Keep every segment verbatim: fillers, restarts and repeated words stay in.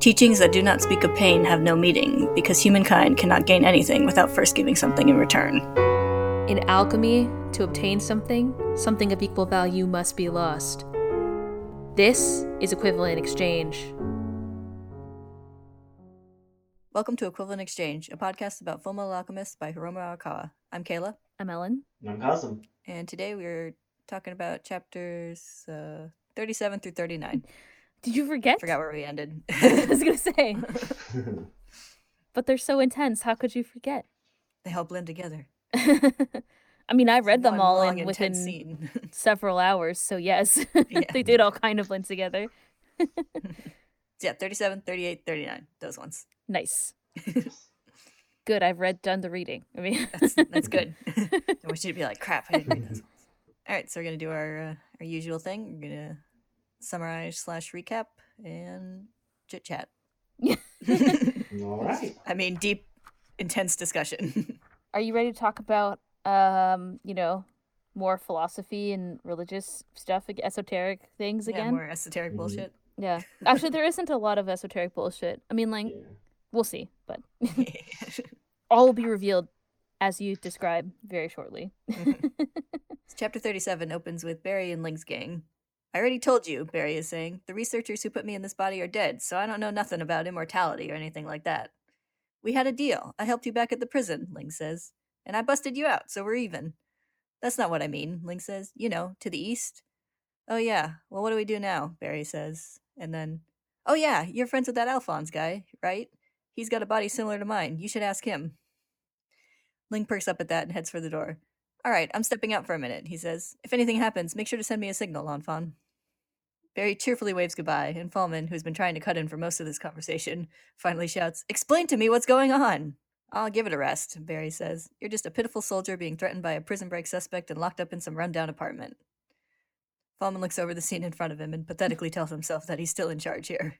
Teachings that do not speak of pain have no meaning, because humankind cannot gain anything without first giving something in return. In alchemy, to obtain something, something of equal value must be lost. This is Equivalent Exchange. Welcome to Equivalent Exchange, a podcast about Fullmetal Alchemist by Hiromu Arakawa. I'm Kayla. I'm Ellen. And I'm Kasim. And today we're talking about chapters uh, thirty-seven through thirty-nine. Did you forget? I forgot where we ended. I was going to say. But they're so intense. How could you forget? They all blend together. I mean, I read them all in within several hours, so yes. Yeah. They did all kind of blend together. Yeah, thirty-seven, thirty-eight, thirty-nine, those ones. Nice. Good, I've read done the reading. I mean, that's, that's good. I wish you'd be like, crap, I didn't read those ones. All right, so we're going to do our, uh, our usual thing. We're going to summarize slash recap and chit chat. Yeah. All right. I mean, deep, intense discussion. Are you ready to talk about, um, you know, more philosophy and religious stuff, esoteric things again? Yeah, more esoteric mm-hmm. bullshit. Yeah. Actually, there isn't a lot of esoteric bullshit. I mean, like, yeah. We'll see, but all will be revealed as you describe very shortly. Mm-hmm. Chapter thirty-seven opens with Barry and Ling's gang. I already told you, Barry is saying, the researchers who put me in this body are dead, so I don't know nothing about immortality or anything like that. We had a deal. I helped you back at the prison, Ling says. And I busted you out, so we're even. That's not what I mean, Ling says. You know, to the east. Oh yeah, well what do we do now, Barry says. And then, oh yeah, you're friends with that Alphonse guy, right? He's got a body similar to mine. You should ask him. Ling perks up at that and heads for the door. All right, I'm stepping out for a minute, he says. If anything happens, make sure to send me a signal, Lan Fan. Barry cheerfully waves goodbye, and Falman, who's been trying to cut in for most of this conversation, finally shouts, "Explain to me what's going on!" "I'll give it a rest," Barry says. "You're just a pitiful soldier being threatened by a prison break suspect and locked up in some rundown apartment." Falman looks over the scene in front of him and pathetically tells himself that he's still in charge here.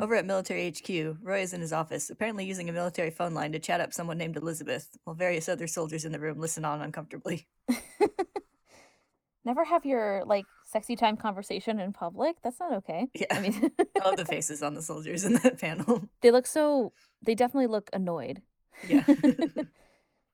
Over at Military H Q, Roy is in his office, apparently using a military phone line to chat up someone named Elizabeth, while various other soldiers in the room listen on uncomfortably. Never have your, like, sexy time conversation in public. That's not okay. Yeah. I mean, all the faces on the soldiers in that panel. They look so, they definitely look annoyed. Yeah.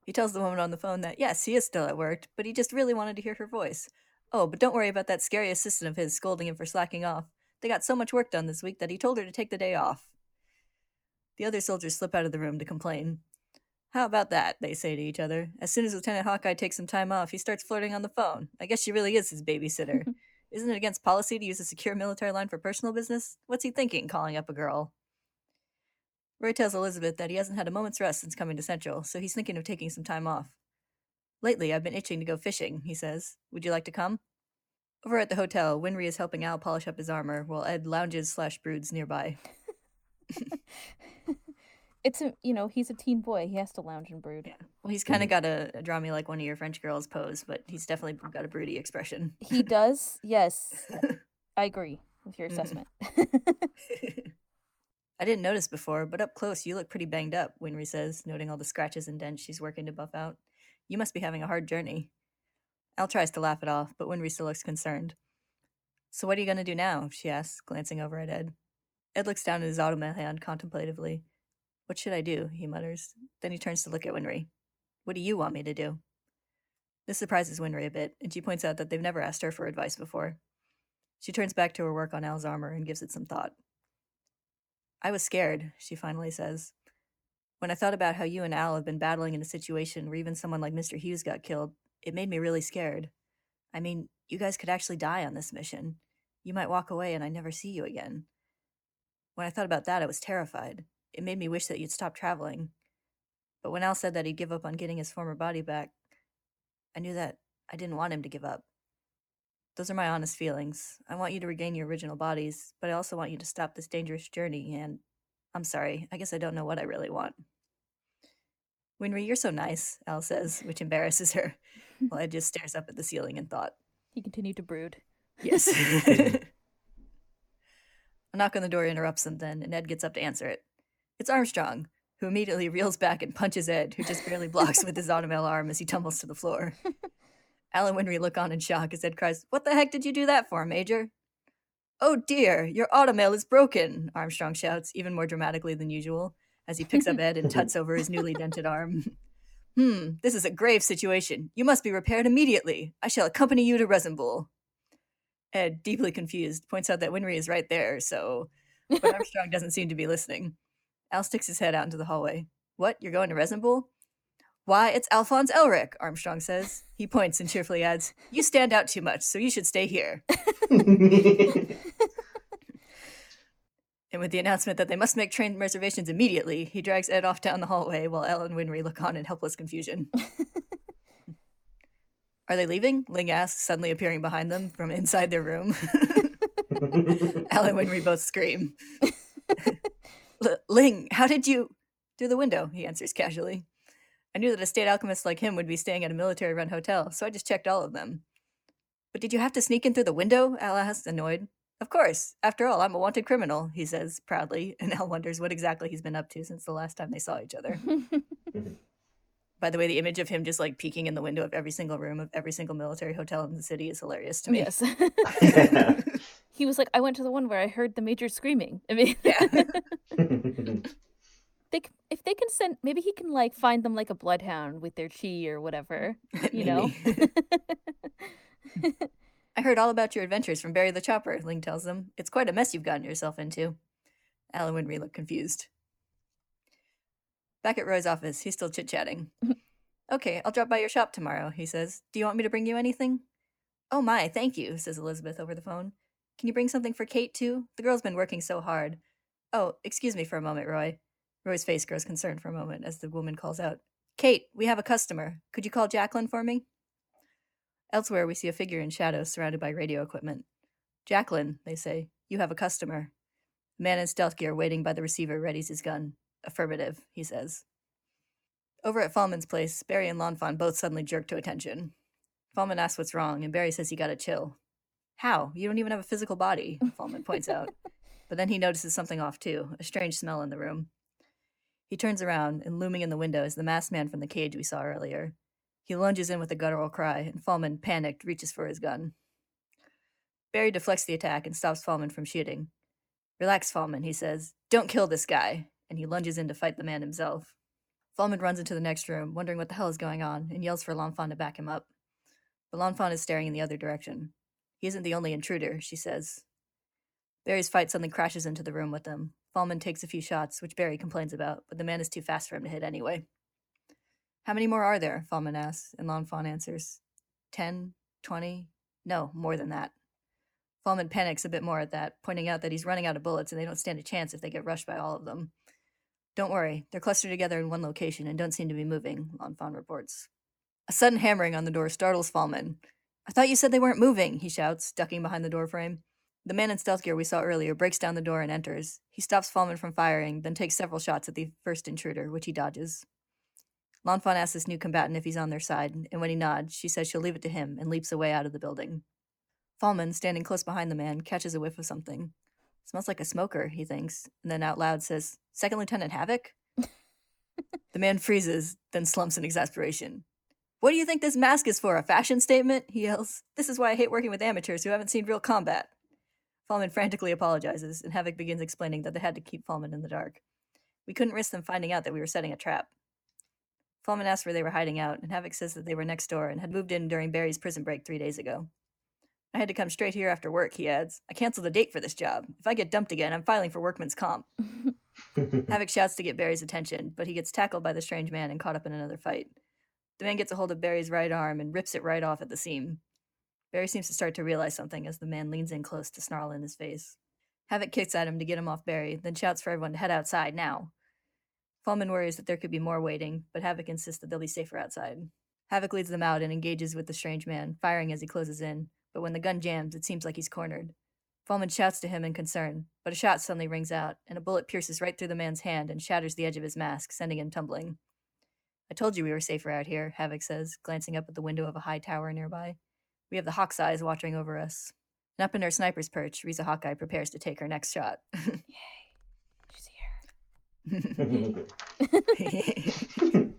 He tells the woman on the phone that, yes, he is still at work, but he just really wanted to hear her voice. Oh, but don't worry about that scary assistant of his scolding him for slacking off. They got so much work done this week that he told her to take the day off. The other soldiers slip out of the room to complain. How about that, they say to each other. As soon as Lieutenant Hawkeye takes some time off, he starts flirting on the phone. I guess she really is his babysitter. Isn't it against policy to use a secure military line for personal business? What's he thinking, calling up a girl? Roy tells Elizabeth that he hasn't had a moment's rest since coming to Central, so he's thinking of taking some time off. Lately, I've been itching to go fishing, he says. Would you like to come? Over at the hotel, Winry is helping Al polish up his armor while Ed lounges slash broods nearby. It's a, you know, he's a teen boy. He has to lounge and brood. Yeah. Well, he's kind of got a, a draw me like one of your French girls pose, but he's definitely got a broody expression. He does? Yes. I agree with your assessment. I didn't notice before, but up close you look pretty banged up, Winry says, noting all the scratches and dents she's working to buff out. You must be having a hard journey. Al tries to laugh it off, but Winry still looks concerned. So what are you going to do now? She asks, glancing over at Ed. Ed looks down at his automaton contemplatively. What should I do? He mutters. Then he turns to look at Winry. What do you want me to do? This surprises Winry a bit, and she points out that they've never asked her for advice before. She turns back to her work on Al's armor and gives it some thought. I was scared, she finally says. When I thought about how you and Al have been battling in a situation where even someone like Mister Hughes got killed, it made me really scared. I mean, you guys could actually die on this mission. You might walk away and I never see you again. When I thought about that, I was terrified. It made me wish that you'd stop traveling. But when Al said that he'd give up on getting his former body back, I knew that I didn't want him to give up. Those are my honest feelings. I want you to regain your original bodies, but I also want you to stop this dangerous journey, and I'm sorry, I guess I don't know what I really want. Winry, you're so nice, Al says, which embarrasses her. Well, Ed just stares up at the ceiling in thought. He continued to brood. Yes. A knock on the door interrupts them then, and Ed gets up to answer it. It's Armstrong, who immediately reels back and punches Ed, who just barely blocks with his automail arm as he tumbles to the floor. Al and Winry look on in shock as Ed cries, "What the heck did you do that for, Major?" "Oh dear, your automail is broken," Armstrong shouts, even more dramatically than usual, as he picks up Ed and tuts over his newly dented arm. Hmm, this is a grave situation. You must be repaired immediately. I shall accompany you to Resembool." Ed, deeply confused, points out that Winry is right there, so... But Armstrong doesn't seem to be listening. Al sticks his head out into the hallway. "What, you're going to Resembool?" "Why, it's Alphonse Elric," Armstrong says. He points and cheerfully adds, "You stand out too much, so you should stay here." And with the announcement that they must make train reservations immediately, he drags Ed off down the hallway while Al and Winry look on in helpless confusion. "Are they leaving?" Ling asks, suddenly appearing behind them from inside their room. Al and Winry both scream. L- Ling, how did you... "Through the window," he answers casually. "I knew that a state alchemist like him would be staying at a military-run hotel, so I just checked all of them." "But did you have to sneak in through the window?" Al asks, annoyed. "Of course. After all, I'm a wanted criminal," he says proudly, and Al wonders what exactly he's been up to since the last time they saw each other. By the way, the image of him just, like, peeking in the window of every single room of every single military hotel in the city is hilarious to me. Yes. He was like, "I went to the one where I heard the major screaming." I mean... Yeah. They, if they can send, maybe he can like find them like a bloodhound with their chi or whatever, you know. "I heard all about your adventures from Barry the Chopper," Ling tells them. "It's quite a mess you've gotten yourself into." Al and Winry look confused. Back at Roy's office, he's still chit-chatting. "Okay, I'll drop by your shop tomorrow," he says. "Do you want me to bring you anything?" "Oh my, thank you," says Elizabeth over the phone. "Can you bring something for Kate too? The girl's been working so hard." "Oh, excuse me for a moment, Roy." Roy's face grows concerned for a moment as the woman calls out, "Kate, we have a customer. Could you call Jacqueline for me?" Elsewhere, we see a figure in shadows surrounded by radio equipment. "Jacqueline," they say, "you have a customer." A man in stealth gear waiting by the receiver readies his gun. "Affirmative," he says. Over at Falman's place, Barry and Lan Fan both suddenly jerk to attention. Falman asks what's wrong, and Barry says he got a chill. "How? You don't even have a physical body," Falman points out. But then he notices something off too, a strange smell in the room. He turns around, and looming in the window is the masked man from the cage we saw earlier. He lunges in with a guttural cry, and Falman, panicked, reaches for his gun. Barry deflects the attack and stops Falman from shooting. "Relax, Falman," he says. "Don't kill this guy," and he lunges in to fight the man himself. Falman runs into the next room, wondering what the hell is going on, and yells for Lan Fan to back him up. But Lan Fan is staring in the other direction. "He isn't the only intruder," she says. Barry's fight suddenly crashes into the room with them. Falman takes a few shots, which Barry complains about, but the man is too fast for him to hit anyway. "How many more are there?" Falman asks, and Lan Fan answers, Ten, twenty, no, more than that." Falman panics a bit more at that, pointing out that he's running out of bullets and they don't stand a chance if they get rushed by all of them. "Don't worry, they're clustered together in one location and don't seem to be moving," Lan Fan reports. A sudden hammering on the door startles Falman. "I thought you said they weren't moving," he shouts, ducking behind the doorframe. The man in stealth gear we saw earlier breaks down the door and enters. He stops Falman from firing, then takes several shots at the first intruder, which he dodges. Lan Fan asks this new combatant if he's on their side, and when he nods, she says she'll leave it to him and leaps away out of the building. Falman, standing close behind the man, catches a whiff of something. "Smells like a smoker," he thinks, and then out loud says, "Second Lieutenant Havoc?" The man freezes, then slumps in exasperation. "What do you think this mask is for, a fashion statement?" he yells. "This is why I hate working with amateurs who haven't seen real combat." Falman frantically apologizes, and Havoc begins explaining that they had to keep Falman in the dark. "We couldn't risk them finding out that we were setting a trap." Falman asks where they were hiding out, and Havoc says that they were next door and had moved in during Barry's prison break three days ago. "I had to come straight here after work," he adds. "I canceled the date for this job. If I get dumped again, I'm filing for workman's comp." Havoc shouts to get Barry's attention, but he gets tackled by the strange man and caught up in another fight. The man gets a hold of Barry's right arm and rips it right off at the seam. Barry seems to start to realize something as the man leans in close to snarl in his face. Havoc kicks at him to get him off Barry, then shouts for everyone to head outside now. Falman worries that there could be more waiting, but Havoc insists that they'll be safer outside. Havoc leads them out and engages with the strange man, firing as he closes in, but when the gun jams, it seems like he's cornered. Falman shouts to him in concern, but a shot suddenly rings out, and a bullet pierces right through the man's hand and shatters the edge of his mask, sending him tumbling. "I told you we were safer out here," Havoc says, glancing up at the window of a high tower nearby. "We have the Hawk's eyes watching over us." And up in her sniper's perch, Riza Hawkeye prepares to take her next shot. Yay. Did you see her?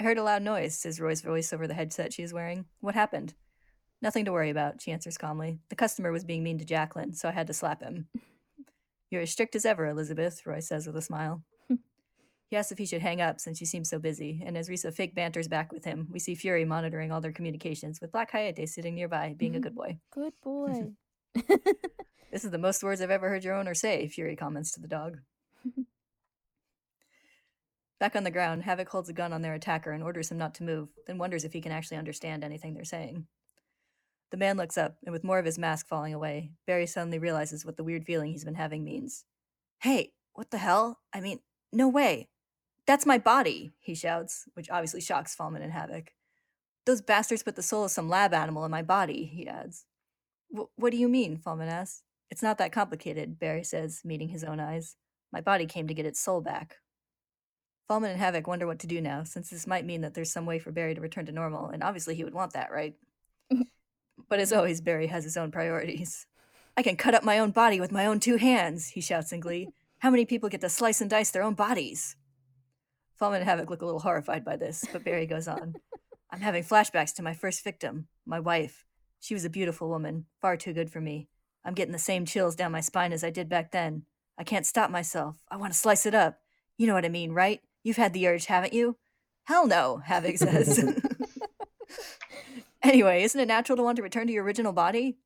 "I heard a loud noise," says Roy's voice over the headset she is wearing. "What happened?" Nothing to worry about, she answers calmly. The customer was being mean to Jacqueline, so I had to slap him. You're as strict as ever, Elizabeth, Roy says with a smile. He asks if he should hang up since she seems so busy, and as Risa fake banters back with him, we see Fury monitoring all their communications, with Black Hayate sitting nearby, being mm-hmm. a good boy. Good boy. This is the most words I've ever heard your owner say, Fury comments to the dog. Back on the ground, Havoc holds a gun on their attacker and orders him not to move, then wonders if he can actually understand anything they're saying. The man looks up, and with more of his mask falling away, Barry suddenly realizes what the weird feeling he's been having means. Hey, what the hell? I mean, no way. That's my body, he shouts, which obviously shocks Falman and Havoc. Those bastards put the soul of some lab animal in my body, he adds. What do you mean, Falman asks. It's not that complicated, Barry says, meeting his own eyes. My body came to get its soul back. Falman and Havoc wonder what to do now, since this might mean that there's some way for Barry to return to normal, and obviously he would want that, right? But as always, Barry has his own priorities. I can cut up my own body with my own two hands, he shouts in glee. How many people get to slice and dice their own bodies? Falman and Havoc look a little horrified by this, but Barry goes on. I'm having flashbacks to my first victim, my wife. She was a beautiful woman, far too good for me. I'm getting the same chills down my spine as I did back then. I can't stop myself. I want to slice it up. You know what I mean, right? You've had the urge, haven't you? Hell no, Havoc says. Anyway, isn't it natural to want to return to your original body?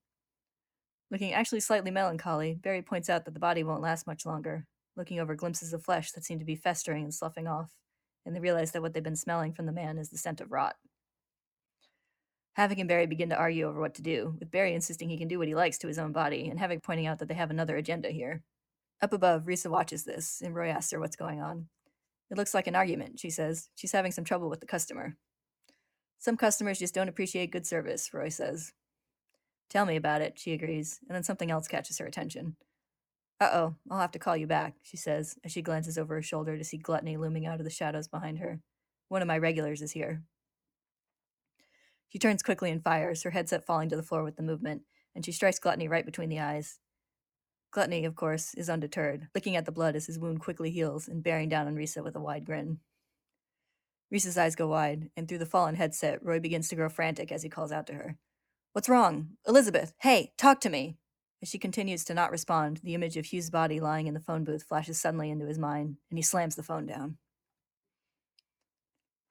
Looking actually slightly melancholy, Barry points out that the body won't last much longer, looking over glimpses of flesh that seem to be festering and sloughing off, and they realize that what they've been smelling from the man is the scent of rot. Havoc and Barry begin to argue over what to do, with Barry insisting he can do what he likes to his own body, and Havoc pointing out that they have another agenda here. Up above, Risa watches this, and Roy asks her what's going on. It looks like an argument, she says. She's having some trouble with the customer. Some customers just don't appreciate good service, Roy says. Tell me about it, she agrees, and then something else catches her attention. Uh-oh, I'll have to call you back, she says, as she glances over her shoulder to see Gluttony looming out of the shadows behind her. One of my regulars is here. She turns quickly and fires, her headset falling to the floor with the movement, and she strikes Gluttony right between the eyes. Gluttony, of course, is undeterred, looking at the blood as his wound quickly heals and bearing down on Risa with a wide grin. Risa's eyes go wide, and through the fallen headset, Roy begins to grow frantic as he calls out to her. What's wrong? Elizabeth, hey, talk to me! As she continues to not respond, the image of Hughes' body lying in the phone booth flashes suddenly into his mind, and he slams the phone down.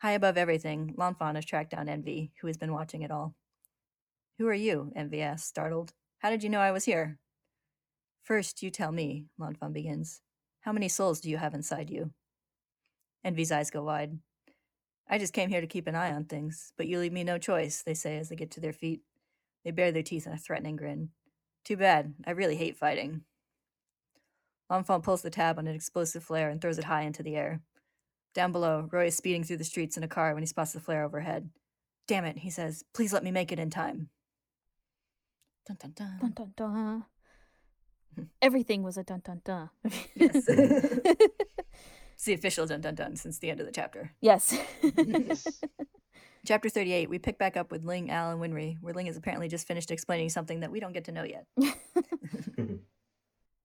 High above everything, Lan Fan has tracked down Envy, who has been watching it all. Who are you? Envy asks, startled. How did you know I was here? First, you tell me, Lan Fan begins. How many souls do you have inside you? Envy's eyes go wide. I just came here to keep an eye on things, but you leave me no choice, they say as they get to their feet. They bare their teeth in a threatening grin. Too bad. I really hate fighting. L'Enfant pulls the tab on an explosive flare and throws it high into the air. Down below, Roy is speeding through the streets in a car when he spots the flare overhead. Damn it, he says. Please let me make it in time. Dun dun dun. Dun dun dun. Everything was a dun dun dun. Yes. It's the official dun dun dun since the end of the chapter. Yes. Yes. Chapter thirty-eight, we pick back up with Ling, Al, and Winry, where Ling has apparently just finished explaining something that we don't get to know yet.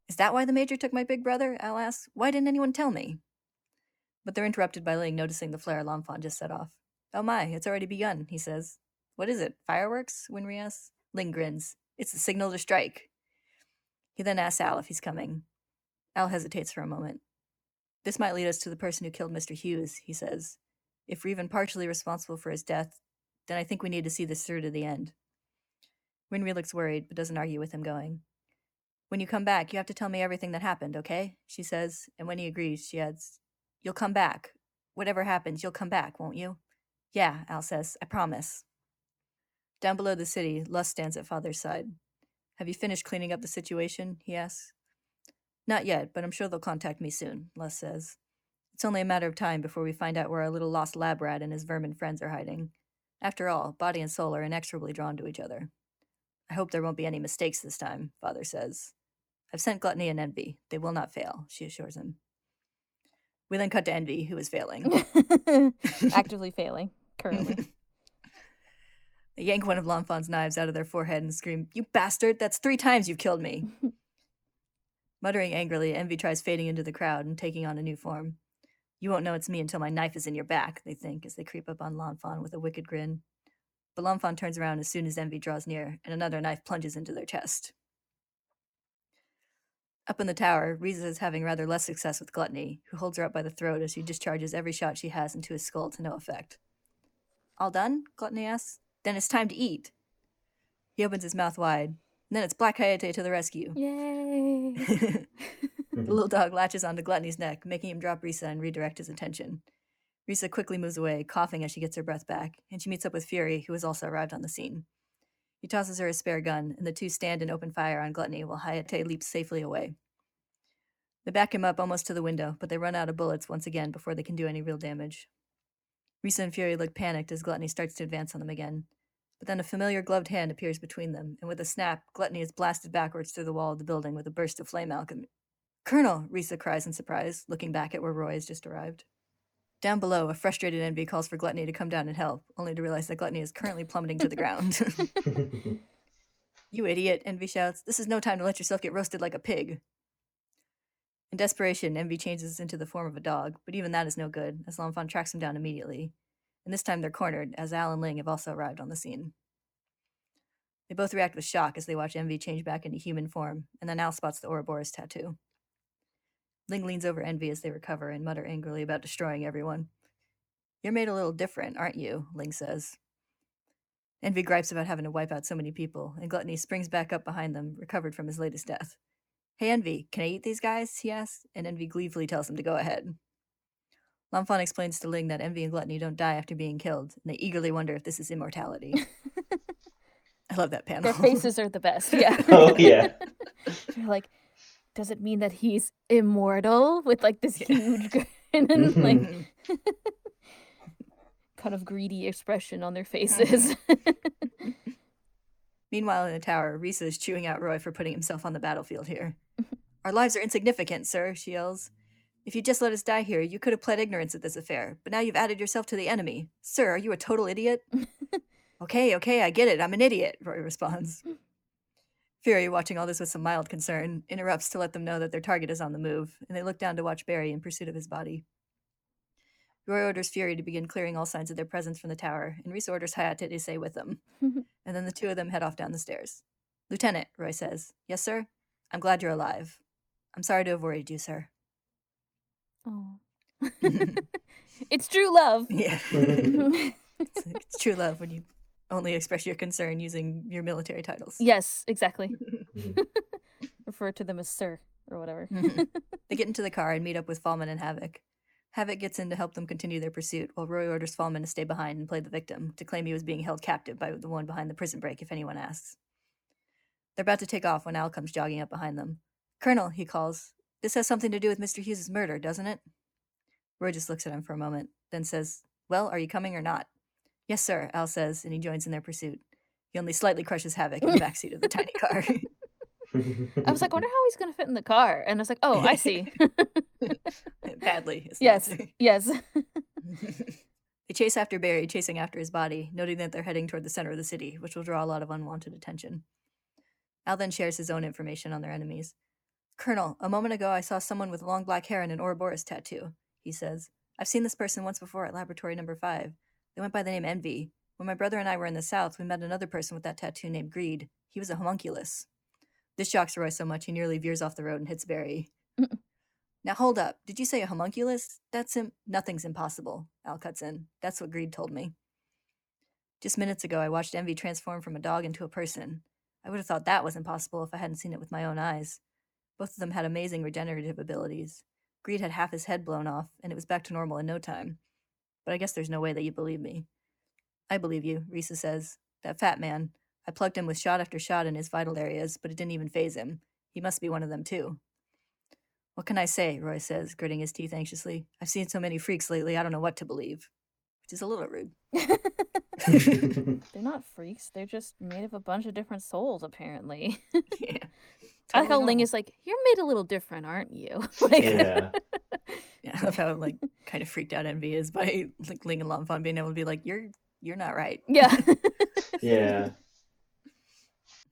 Is that why the major took my big brother? Al asks. Why didn't anyone tell me? But they're interrupted by Ling noticing the flare Lan Fan just set off. Oh my, it's already begun, he says. What is it, fireworks? Winry asks. Ling grins. It's the signal to strike. He then asks Al if he's coming. Al hesitates for a moment. This might lead us to the person who killed Mister Hughes, he says. If we're even partially responsible for his death, then I think we need to see this through to the end. Winry looks worried, but doesn't argue with him going. When you come back, you have to tell me everything that happened, okay? She says, and when he agrees, she adds, You'll come back. Whatever happens, you'll come back, won't you? Yeah, Al says, I promise. Down below the city, Lust stands at Father's side. Have you finished cleaning up the situation? He asks. Not yet, but I'm sure they'll contact me soon, Lust says. It's only a matter of time before we find out where our little lost lab rat and his vermin friends are hiding. After all, body and soul are inexorably drawn to each other. I hope there won't be any mistakes this time, Father says. I've sent Gluttony and Envy. They will not fail, she assures him. We then cut to Envy, who is failing. Actively failing, currently. They yank one of Lan Fan's knives out of their forehead and scream, You bastard! That's three times you've killed me! Muttering angrily, Envy tries fading into the crowd and taking on a new form. You won't know it's me until my knife is in your back, they think, as they creep up on Lan Fan with a wicked grin. But Lan Fan turns around as soon as Envy draws near, and another knife plunges into their chest. Up in the tower, Riza is having rather less success with Gluttony, who holds her up by the throat as she discharges every shot she has into his skull to no effect. All done? Gluttony asks. Then it's time to eat. He opens his mouth wide, and then it's Black Hayate to the rescue. Yay! The little dog latches onto Gluttony's neck, making him drop Riza and redirect his attention. Riza quickly moves away, coughing as she gets her breath back, and she meets up with Fury, who has also arrived on the scene. He tosses her a spare gun, and the two stand and open fire on Gluttony while Hayate leaps safely away. They back him up almost to the window, but they run out of bullets once again before they can do any real damage. Riza and Fury look panicked as Gluttony starts to advance on them again. But then a familiar gloved hand appears between them, and with a snap, Gluttony is blasted backwards through the wall of the building with a burst of flame alchemy. Colonel! Riza cries in surprise, looking back at where Roy has just arrived. Down below, a frustrated Envy calls for Gluttony to come down and help, only to realize that Gluttony is currently plummeting to the ground. You idiot, Envy shouts. This is no time to let yourself get roasted like a pig. In desperation, Envy changes into the form of a dog, but even that is no good, as Lan Fan tracks him down immediately. And this time they're cornered, as Al and Ling have also arrived on the scene. They both react with shock as they watch Envy change back into human form, and then Al spots the Ouroboros tattoo. Ling leans over Envy as they recover and mutter angrily about destroying everyone. You're made a little different, aren't you? Ling says. Envy gripes about having to wipe out so many people, and Gluttony springs back up behind them, recovered from his latest death. Hey Envy, can I eat these guys? He asks, and Envy gleefully tells him to go ahead. Lan Fan explains to Ling that Envy and Gluttony don't die after being killed, and they eagerly wonder if this is immortality. I love that panel. Their faces are the best, yeah. Oh, yeah. They're like, does it mean that he's immortal with like this huge grin and like kind of greedy expression on their faces? Meanwhile, in the tower, Riza is chewing out Roy for putting himself on the battlefield here. Our lives are insignificant, sir, she yells. If you just let us die here, you could have pled ignorance at this affair, but now you've added yourself to the enemy. Sir, are you a total idiot? okay, okay, I get it. I'm an idiot, Roy responds. Fury, watching all this with some mild concern, interrupts to let them know that their target is on the move, and they look down to watch Barry in pursuit of his body. Roy orders Fury to begin clearing all signs of their presence from the tower, and Riza orders Hayate to stay with them. And then the two of them head off down the stairs. Lieutenant, Roy says. Yes, sir? I'm glad you're alive. I'm sorry to have worried you, sir. Oh. It's true love. Yeah. it's, it's true love when you only express your concern using your military titles. Yes, exactly. Refer to them as sir or whatever. Mm-hmm. They get into the car and meet up with Falman and Havoc. Havoc gets in to help them continue their pursuit, while Roy orders Falman to stay behind and play the victim, to claim he was being held captive by the one behind the prison break if anyone asks. They're about to take off when Al comes jogging up behind them. Colonel, he calls. This has something to do with Mister Hughes' murder, doesn't it? Roy just looks at him for a moment, then says, well, are you coming or not? Yes, sir, Al says, and he joins in their pursuit. He only slightly crushes Havoc in the backseat of the tiny car. I was like, I wonder how he's going to fit in the car. And I was like, oh, I see. Badly. Yes, yes. They chase after Barry, chasing after his body, noting that they're heading toward the center of the city, which will draw a lot of unwanted attention. Al then shares his own information on their enemies. Colonel, a moment ago I saw someone with long black hair and an Ouroboros tattoo, he says. I've seen this person once before at Laboratory Number five. They went by the name Envy. When my brother and I were in the South, we met another person with that tattoo named Greed. He was a homunculus. This shocks Roy so much he nearly veers off the road and hits Barry. Mm-mm. Now hold up. Did you say a homunculus? That's him. Nothing's impossible, Al cuts in. That's what Greed told me. Just minutes ago, I watched Envy transform from a dog into a person. I would have thought that was impossible if I hadn't seen it with my own eyes. Both of them had amazing regenerative abilities. Greed had half his head blown off, and it was back to normal in no time. But I guess there's no way that you believe me. I believe you, Riza says. That fat man. I plugged him with shot after shot in his vital areas, but it didn't even faze him. He must be one of them, too. What can I say, Roy says, gritting his teeth anxiously. I've seen so many freaks lately, I don't know what to believe. Which is a little rude. They're not freaks. They're just made of a bunch of different souls, apparently. Yeah. Totally I like how normal. Ling is like, you're made a little different, aren't you? Like, yeah. Yeah, I love how like kind of freaked out Envy is by like Ling and Lan Fan being able to be like, you're you're not right. Yeah. Yeah.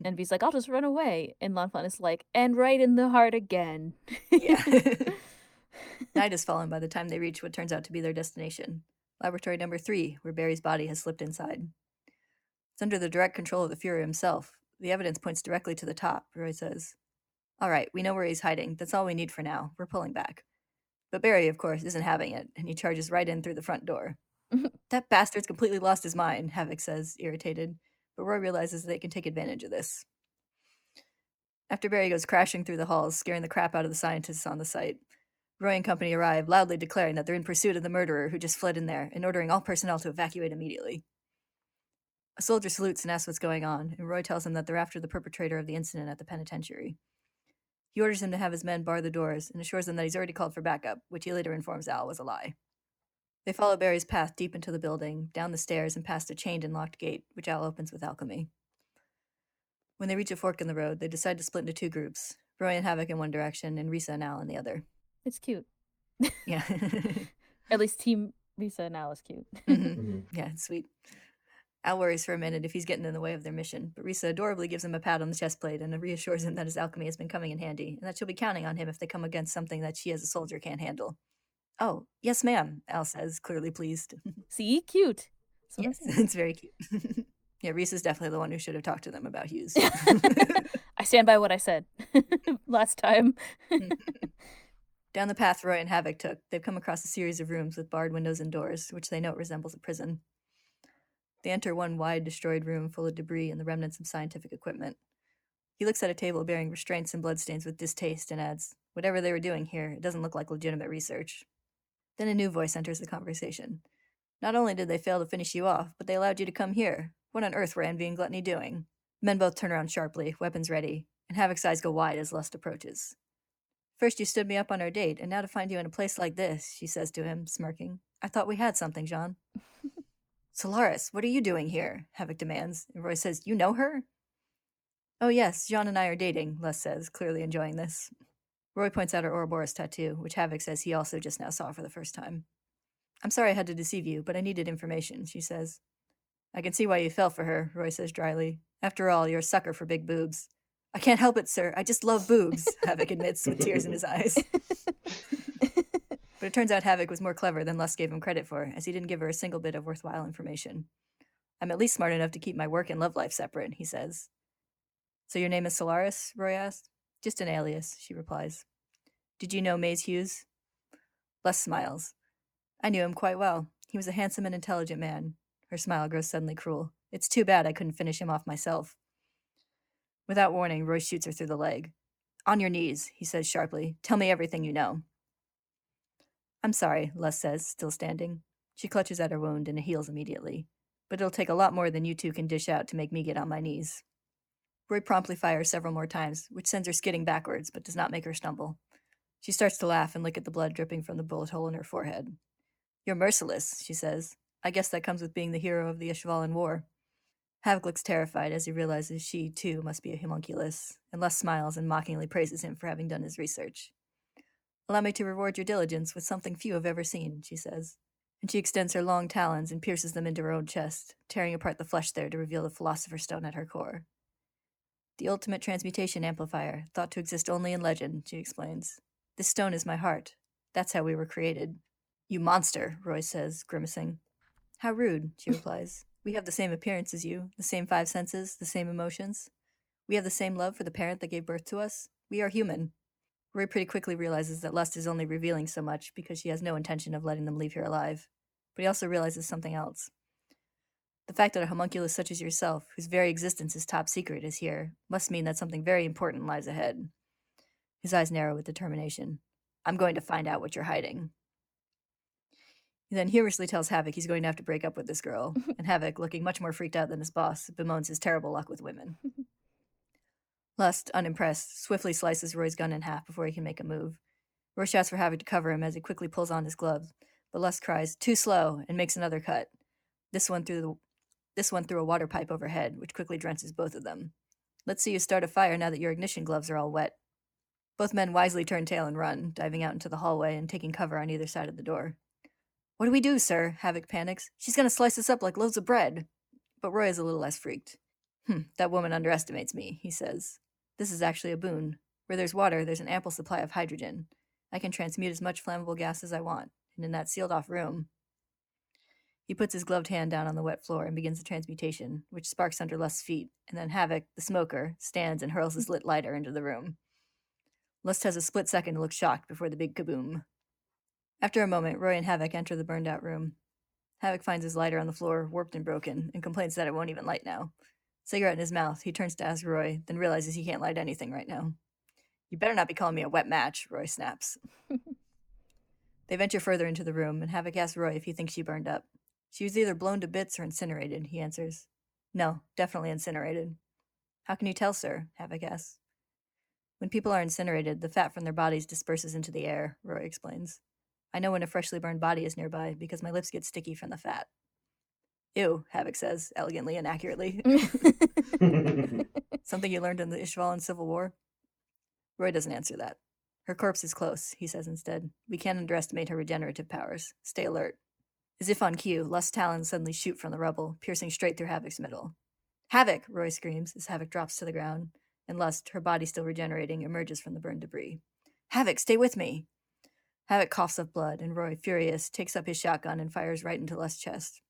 Envy's like, I'll just run away, and Lan Fan is like, and right in the heart again. Yeah. Night has fallen by the time they reach what turns out to be their destination, Laboratory Number Three, where Barry's body has slipped inside. It's under the direct control of the Fuhrer himself. The evidence points directly to the top, Roy says. All right, we know where he's hiding. That's all we need for now. We're pulling back. But Barry, of course, isn't having it, and he charges right in through the front door. That bastard's completely lost his mind, Havoc says, irritated. But Roy realizes they can take advantage of this. After Barry goes crashing through the halls, scaring the crap out of the scientists on the site, Roy and company arrive, loudly declaring that they're in pursuit of the murderer who just fled in there, and ordering all personnel to evacuate immediately. A soldier salutes and asks what's going on, and Roy tells him that they're after the perpetrator of the incident at the penitentiary. He orders him to have his men bar the doors, and assures them that he's already called for backup, which he later informs Al was a lie. They follow Barry's path deep into the building, down the stairs, and past a chained and locked gate, which Al opens with alchemy. When they reach a fork in the road, they decide to split into two groups, Roy and Havoc in one direction, and Riza and Al in the other. It's cute. Yeah. At least Team Riza and Al is cute. Mm-hmm. Yeah, it's sweet. Al worries for a minute if he's getting in the way of their mission, but Riza adorably gives him a pat on the chest plate and reassures him that his alchemy has been coming in handy, and that she'll be counting on him if they come against something that she as a soldier can't handle. Oh, yes, ma'am, Al says, clearly pleased. See? Cute. So yes, it's very cute. Yeah, Reese is definitely the one who should have talked to them about Hughes. I stand by what I said last time. Down the path Roy and Havoc took, they've come across a series of rooms with barred windows and doors, which they note resembles a prison. They enter one wide, destroyed room full of debris and the remnants of scientific equipment. He looks at a table bearing restraints and bloodstains with distaste and adds, "Whatever they were doing here, it doesn't look like legitimate research." Then a new voice enters the conversation. "Not only did they fail to finish you off, but they allowed you to come here. What on earth were Envy and Gluttony doing?" Men both turn around sharply, weapons ready, and Havoc's eyes go wide as Lust approaches. "First you stood me up on our date, and now to find you in a place like this," she says to him, smirking. "I thought we had something, John." "Solaris, what are you doing here?" Havoc demands, and Roy says, "You know her?" "Oh yes, John and I are dating," Lust says, clearly enjoying this. Roy points out her Ouroboros tattoo, which Havoc says he also just now saw for the first time. "I'm sorry I had to deceive you, but I needed information," she says. "I can see why you fell for her," Roy says dryly. "After all, you're a sucker for big boobs." "I can't help it, sir. I just love boobs," Havoc admits with tears in his eyes. But it turns out Havoc was more clever than Lust gave him credit for, as he didn't give her a single bit of worthwhile information. "I'm at least smart enough to keep my work and love life separate," he says. "So your name is Solaris?" Roy asks. "Just an alias," she replies. "Did you know Maze Hughes?" Lust smiles. "I knew him quite well. He was a handsome and intelligent man." Her smile grows suddenly cruel. "It's too bad I couldn't finish him off myself." Without warning, Roy shoots her through the leg. "On your knees," he says sharply. "Tell me everything you know." "I'm sorry," Lust says, still standing. She clutches at her wound and heals immediately. "But it'll take a lot more than you two can dish out to make me get on my knees." Roy promptly fires several more times, which sends her skidding backwards, but does not make her stumble. She starts to laugh and lick at the blood dripping from the bullet hole in her forehead. "You're merciless," she says. "I guess that comes with being the hero of the Ishvalan War." Havoc looks terrified as he realizes she, too, must be a homunculus, and Lust smiles and mockingly praises him for having done his research. "Allow me to reward your diligence with something few have ever seen," she says. And she extends her long talons and pierces them into her own chest, tearing apart the flesh there to reveal the Philosopher's Stone at her core. "The ultimate transmutation amplifier, thought to exist only in legend," she explains. "This stone is my heart. That's how we were created." "You monster," Roy says, grimacing. "How rude," she replies. "We have the same appearance as you, the same five senses, the same emotions. We have the same love for the parent that gave birth to us. We are human." Roy pretty quickly realizes that Lust is only revealing so much because she has no intention of letting them leave here alive. But he also realizes something else. The fact that a homunculus such as yourself, whose very existence is top secret, is here, must mean that something very important lies ahead. His eyes narrow with determination. "I'm going to find out what you're hiding." He then humorously tells Havoc he's going to have to break up with this girl, and Havoc, looking much more freaked out than his boss, bemoans his terrible luck with women. Lust, unimpressed, swiftly slices Roy's gun in half before he can make a move. Roy shouts for Havoc to cover him as he quickly pulls on his gloves, but Lust cries, "Too slow," and makes another cut. This one through the, this one through a water pipe overhead, which quickly drenches both of them. "Let's see you start a fire now that your ignition gloves are all wet." Both men wisely turn tail and run, diving out into the hallway and taking cover on either side of the door. "What do we do, sir?" Havoc panics. "She's going to slice us up like loaves of bread." But Roy is a little less freaked. "Hmm, that woman underestimates me," he says. "This is actually a boon. Where there's water, there's an ample supply of hydrogen. I can transmute as much flammable gas as I want, and in that sealed-off room..." He puts his gloved hand down on the wet floor and begins the transmutation, which sparks under Lust's feet, and then Havoc, the smoker, stands and hurls his lit lighter into the room. Lust has a split second to look shocked before the big kaboom. After a moment, Roy and Havoc enter the burned-out room. Havoc finds his lighter on the floor, warped and broken, and complains that it won't even light now. Cigarette in his mouth, he turns to ask Roy, then realizes he can't light anything right now. You better not be calling me a wet match, Roy snaps. They venture further into the room, and Havoc asks Roy if he thinks she burned up. She was either blown to bits or incinerated, he answers. No, definitely incinerated. How can you tell, sir? Havoc asks. When people are incinerated, the fat from their bodies disperses into the air, Roy explains. I know when a freshly burned body is nearby because my lips get sticky from the fat. Ew, Havoc says, elegantly and accurately. Something you learned in the Ishvalan Civil War? Roy doesn't answer that. Her corpse is close, he says instead. We can't underestimate her regenerative powers. Stay alert. As if on cue, Lust's talons suddenly shoot from the rubble, piercing straight through Havoc's middle. Havoc! Roy screams as Havoc drops to the ground, and Lust, her body still regenerating, emerges from the burned debris. Havoc, stay with me! Havoc coughs up blood, and Roy, furious, takes up his shotgun and fires right into Lust's chest.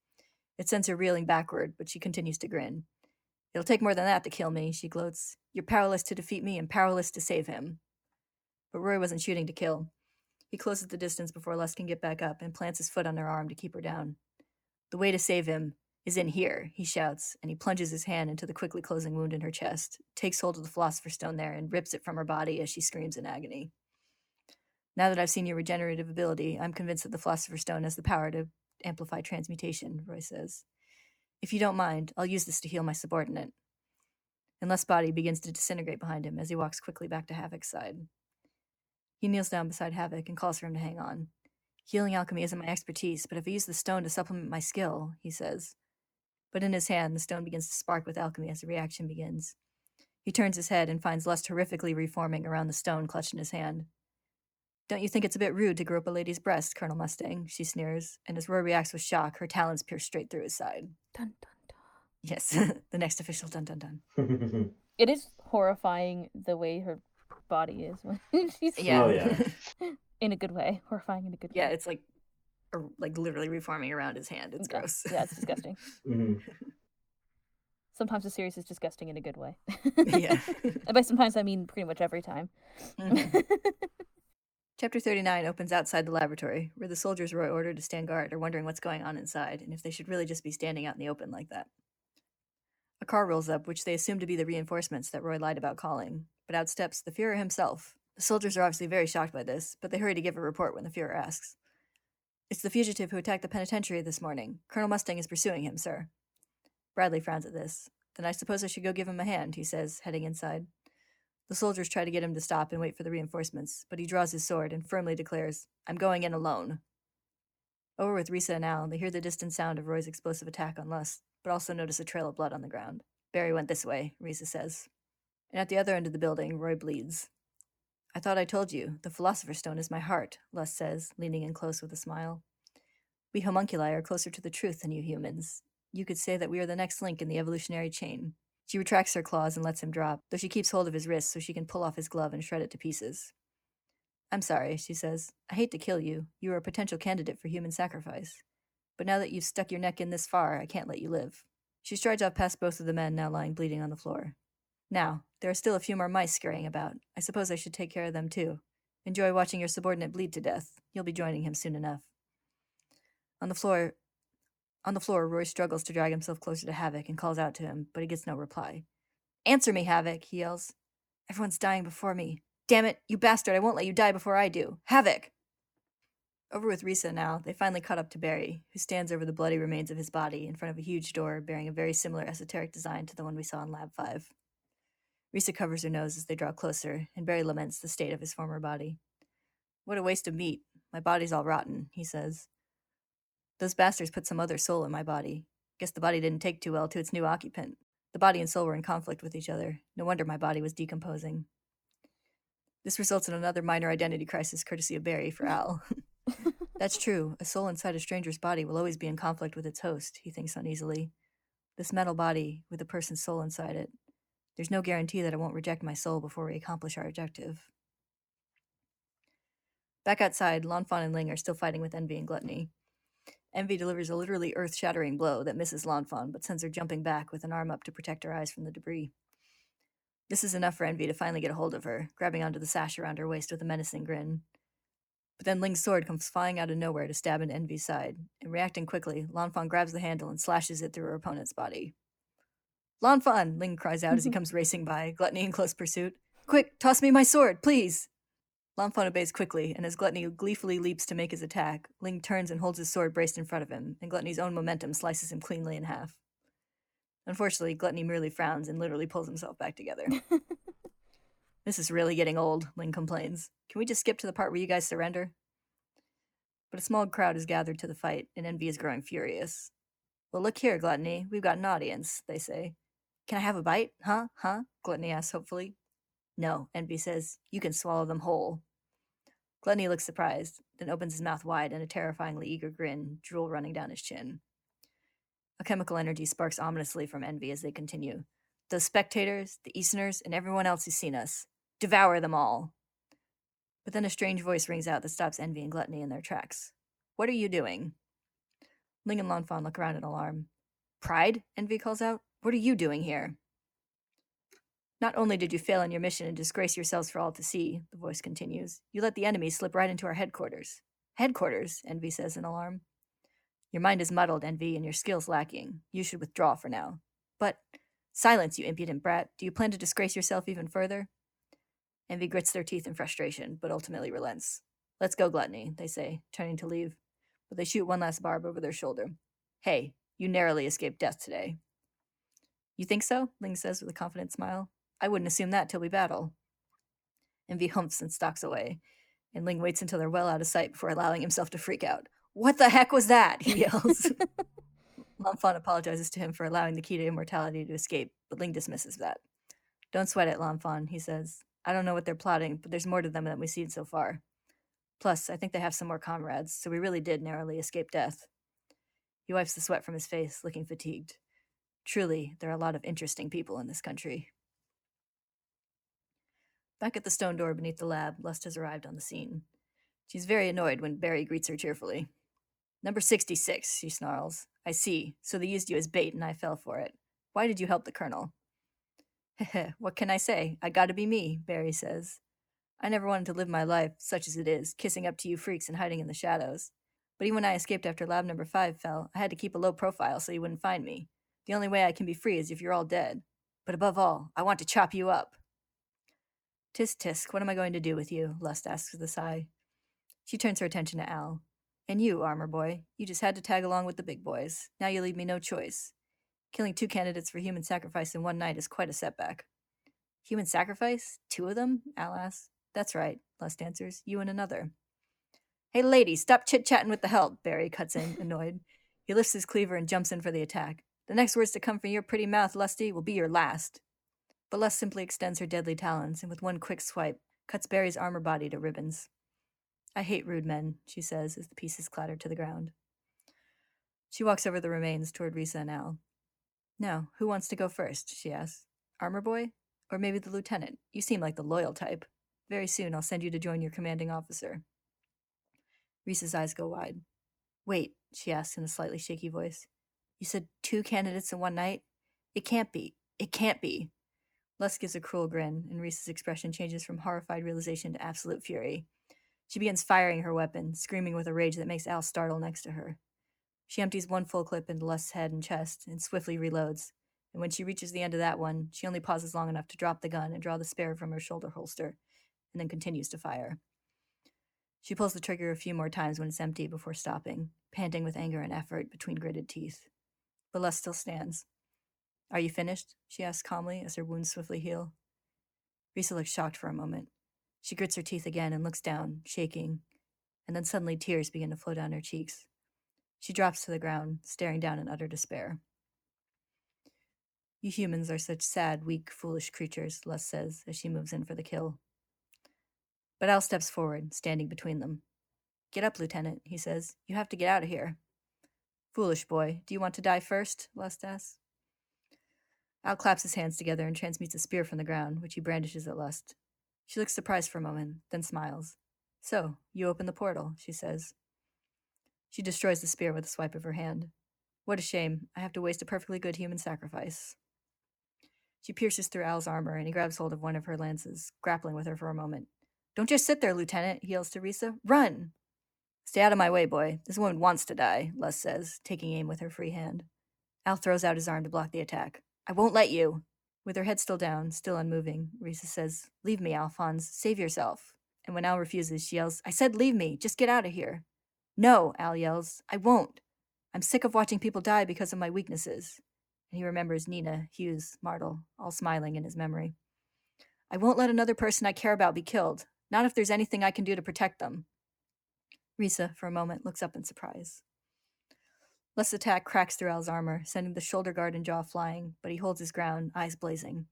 It sends her reeling backward, but she continues to grin. It'll take more than that to kill me, she gloats. You're powerless to defeat me and powerless to save him. But Roy wasn't shooting to kill. He closes the distance before Lust can get back up and plants his foot on her arm to keep her down. The way to save him is in here, he shouts, and he plunges his hand into the quickly closing wound in her chest, takes hold of the Philosopher's Stone there, and rips it from her body as she screams in agony. Now that I've seen your regenerative ability, I'm convinced that the Philosopher's Stone has the power to amplify transmutation, Roy says. If you don't mind, I'll use this to heal my subordinate. And Lust's body begins to disintegrate behind him as he walks quickly back to Havoc's side. He kneels down beside Havoc and calls for him to hang on. Healing alchemy isn't my expertise, but if I use the stone to supplement my skill, he says. But in his hand, the stone begins to spark with alchemy as the reaction begins. He turns his head and finds Lust horrifically reforming around the stone clutched in his hand. Don't you think it's a bit rude to grope a lady's breast, Colonel Mustang? She sneers, and as Roy reacts with shock, her talons pierce straight through his side. Dun dun dun. Yes, the next official dun dun dun. It is horrifying the way her body is when she's yeah. Oh, yeah. In a good way, horrifying in a good yeah, way. Yeah, it's like like literally reforming around his hand. It's yeah. gross. Yeah, it's disgusting. Mm-hmm. Sometimes the series is disgusting in a good way. Yeah. And by sometimes I mean pretty much every time. Mm-hmm. Chapter thirty-nine opens outside the laboratory, where the soldiers Roy ordered to stand guard are wondering what's going on inside and if they should really just be standing out in the open like that. A car rolls up, which they assume to be the reinforcements that Roy lied about calling, but out steps the Fuhrer himself. The soldiers are obviously very shocked by this, but they hurry to give a report when the Fuhrer asks. It's the fugitive who attacked the penitentiary this morning. Colonel Mustang is pursuing him, sir. Bradley frowns at this. Then I suppose I should go give him a hand, he says, heading inside. The soldiers try to get him to stop and wait for the reinforcements, but he draws his sword and firmly declares, I'm going in alone. Over with Riza and Al, they hear the distant sound of Roy's explosive attack on Lust, but also notice a trail of blood on the ground. Barry went this way, Riza says. And at the other end of the building, Roy bleeds. I thought I told you, the Philosopher's Stone is my heart, Lust says, leaning in close with a smile. We homunculi are closer to the truth than you humans. You could say that we are the next link in the evolutionary chain. She retracts her claws and lets him drop, though she keeps hold of his wrist so she can pull off his glove and shred it to pieces. I'm sorry, she says. I hate to kill you. You are a potential candidate for human sacrifice. But now that you've stuck your neck in this far, I can't let you live. She strides off past both of the men now lying bleeding on the floor. Now, there are still a few more mice scurrying about. I suppose I should take care of them too. Enjoy watching your subordinate bleed to death. You'll be joining him soon enough. On the floor, on the floor, Roy struggles to drag himself closer to Havoc and calls out to him, but he gets no reply. Answer me, Havoc, he yells. Everyone's dying before me. Damn it, you bastard, I won't let you die before I do. Havoc! Over with Riza now, they finally caught up to Barry, who stands over the bloody remains of his body in front of a huge door bearing a very similar esoteric design to the one we saw in Lab five. Riza covers her nose as they draw closer, and Barry laments the state of his former body. What a waste of meat. My body's all rotten, he says. Those bastards put some other soul in my body. Guess the body didn't take too well to its new occupant. The body and soul were in conflict with each other. No wonder my body was decomposing. This results in another minor identity crisis courtesy of Barry for Al. That's true. A soul inside a stranger's body will always be in conflict with its host, he thinks uneasily. This metal body, with a person's soul inside it. There's no guarantee that it won't reject my soul before we accomplish our objective. Back outside, Lan Fan and Ling are still fighting with Envy and Gluttony. Envy delivers a literally earth-shattering blow that misses Lan Fan, but sends her jumping back with an arm up to protect her eyes from the debris. This is enough for Envy to finally get a hold of her, grabbing onto the sash around her waist with a menacing grin. But then Ling's sword comes flying out of nowhere to stab into Envy's side, and reacting quickly, Lan Fan grabs the handle and slashes it through her opponent's body. "Lan Fan!" Ling cries out as he comes racing by, Gluttony in close pursuit. "Quick, toss me my sword, please!" Lan Fan obeys quickly, and as Gluttony gleefully leaps to make his attack, Ling turns and holds his sword braced in front of him, and Gluttony's own momentum slices him cleanly in half. Unfortunately, Gluttony merely frowns and literally pulls himself back together. "This is really getting old," Ling complains. "Can we just skip to the part where you guys surrender?" But a small crowd is gathered to the fight, and Envy is growing furious. "Well, look here, Gluttony, we've got an audience," they say. "Can I have a bite? Huh? Huh?" Gluttony asks hopefully. "No," Envy says. "You can swallow them whole." Gluttony looks surprised, then opens his mouth wide in a terrifyingly eager grin, drool running down his chin. A chemical energy sparks ominously from Envy as they continue. "Those spectators, the Easterners, and everyone else who's seen us. Devour them all!" But then a strange voice rings out that stops Envy and Gluttony in their tracks. "What are you doing?" Ling and Lan Fan look around in alarm. "Pride?" Envy calls out. "What are you doing here?" "Not only did you fail in your mission and disgrace yourselves for all to see," the voice continues, "you let the enemy slip right into our headquarters." "Headquarters?" Envy says in alarm. "Your mind is muddled, Envy, and your skills lacking. You should withdraw for now." "But—" "Silence, you impudent brat. Do you plan to disgrace yourself even further?" Envy grits their teeth in frustration, but ultimately relents. "Let's go, Gluttony," they say, turning to leave. But they shoot one last barb over their shoulder. "Hey, you narrowly escaped death today." "You think so?" Ling says with a confident smile. "I wouldn't assume that till we battle." Envy humps and stalks away, and Ling waits until they're well out of sight before allowing himself to freak out. "What the heck was that?" he yells. Lan Fan apologizes to him for allowing the key to immortality to escape, but Ling dismisses that. "Don't sweat it, Lan Fan," he says. "I don't know what they're plotting, but there's more to them than we've seen so far. Plus, I think they have some more comrades, so we really did narrowly escape death." He wipes the sweat from his face, looking fatigued. Truly, there are a lot of interesting people in this country. Back at the stone door beneath the lab, Lust has arrived on the scene. She's very annoyed when Barry greets her cheerfully. "Number sixty-six, she snarls. "I see. So they used you as bait and I fell for it. Why did you help the colonel?" "Heh, what can I say? I gotta be me," Barry says. "I never wanted to live my life, such as it is, kissing up to you freaks and hiding in the shadows. But even when I escaped after lab number five fell, I had to keep a low profile so you wouldn't find me. The only way I can be free is if you're all dead. But above all, I want to chop you up." "Tisk, tisk, what am I going to do with you?" Lust asks with a sigh. She turns her attention to Al. "And you, armor boy, you just had to tag along with the big boys. Now you leave me no choice. Killing two candidates for human sacrifice in one night is quite a setback." "Human sacrifice? Two of them?" Al asks. "That's right," Lust answers. "You and another." "Hey, lady, stop chit-chatting with the help," Barry cuts in, annoyed. He lifts his cleaver and jumps in for the attack. "The next words to come from your pretty mouth, Lusty, will be your last." But Lust simply extends her deadly talons and with one quick swipe cuts Barry's armor body to ribbons. "I hate rude men," she says as the pieces clatter to the ground. She walks over the remains toward Riza and Al. "Now, who wants to go first?" she asks. "Armor boy? Or maybe the lieutenant? You seem like the loyal type. Very soon I'll send you to join your commanding officer." Riza's eyes go wide. "Wait," she asks in a slightly shaky voice. "You said two candidates in one night? It can't be. It can't be." Lust gives a cruel grin, and Riza's expression changes from horrified realization to absolute fury. She begins firing her weapon, screaming with a rage that makes Al startle next to her. She empties one full clip into Lust's head and chest and swiftly reloads, and when she reaches the end of that one, she only pauses long enough to drop the gun and draw the spare from her shoulder holster, and then continues to fire. She pulls the trigger a few more times when it's empty before stopping, panting with anger and effort between gritted teeth. But Lust still stands. "Are you finished?" she asks calmly as her wounds swiftly heal. Riza looks shocked for a moment. She grits her teeth again and looks down, shaking, and then suddenly tears begin to flow down her cheeks. She drops to the ground, staring down in utter despair. "You humans are such sad, weak, foolish creatures," Lust says as she moves in for the kill. But Al steps forward, standing between them. "Get up, Lieutenant," he says. "You have to get out of here." "Foolish boy, do you want to die first?" Lust asks. Al claps his hands together and transmutes a spear from the ground, which he brandishes at Lust. She looks surprised for a moment, then smiles. "So, you open the portal," she says. She destroys the spear with a swipe of her hand. What a shame. I have to waste a perfectly good human sacrifice. She pierces through Al's armor, and he grabs hold of one of her lances, grappling with her for a moment. Don't just sit there, Lieutenant, he yells to Risa. Run! Stay out of my way, boy. This woman wants to die, Les says, taking aim with her free hand. Al throws out his arm to block the attack. I won't let you. With her head still down, still unmoving, Risa says, Leave me, Alphonse. Save yourself. And when Al refuses, she yells, I said leave me. Just get out of here. No, Al yells. I won't. I'm sick of watching people die because of my weaknesses. And he remembers Nina, Hughes, Martel, all smiling in his memory. I won't let another person I care about be killed. Not if there's anything I can do to protect them. Risa, for a moment, looks up in surprise. Lust's attack cracks through Al's armor, sending the shoulder guard and jaw flying, but he holds his ground, eyes blazing.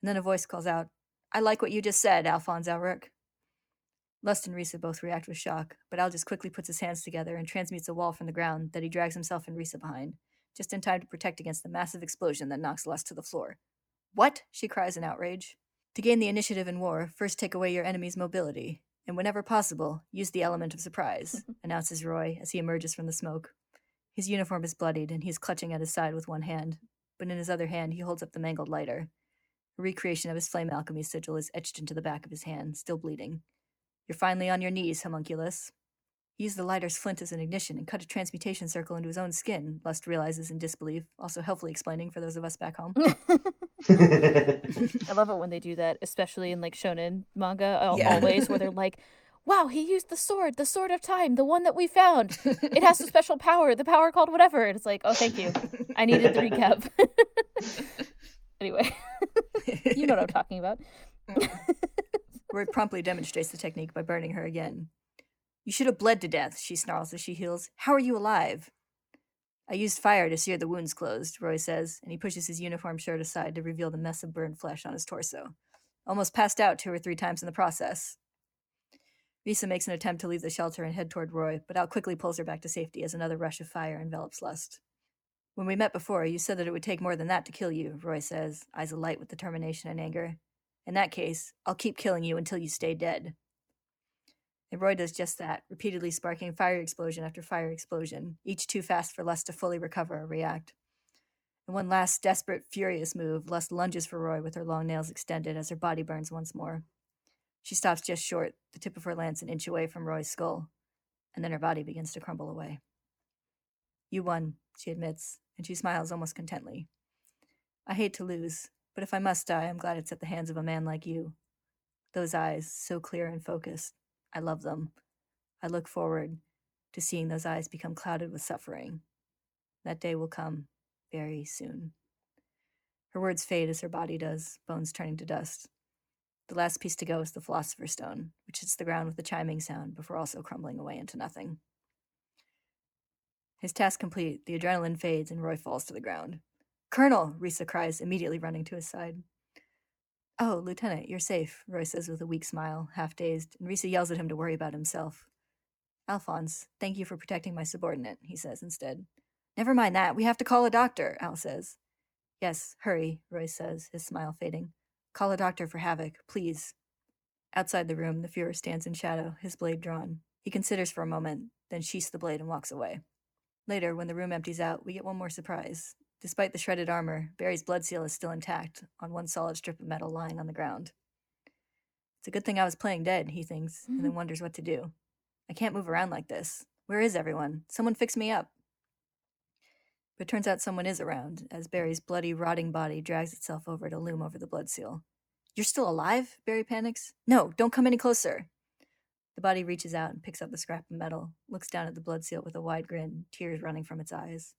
And then a voice calls out, I like what you just said, Alphonse Elric. Lust and Risa both react with shock, but Al just quickly puts his hands together and transmutes a wall from the ground that he drags himself and Risa behind, just in time to protect against the massive explosion that knocks Lust to the floor. What? She cries in outrage. To gain the initiative in war, first take away your enemy's mobility, and whenever possible, use the element of surprise, announces Roy as he emerges from the smoke. His uniform is bloodied, and he is clutching at his side with one hand, but in his other hand he holds up the mangled lighter. A recreation of his flame alchemy sigil is etched into the back of his hand, still bleeding. You're finally on your knees, homunculus. He used the lighter's flint as an ignition and cut a transmutation circle into his own skin, Lust realizes in disbelief, also helpfully explaining for those of us back home. I love it when they do that, especially in like shonen manga, yeah. always, where they're like, wow, he used the sword, the sword of time, the one that we found. It has a special power, the power called whatever. And it's like, oh, thank you. I needed the recap. Anyway, you know what I'm talking about. Roy promptly demonstrates the technique by burning her again. You should have bled to death, she snarls as she heals. How are you alive? I used fire to sear the wounds closed, Roy says, and he pushes his uniform shirt aside to reveal the mess of burned flesh on his torso. Almost passed out two or three times in the process. Risa makes an attempt to leave the shelter and head toward Roy, but Al quickly pulls her back to safety as another rush of fire envelops Lust. When we met before, you said that it would take more than that to kill you, Roy says, eyes alight with determination and anger. In that case, I'll keep killing you until you stay dead. And Roy does just that, repeatedly sparking fire explosion after fire explosion, each too fast for Lust to fully recover or react. In one last desperate, furious move, Lust lunges for Roy with her long nails extended as her body burns once more. She stops just short, the tip of her lance an inch away from Roy's skull, and then her body begins to crumble away. You won, she admits, and she smiles almost contently. I hate to lose, but if I must die, I'm glad it's at the hands of a man like you. Those eyes, so clear and focused. I love them. I look forward to seeing those eyes become clouded with suffering. That day will come very soon. Her words fade as her body does, bones turning to dust. The last piece to go is the Philosopher's Stone, which hits the ground with a chiming sound before also crumbling away into nothing. His task complete, the adrenaline fades and Roy falls to the ground. Colonel, Risa cries, immediately running to his side. Oh, Lieutenant, you're safe, Roy says with a weak smile, half-dazed, and Risa yells at him to worry about himself. Alphonse, thank you for protecting my subordinate, he says instead. Never mind that, we have to call a doctor, Al says. Yes, hurry, Roy says, his smile fading. Call a doctor for Havoc, please. Outside the room, the Fuhrer stands in shadow, his blade drawn. He considers for a moment, then sheaths the blade and walks away. Later, when the room empties out, we get one more surprise. Despite the shredded armor, Barry's blood seal is still intact, on one solid strip of metal lying on the ground. It's a good thing I was playing dead, he thinks, and then wonders what to do. I can't move around like this. Where is everyone? Someone fix me up. But it turns out someone is around, as Barry's bloody, rotting body drags itself over to loom over the blood seal. You're still alive? Barry panics. No, don't come any closer. The body reaches out and picks up the scrap of metal, looks down at the blood seal with a wide grin, tears running from its eyes.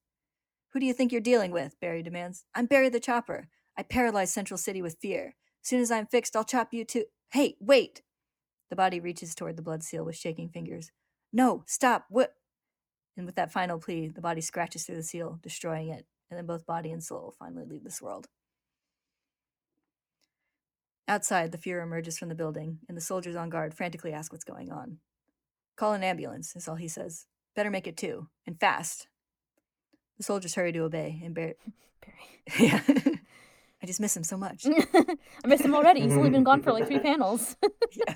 Who do you think you're dealing with? Barry demands. I'm Barry the Chopper. I paralyze Central City with fear. As soon as I'm fixed, I'll chop you to— Hey, wait! The body reaches toward the blood seal with shaking fingers. No, stop, what? And with that final plea, the body scratches through the seal, destroying it, and then both body and soul finally leave this world. Outside, the Fuhrer emerges from the building, and the soldiers on guard frantically ask what's going on. Call an ambulance, is all he says. Better make it two, and fast. The soldiers hurry to obey, and Barry... Barry. Yeah. I just miss him so much. I miss him already. He's only been gone for like three panels. Yeah.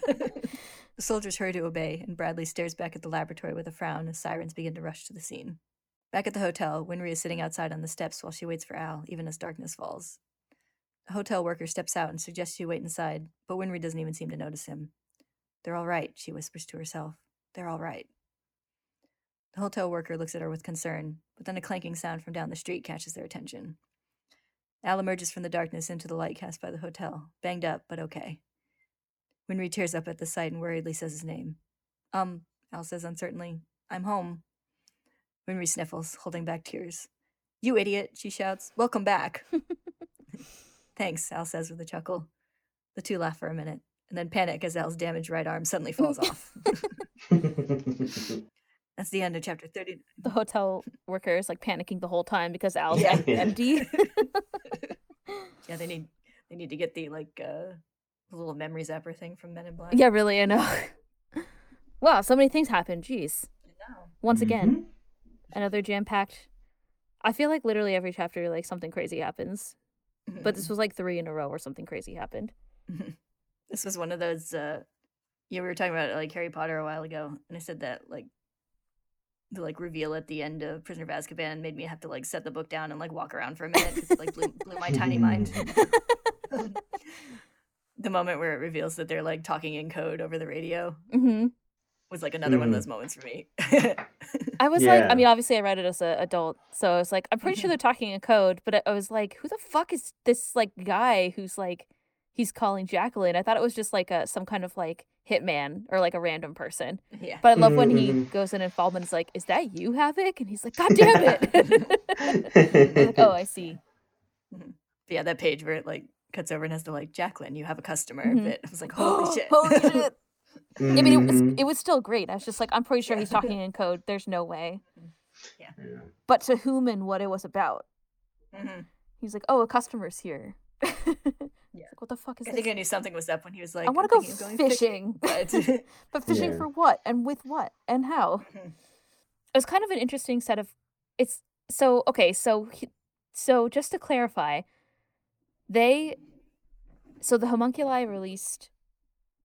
The soldiers hurry to obey, and Bradley stares back at the laboratory with a frown as sirens begin to rush to the scene. Back at the hotel, Winry is sitting outside on the steps while she waits for Al, even as darkness falls. A hotel worker steps out and suggests she wait inside, but Winry doesn't even seem to notice him. They're all right, she whispers to herself. They're all right. The hotel worker looks at her with concern, but then a clanking sound from down the street catches their attention. Al emerges from the darkness into the light cast by the hotel, banged up, but okay. Winry tears up at the sight and worriedly says his name. Um, Al says uncertainly, I'm home. Winry sniffles, holding back tears. You idiot, she shouts. Welcome back. Thanks, Al says with a chuckle. The two laugh for a minute, and then panic as Al's damaged right arm suddenly falls off. That's the end of chapter thirty. The hotel worker is like panicking the whole time because Al's yeah. empty. Yeah, they need they need to get the like uh, little memory zapper thing from Men in Black. Yeah, really, I know. Wow, so many things happened. Jeez. I know. Once mm-hmm. again, another jam-packed. I feel like literally every chapter, like something crazy happens, mm-hmm. but this was like three in a row where something crazy happened. Mm-hmm. This was one of those. Uh, yeah, we were talking about like Harry Potter a while ago, and I said that like. The, like, reveal at the end of Prisoner of Azkaban made me have to, like, set the book down and, like, walk around for a minute because it, like, blew, blew my tiny mind. The moment where it reveals that they're, like, talking in code over the radio mm-hmm. was, like, another mm. one of those moments for me. I was yeah. like, I mean, obviously I read it as an adult, so I was like, I'm pretty mm-hmm. sure they're talking in code, but I was like, who the fuck is this, like, guy who's, like, he's calling Jacqueline? I thought it was just, like, a some kind of, like, hitman or like a random person. Yeah. But I love when he goes in and Falman's like, is that you, Havoc? And he's like, God damn it. Like, oh, I see. Mm-hmm. Yeah, that page where it like cuts over and has to like, Jacqueline, you have a customer. Mm-hmm. But I was like, holy shit. Holy shit. Mm-hmm. I mean, it was, it was still great. I was just like, I'm pretty sure yeah. he's talking in code. There's no way. Yeah. yeah. But to whom and what it was about. Mm-hmm. He's like, oh, a customer's here. Yeah. Like, what the fuck is I this? I think I knew something was up when he was like, I want to go fishing. fishing but, but fishing yeah. for what? And with what? And how? Mm-hmm. It was kind of an interesting set of... It's So, okay, so he, so just to clarify, they... So the homunculi released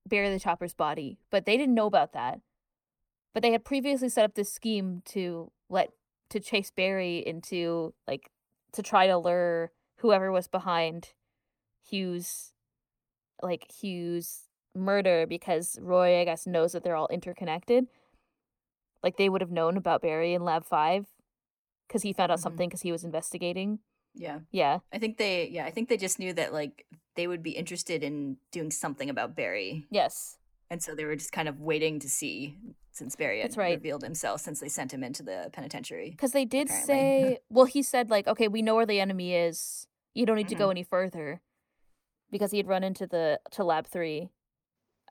Barry the Chopper's body, but they didn't know about that. But they had previously set up this scheme to let to chase Barry into, like, to try to lure whoever was behind... Hughes, like Hughes murder, because Roy, I guess, knows that they're all interconnected. Like they would have known about Barry in Lab Five, because he found out mm-hmm. something because he was investigating. Yeah, yeah. I think they, yeah, I think they just knew that like they would be interested in doing something about Barry. Yes. And so they were just kind of waiting to see, since Barry had right. revealed himself, since they sent him into the penitentiary. Because they did apparently. say, well, he said like, okay, we know where the enemy is. You don't need mm-hmm. to go any further. Because he had run into the to Lab Three,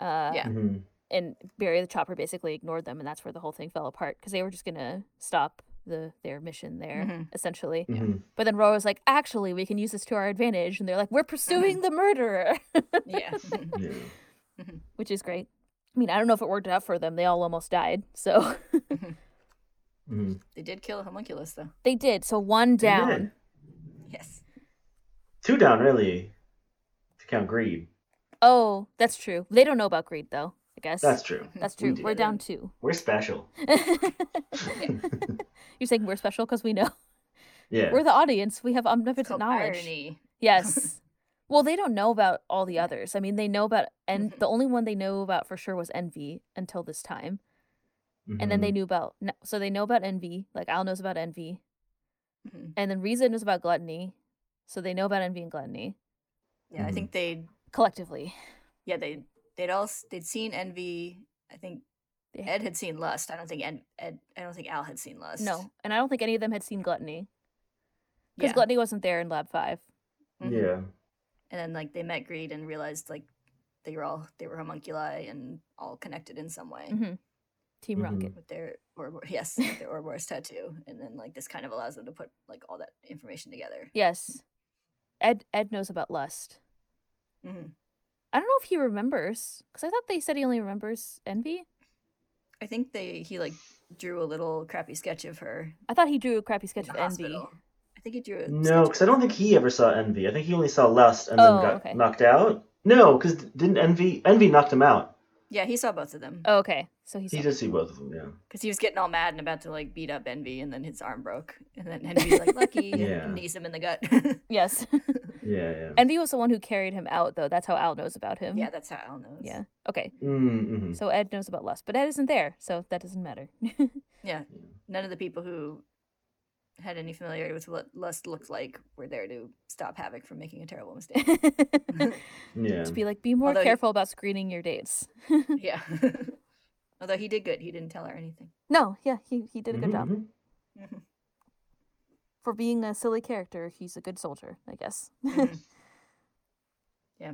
uh, yeah, mm-hmm. and Barry the Chopper basically ignored them, and that's where the whole thing fell apart because they were just gonna stop the their mission there mm-hmm. essentially. Mm-hmm. But then Roy was like, "Actually, we can use this to our advantage," and they're like, "We're pursuing mm-hmm. the murderer." Yeah, yeah. Mm-hmm. Which is great. I mean, I don't know if it worked out for them. They all almost died, so mm-hmm. Mm-hmm. they did kill a homunculus, though. They did. So one down. Yes. Two down, really. Count Greed. Oh, that's true. They don't know about Greed, though, I guess. That's true. That's true. We we're down two. We're special. You're saying we're special because we know. Yeah. We're the audience. We have omnipotent knowledge. Irony. Yes. Well, they don't know about all the others. I mean, they know about, and the only one they know about for sure was Envy until this time. Mm-hmm. And then they knew about, so they know about Envy. Like, Al knows about Envy. Mm-hmm. And then Riza knows about Gluttony. So they know about Envy and Gluttony. Yeah, mm-hmm. I think they collectively. Yeah, they they'd all they'd seen Envy. I think Ed had seen Lust. I don't think Ed, Ed I don't think Al had seen Lust. No, and I don't think any of them had seen Gluttony. Because yeah. Gluttony wasn't there in Lab Five. Mm-hmm. Yeah. And then like they met Greed and realized like they were all they were homunculi and all connected in some way. Mm-hmm. Team mm-hmm. Rocket with their or yes with their Ouroboros tattoo, and then like this kind of allows them to put like all that information together. Yes. Ed Ed knows about Lust. Mm-hmm. I don't know if he remembers, because I thought they said he only remembers Envy. I think they he like drew a little crappy sketch of her. I thought he drew a crappy sketch of hospital. Envy. I think he drew it. No, because I don't think he ever saw Envy. I think he only saw Lust and oh, then got okay. knocked out. No, because didn't Envy... Envy knocked him out. Yeah, he saw both of them. Oh, okay. So he saw He did them. see both of them, yeah. Because he was getting all mad and about to, like, beat up Envy, and then his arm broke. And then Envy's like, lucky, yeah. and knees him in the gut. Yes. Yeah, yeah. Envy was the one who carried him out, though. That's how Al knows about him. Yeah, that's how Al knows. Yeah. Okay. Mm-hmm. So Ed knows about Lust, but Ed isn't there, so that doesn't matter. Yeah. None of the people who had any familiarity with what Lust looked like were there to stop Havoc from making a terrible mistake. Yeah. To be like, be more Although careful he... about screening your dates. Yeah. Although he did good. He didn't tell her anything. No, yeah, he, he did a good mm-hmm. job. Mm-hmm. For being a silly character, he's a good soldier, I guess. Mm-hmm. Yeah.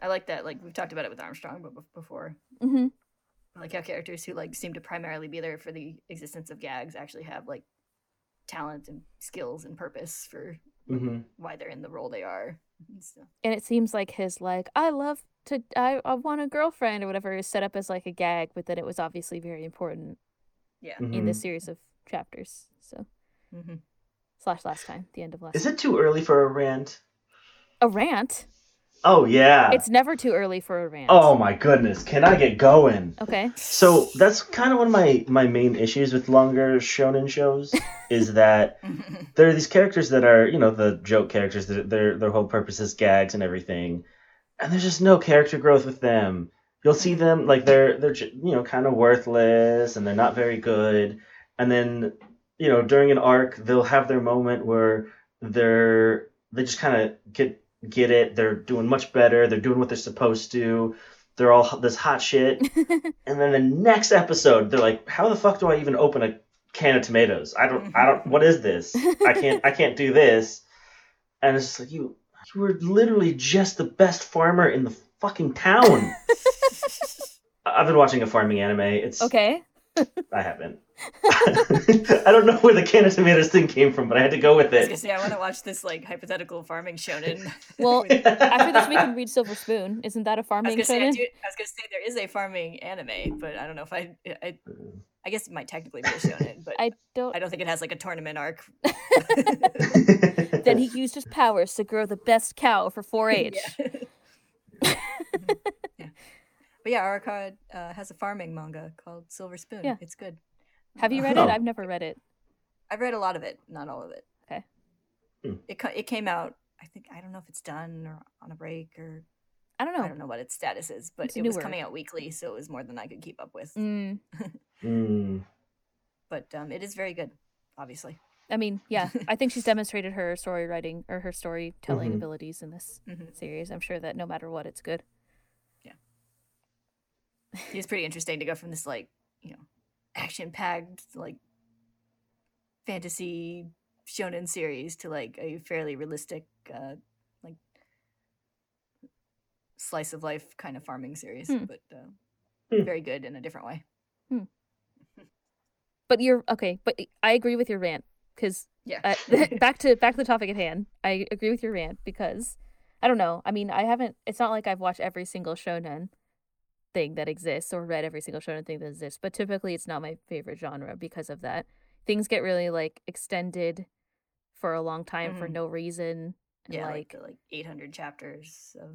I like that. Like, we've talked about it with Armstrong but before. Mm-hmm. Like how characters who, like, seem to primarily be there for the existence of gags actually have, like, talent and skills and purpose for mm-hmm. why they're in the role they are. So. And it seems like his, like, I love to, I, I want a girlfriend or whatever is set up as, like, a gag, but then it was obviously very important yeah. mm-hmm. in this series of chapters. So, mm-hmm. slash last time, the end of last Is time. It too early for a rant? A rant? Oh, yeah. It's never too early for a rant. Oh, my goodness. Can I get going? Okay. So that's kind of one of my, my main issues with longer shonen shows is that there are these characters that are, you know, the joke characters, that their their whole purpose is gags and everything. And there's just no character growth with them. You'll see them, like, they're, they're you know, kind of worthless and they're not very good. And then, you know, during an arc, they'll have their moment where they're they just kind of get... get it, they're doing much better, they're doing what they're supposed to, they're all this hot shit, and then the next episode they're like, how the fuck do I even open a can of tomatoes? I don't, I don't, what is this? I can't, I can't do this. And it's just like, you, you were literally just the best farmer in the fucking town. I've been watching a farming anime. It's okay. I haven't. I don't know where the can of tomatoes thing came from, but I had to go with it. I was gonna say, I want to watch this, like, hypothetical farming shonen. Well, after this we can read Silver Spoon. Isn't that a farming I shonen? Say, I, do, I was gonna say there is a farming anime, but I don't know if I. I, I guess it might technically be a shonen, but I don't. I don't think it has, like, a tournament arc. Then he used his powers to grow the best cow for four H. Yeah. Yeah. But yeah, Arcade uh, has a farming manga called Silver Spoon. Yeah. It's good. Have you read oh. it? I've never read it. I've read a lot of it, not all of it. Okay. Mm. It it came out, I think, I don't know if it's done or on a break or... I don't know. I don't know what its status is, but it's it was word. coming out weekly, so it was more than I could keep up with. Mm. mm. But um, it is very good, obviously. I mean, yeah, I think she's demonstrated her story writing or her storytelling mm-hmm. abilities in this mm-hmm. series. I'm sure that no matter what, it's good. It's pretty interesting to go from this, like, you know, action-packed, like, fantasy shonen series to, like, a fairly realistic, uh, like, slice of life kind of farming series, hmm. but uh, hmm. very good in a different way. Hmm. But you're okay. But I agree with your rant because yeah. uh, back to back to the topic at hand. I agree with your rant because I don't know. I mean, I haven't. It's not like I've watched every single shonen thing that exists or read every single shonen thing that exists, but typically it's not my favorite genre because of that. Things get really, like, extended for a long time mm-hmm. for no reason. And yeah, like, like, the, like eight hundred chapters of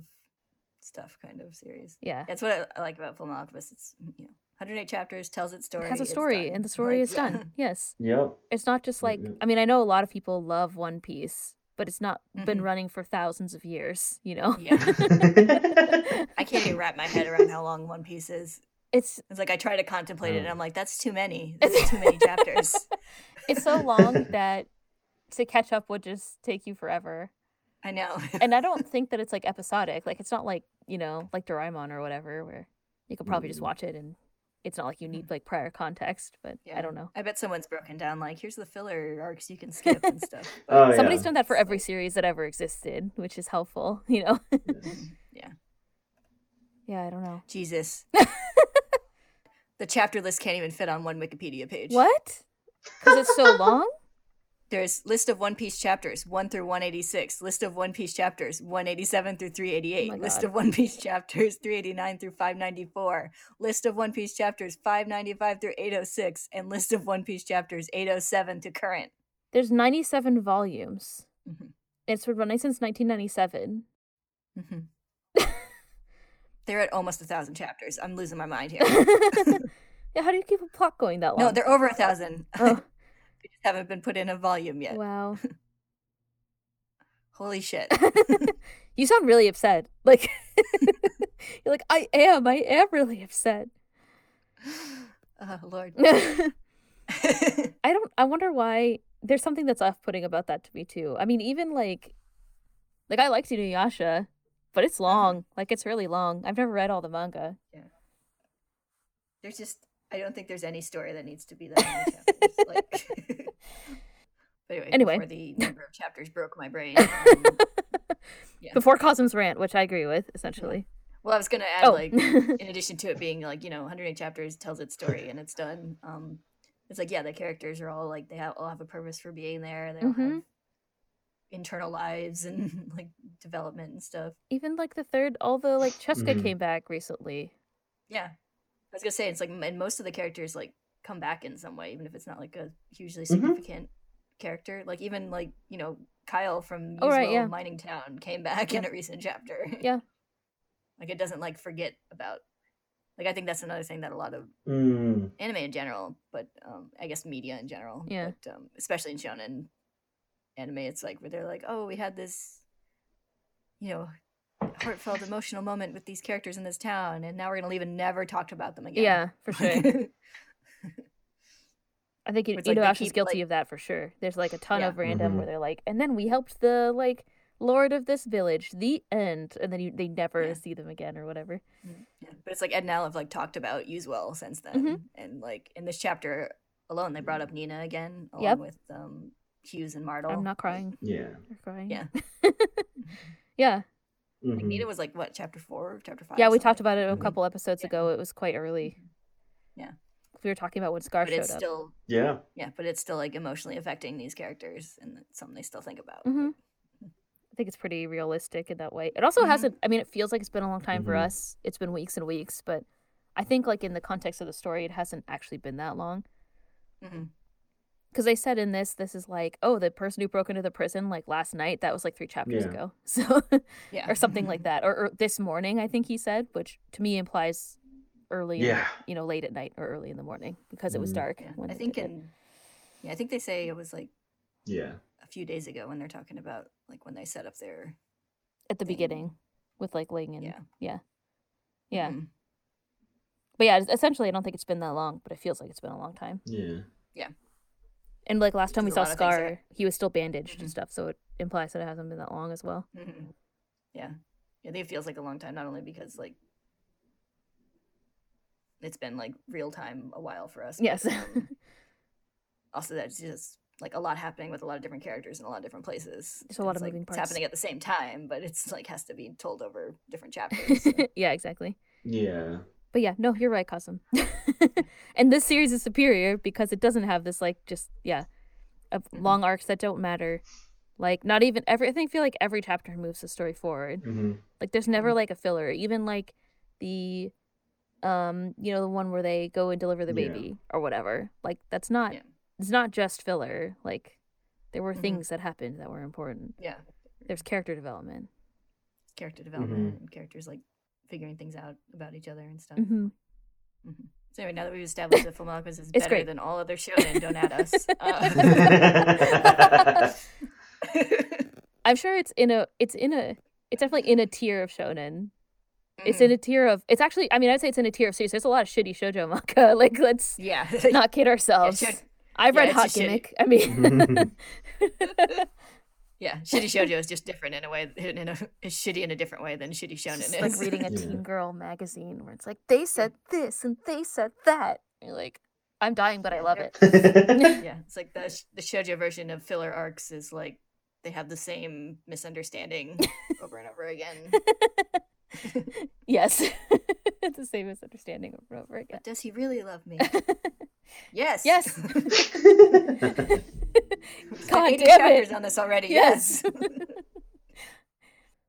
stuff kind of series. Yeah, that's what I like about Fullmetal Alchemist. It's, you know, one hundred eight chapters, tells its story. It has a story, and the story like, is yeah. done. Yes. Yeah. It's not just like mm-hmm. I mean, I know a lot of people love One Piece, but it's not mm-hmm. been running for thousands of years, you know? Yeah. I can't even wrap my head around how long One Piece is. It's it's like I try to contemplate it, and I'm like, that's too many. That's too many chapters. It's so long that to catch up would just take you forever. I know. And I don't think that it's, like, episodic. Like, it's not like, you know, like Doraemon or whatever, where you could probably mm-hmm. just watch it and it's not like you need, like, prior context, but yeah. I don't know. I bet someone's broken down, like, here's the filler arcs you can skip and stuff. Oh, somebody's yeah. done that for every series that ever existed, which is helpful, you know? Yeah. Yeah, I don't know. Jesus. The chapter list can't even fit on one Wikipedia page. What? Because it's so long? There's list of One Piece chapters, one through one eighty-six. List of One Piece chapters, one eighty-seven through three eighty-eight. Oh list of One Piece chapters, three eighty-nine through five ninety-four. List of One Piece chapters, five ninety-five through eight oh six. And list of One Piece chapters, eight oh seven to current. There's ninety-seven volumes. Mm-hmm. It's been running since nineteen ninety-seven. Mm-hmm. They're at almost a thousand chapters. I'm losing my mind here. Yeah, how do you keep a plot going that long? No, they're over a thousand. Oh. We just haven't been put in a volume yet. Wow. Holy shit. You sound really upset. Like, you're like, I am. I am really upset. Oh, Lord. I don't, I wonder why. There's something that's off-putting about that to me, too. I mean, even, like, like, I liked Inuyasha, but it's long. Like, it's really long. I've never read all the manga. Yeah. There's just, I don't think there's any story that needs to be that many chapters. Like... But anyway, anyway, before the number of chapters broke my brain. Um, yeah. Before Cosm's rant, which I agree with, essentially. Well, I was going to add, oh. like, in addition to it being, like, you know, one hundred eight chapters, tells its story, and it's done. Um, it's like, yeah, the characters are all, like, they have, all have a purpose for being there. They all mm-hmm. have internal lives and, like, development and stuff. Even, like, the third, all the, like, Cheska mm-hmm. came back recently. Yeah. I was going to say, it's like, and most of the characters, like, come back in some way, even if it's not, like, a hugely significant mm-hmm. character. Like, even, like, you know, Kyle from oh, right, yeah. Mining Town came back yeah. in a recent chapter. Yeah. Like, it doesn't, like, forget about. Like, I think that's another thing that a lot of mm. anime in general, but um, I guess media in general, yeah. but um, especially in shonen anime, it's like where they're like, oh, we had this, you know, heartfelt, emotional moment with these characters in this town, and now we're going to leave and never talk about them again. Yeah, for sure. I think Ito Ash is guilty like, of that for sure. There's, like, a ton yeah. of random mm-hmm. where they're like, and then we helped the, like, lord of this village, the end, and then you, they never yeah. see them again or whatever. Yeah. But it's like Ed and Al have like talked about Yuzwell since then, mm-hmm. and like in this chapter alone, they brought up Nina again, along yep. with um, Hughes and Martel. I'm not crying. Yeah, you're crying. Yeah, yeah. Mm-hmm. Like, Nina was like what chapter four, or chapter five. Yeah, we talked about it a mm-hmm. couple episodes yeah. ago. It was quite early. Yeah, we were talking about when Scar but showed it's still, up. Yeah, yeah, but it's still like emotionally affecting these characters, and it's something they still think about. Mm-hmm. I think it's pretty realistic in that way. It also mm-hmm. hasn't, I mean, it feels like it's been a long time mm-hmm. for us. It's been weeks and weeks, but I think, like, in the context of the story, it hasn't actually been that long. Because mm-hmm. they said in this, this is like, oh, the person who broke into the prison, like, last night, that was, like, three chapters yeah. ago. So, yeah. or something like that. Or, or this morning, I think he said, which to me implies early, yeah. you know, late at night or early in the morning because mm-hmm. it was dark. Yeah. When I think in, yeah, I think they say it was, like, yeah. a few days ago when they're talking about like when they set up their at the thing. Beginning with like Ling and yeah yeah yeah mm-hmm. but yeah essentially I don't think it's been that long, but it feels like it's been a long time. Yeah yeah and like last time There's we saw Scar that... he was still bandaged mm-hmm. and stuff, so it implies that it hasn't been that long as well. Mm-hmm. yeah yeah I think it feels like a long time, not only because like it's been like real time a while for us, but, yes um, also that's just like a lot happening with a lot of different characters in a lot of different places. There's a lot it's of like, moving parts. It's happening at the same time, but it's like has to be told over different chapters. So. Yeah, exactly. Yeah. But yeah, no, you're right, Kasim. And this series is superior because it doesn't have this like just yeah, of mm-hmm. long arcs that don't matter. Like not even every. I think I feel like every chapter moves the story forward. Mm-hmm. Like there's never mm-hmm. like a filler. Even like the, um, you know, the one where they go and deliver the baby yeah. or whatever. Like that's not. Yeah. It's not just filler. Like, there were mm-hmm. things that happened that were important. Yeah. There's character development. Character development mm-hmm. and characters, like, figuring things out about each other and stuff. Mm-hmm. Mm-hmm. So anyway, now that we've established that Fullmetal Alchemist is better great. than all other shonen, don't at us. Uh- I'm sure it's in a, it's in a, it's definitely in a tier of shonen. It's in a tier of, it's actually, I mean, I'd say it's in a tier of series. There's a lot of shitty shoujo manga. Like, let's yeah. not kid ourselves. Yeah, sure. I've yeah, read Hot Gimmick. Shitty. I mean, yeah, shitty shoujo is just different in a way. In a, it's shitty in a different way than shitty shonen is. It's like reading a yeah. teen girl magazine where it's like they said this and they said that. And you're like, I'm dying, but I love it. Yeah, it's like the the shoujo version of filler arcs is like they have the same misunderstanding over and over again. Yes, it's the same misunderstanding over and over again. But does he really love me? Yes. Yes. God eighty damn it! On this already. Yes. yes.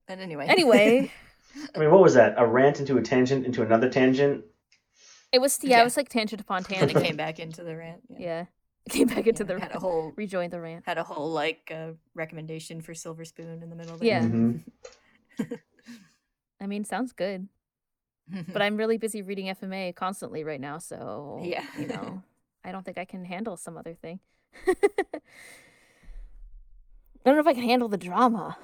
And anyway. Anyway. I mean, what was that? A rant into a tangent into another tangent. It was yeah, yeah. it was like tangent upon tangent. It came back into the rant. Yeah. yeah. Came back into yeah, the had a whole rejoined the rant. Had a whole like uh, recommendation for Silver Spoon in the middle of it. Yeah. Mm-hmm. I mean, sounds good. But I'm really busy reading F M A constantly right now, so yeah. you know, I don't think I can handle some other thing. I don't know if I can handle the drama.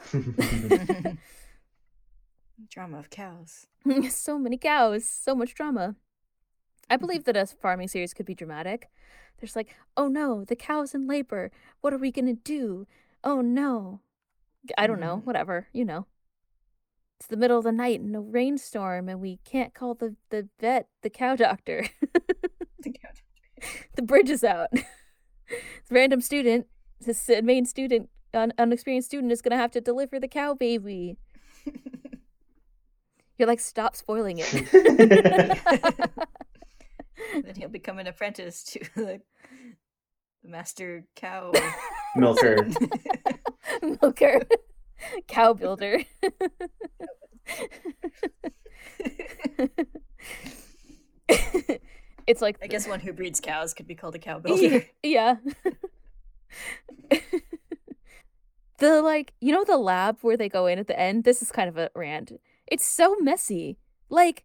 Drama of cows. So many cows, so much drama. I believe that a farming series could be dramatic. There's like, oh no, the cow's in labor. What are we going to do? Oh no. I don't know, whatever, you know. It's the middle of the night in a rainstorm and we can't call the, the vet the cow doctor. The cow doctor. The bridge is out. Random student, this main student, un- unexperienced student is going to have to deliver the cow baby. You're like, stop spoiling it. Then he'll become an apprentice to the, the master cow milker. Milker. Cow builder. It's like, I guess one who breeds cows could be called a cow builder. Yeah. The, like, you know, the lab where they go in at the end? This is kind of a rant. It's so messy. Like,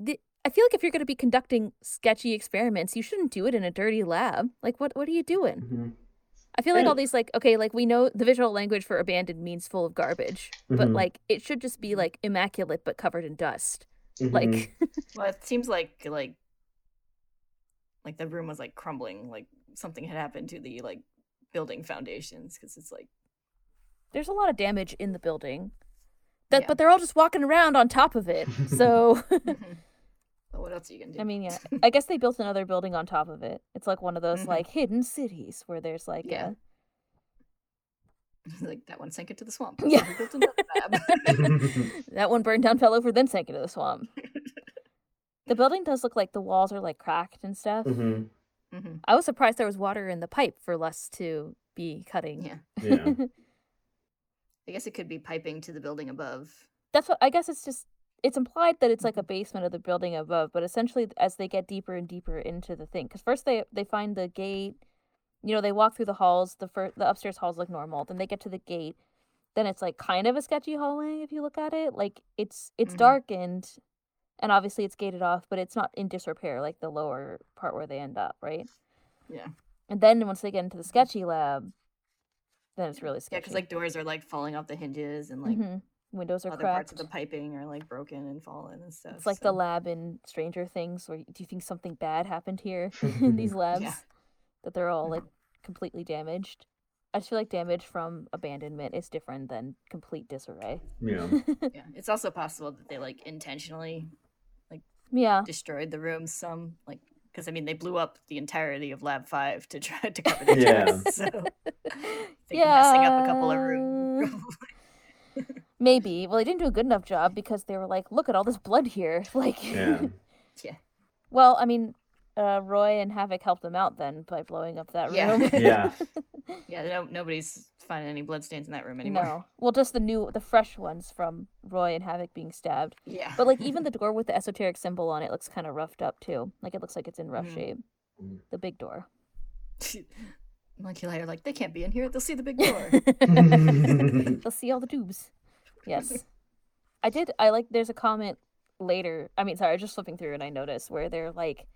the I feel like if you're going to be conducting sketchy experiments, you shouldn't do it in a dirty lab. Like, what what are you doing? Mm-hmm. I feel like all these, like, okay, like, we know the visual language for abandoned means full of garbage. Mm-hmm. But, like, it should just be, like, immaculate but covered in dust. Mm-hmm. Like... Well, it seems like, like, like, the room was, like, crumbling. Like, something had happened to the, like, building foundations. Because it's, like... There's a lot of damage in the building. That, yeah. But they're all just walking around on top of it. So... Mm-hmm. Well, what else are you gonna do? I mean, yeah. I guess they built another building on top of it. It's like one of those, mm-hmm. like, hidden cities where there's, like, yeah. a... Like, that one sank into the swamp. Yeah. Built that one burned down, fell over, then sank into the swamp. The building does look like the walls are, like, cracked and stuff. Mm-hmm. Mm-hmm. I was surprised there was water in the pipe for Lust to be cutting. Yeah. yeah. I guess it could be piping to the building above. That's what... I guess it's just... It's implied that it's like a basement of the building above, but essentially as they get deeper and deeper into the thing, because first they they find the gate, you know, they walk through the halls, the first, the upstairs halls look normal, then they get to the gate, then it's like kind of a sketchy hallway if you look at it, like it's it's mm-hmm. darkened, and obviously it's gated off, but it's not in disrepair like the lower part where they end up, right? Yeah. And then once they get into the sketchy lab, then it's really sketchy. Yeah, because like doors are like falling off the hinges and like. Mm-hmm. Windows are Other cracked. Parts of the piping are like broken and fallen and stuff. It's like so. The lab in Stranger Things. Where do you think something bad happened here in these labs? Yeah. That they're all like completely damaged. I just feel like damage from abandonment is different than complete disarray. Yeah, yeah. It's also possible that they like intentionally, like yeah, destroyed the room some like because I mean they blew up the entirety of Lab Five to try to cover the yeah. Terrace, so they yeah. messing up a couple of rooms. Maybe. Well, they didn't do a good enough job because they were like, look at all this blood here. Like, yeah. yeah. Well, I mean, uh, Roy and Havoc helped them out then by blowing up that yeah. room. yeah. Yeah. No, nobody's finding any bloodstains in that room anymore. No. Well, just the new, the fresh ones from Roy and Havoc being stabbed. Yeah. But like, even the door with the esoteric symbol on it looks kind of roughed up too. Like, it looks like it's in rough mm. shape. Mm. The big door. Monkey Light are like, they can't be in here. They'll see the big door. They'll see all the tubes. Yes. I did. I like, there's a comment later. I mean, sorry, I was just flipping through and I noticed where they're like,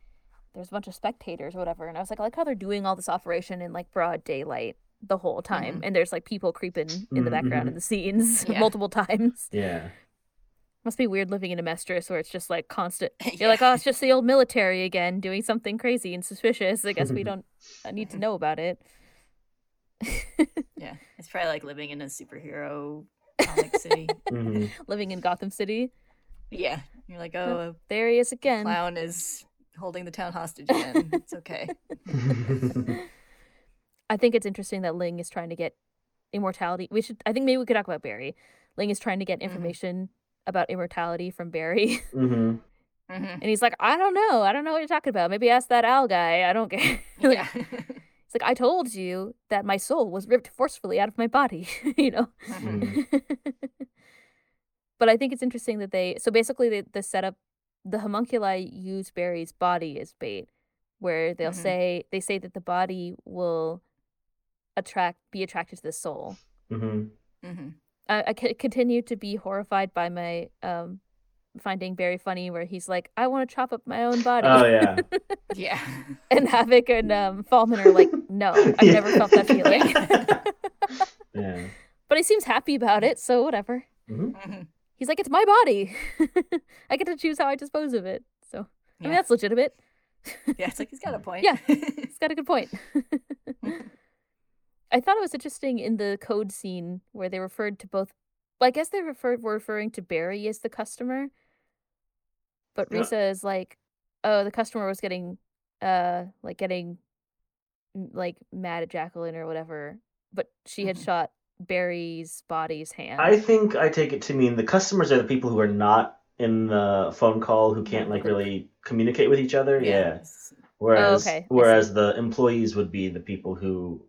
there's a bunch of spectators or whatever. And I was like, I like how they're doing all this operation in like broad daylight the whole time. Mm-hmm. And there's like people creeping in mm-hmm. the background in the scenes yeah. multiple times. Yeah. Must be weird living in a mistress where it's just like constant. You're yeah. like, oh, it's just the old military again doing something crazy and suspicious. I guess we don't need to know about it. Yeah. It's probably like living in a superhero comic city. Mm-hmm. Living in Gotham City. Yeah. You're like, oh, there he is again. Clown is holding the town hostage again. It's okay. I think it's interesting that Ling is trying to get immortality. We should I think maybe we could talk about Barry. Ling is trying to get information mm-hmm. about immortality from Barry. Mm-hmm. Mm-hmm. And he's like, I don't know. I don't know what you're talking about. Maybe ask that owl guy. I don't care. Yeah. It's like, I told you that my soul was ripped forcefully out of my body, you know? Mm-hmm. But I think it's interesting that they... So basically, the, the setup, the homunculi use Barry's body as bait where they'll mm-hmm. say they say that the body will attract be attracted to the soul. Mm-hmm. Mm-hmm. I, I continue to be horrified by my um, finding Barry funny, where he's like, "I want to chop up my own body." Oh yeah, yeah. And Havoc and um, Falman are like, "No, I've yeah. never felt that feeling." Yeah. But he seems happy about it, so whatever. Mm-hmm. Mm-hmm. He's like, it's my body. I get to choose how I dispose of it. So, yeah. I mean, that's legitimate. Yeah, it's like, he's got a point. Yeah, he's got a good point. I thought it was interesting in the code scene where they referred to both, well, I guess they referred were referring to Barry as the customer, but Riza yeah. is like, oh, the customer was getting, uh, like getting, like mad at Jacqueline or whatever, but she had mm-hmm. shot Barry's body's hand. I think I take it to mean the customers are the people who are not in the phone call, who can't like really communicate with each other. Yes. Yeah. Whereas oh, okay. whereas the employees would be the people who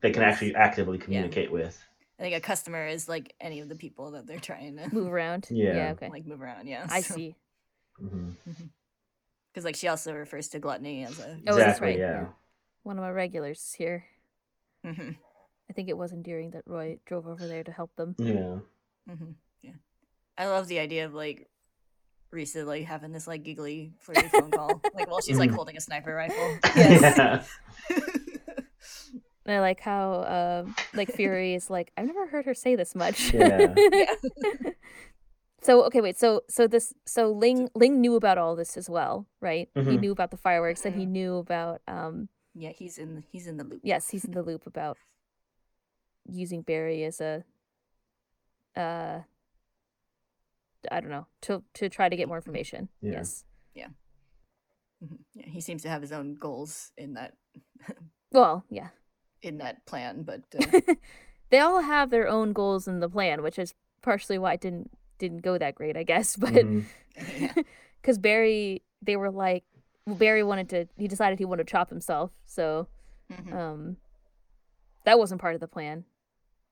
they can actually actively communicate yeah. with. I think a customer is like any of the people that they're trying to move around. Yeah. yeah okay. Like move around. Yeah. I so. see. Because mm-hmm. mm-hmm. like she also refers to Gluttony as a. Oh, exactly, that's right. Yeah. One of my regulars here. Mm-hmm. I think it was endearing that Roy drove over there to help them. Yeah. Mm-hmm. Yeah. I love the idea of like Risa like having this like giggly flirty phone call, like while she's like holding a sniper rifle. Yes. Yeah. And I like how uh, like Fury is like, I've never heard her say this much. Yeah. yeah. So okay, wait. So so this so Ling Ling knew about all this as well, right? Mm-hmm. He knew about the fireworks, and he knew about. Um, yeah, he's in he's in the loop. Yes, he's in the loop about using Barry as a, uh, I don't know, to to try to get more information. Yeah. Yes. Yeah. Mm-hmm. Yeah. He seems to have his own goals in that. Well, yeah. In that plan, but uh... they all have their own goals in the plan, which is partially why it didn't didn't go that great, I guess. But because mm-hmm. yeah. Barry, they were like, Barry wanted to. He decided he wanted to chop himself, so mm-hmm. um, that wasn't part of the plan.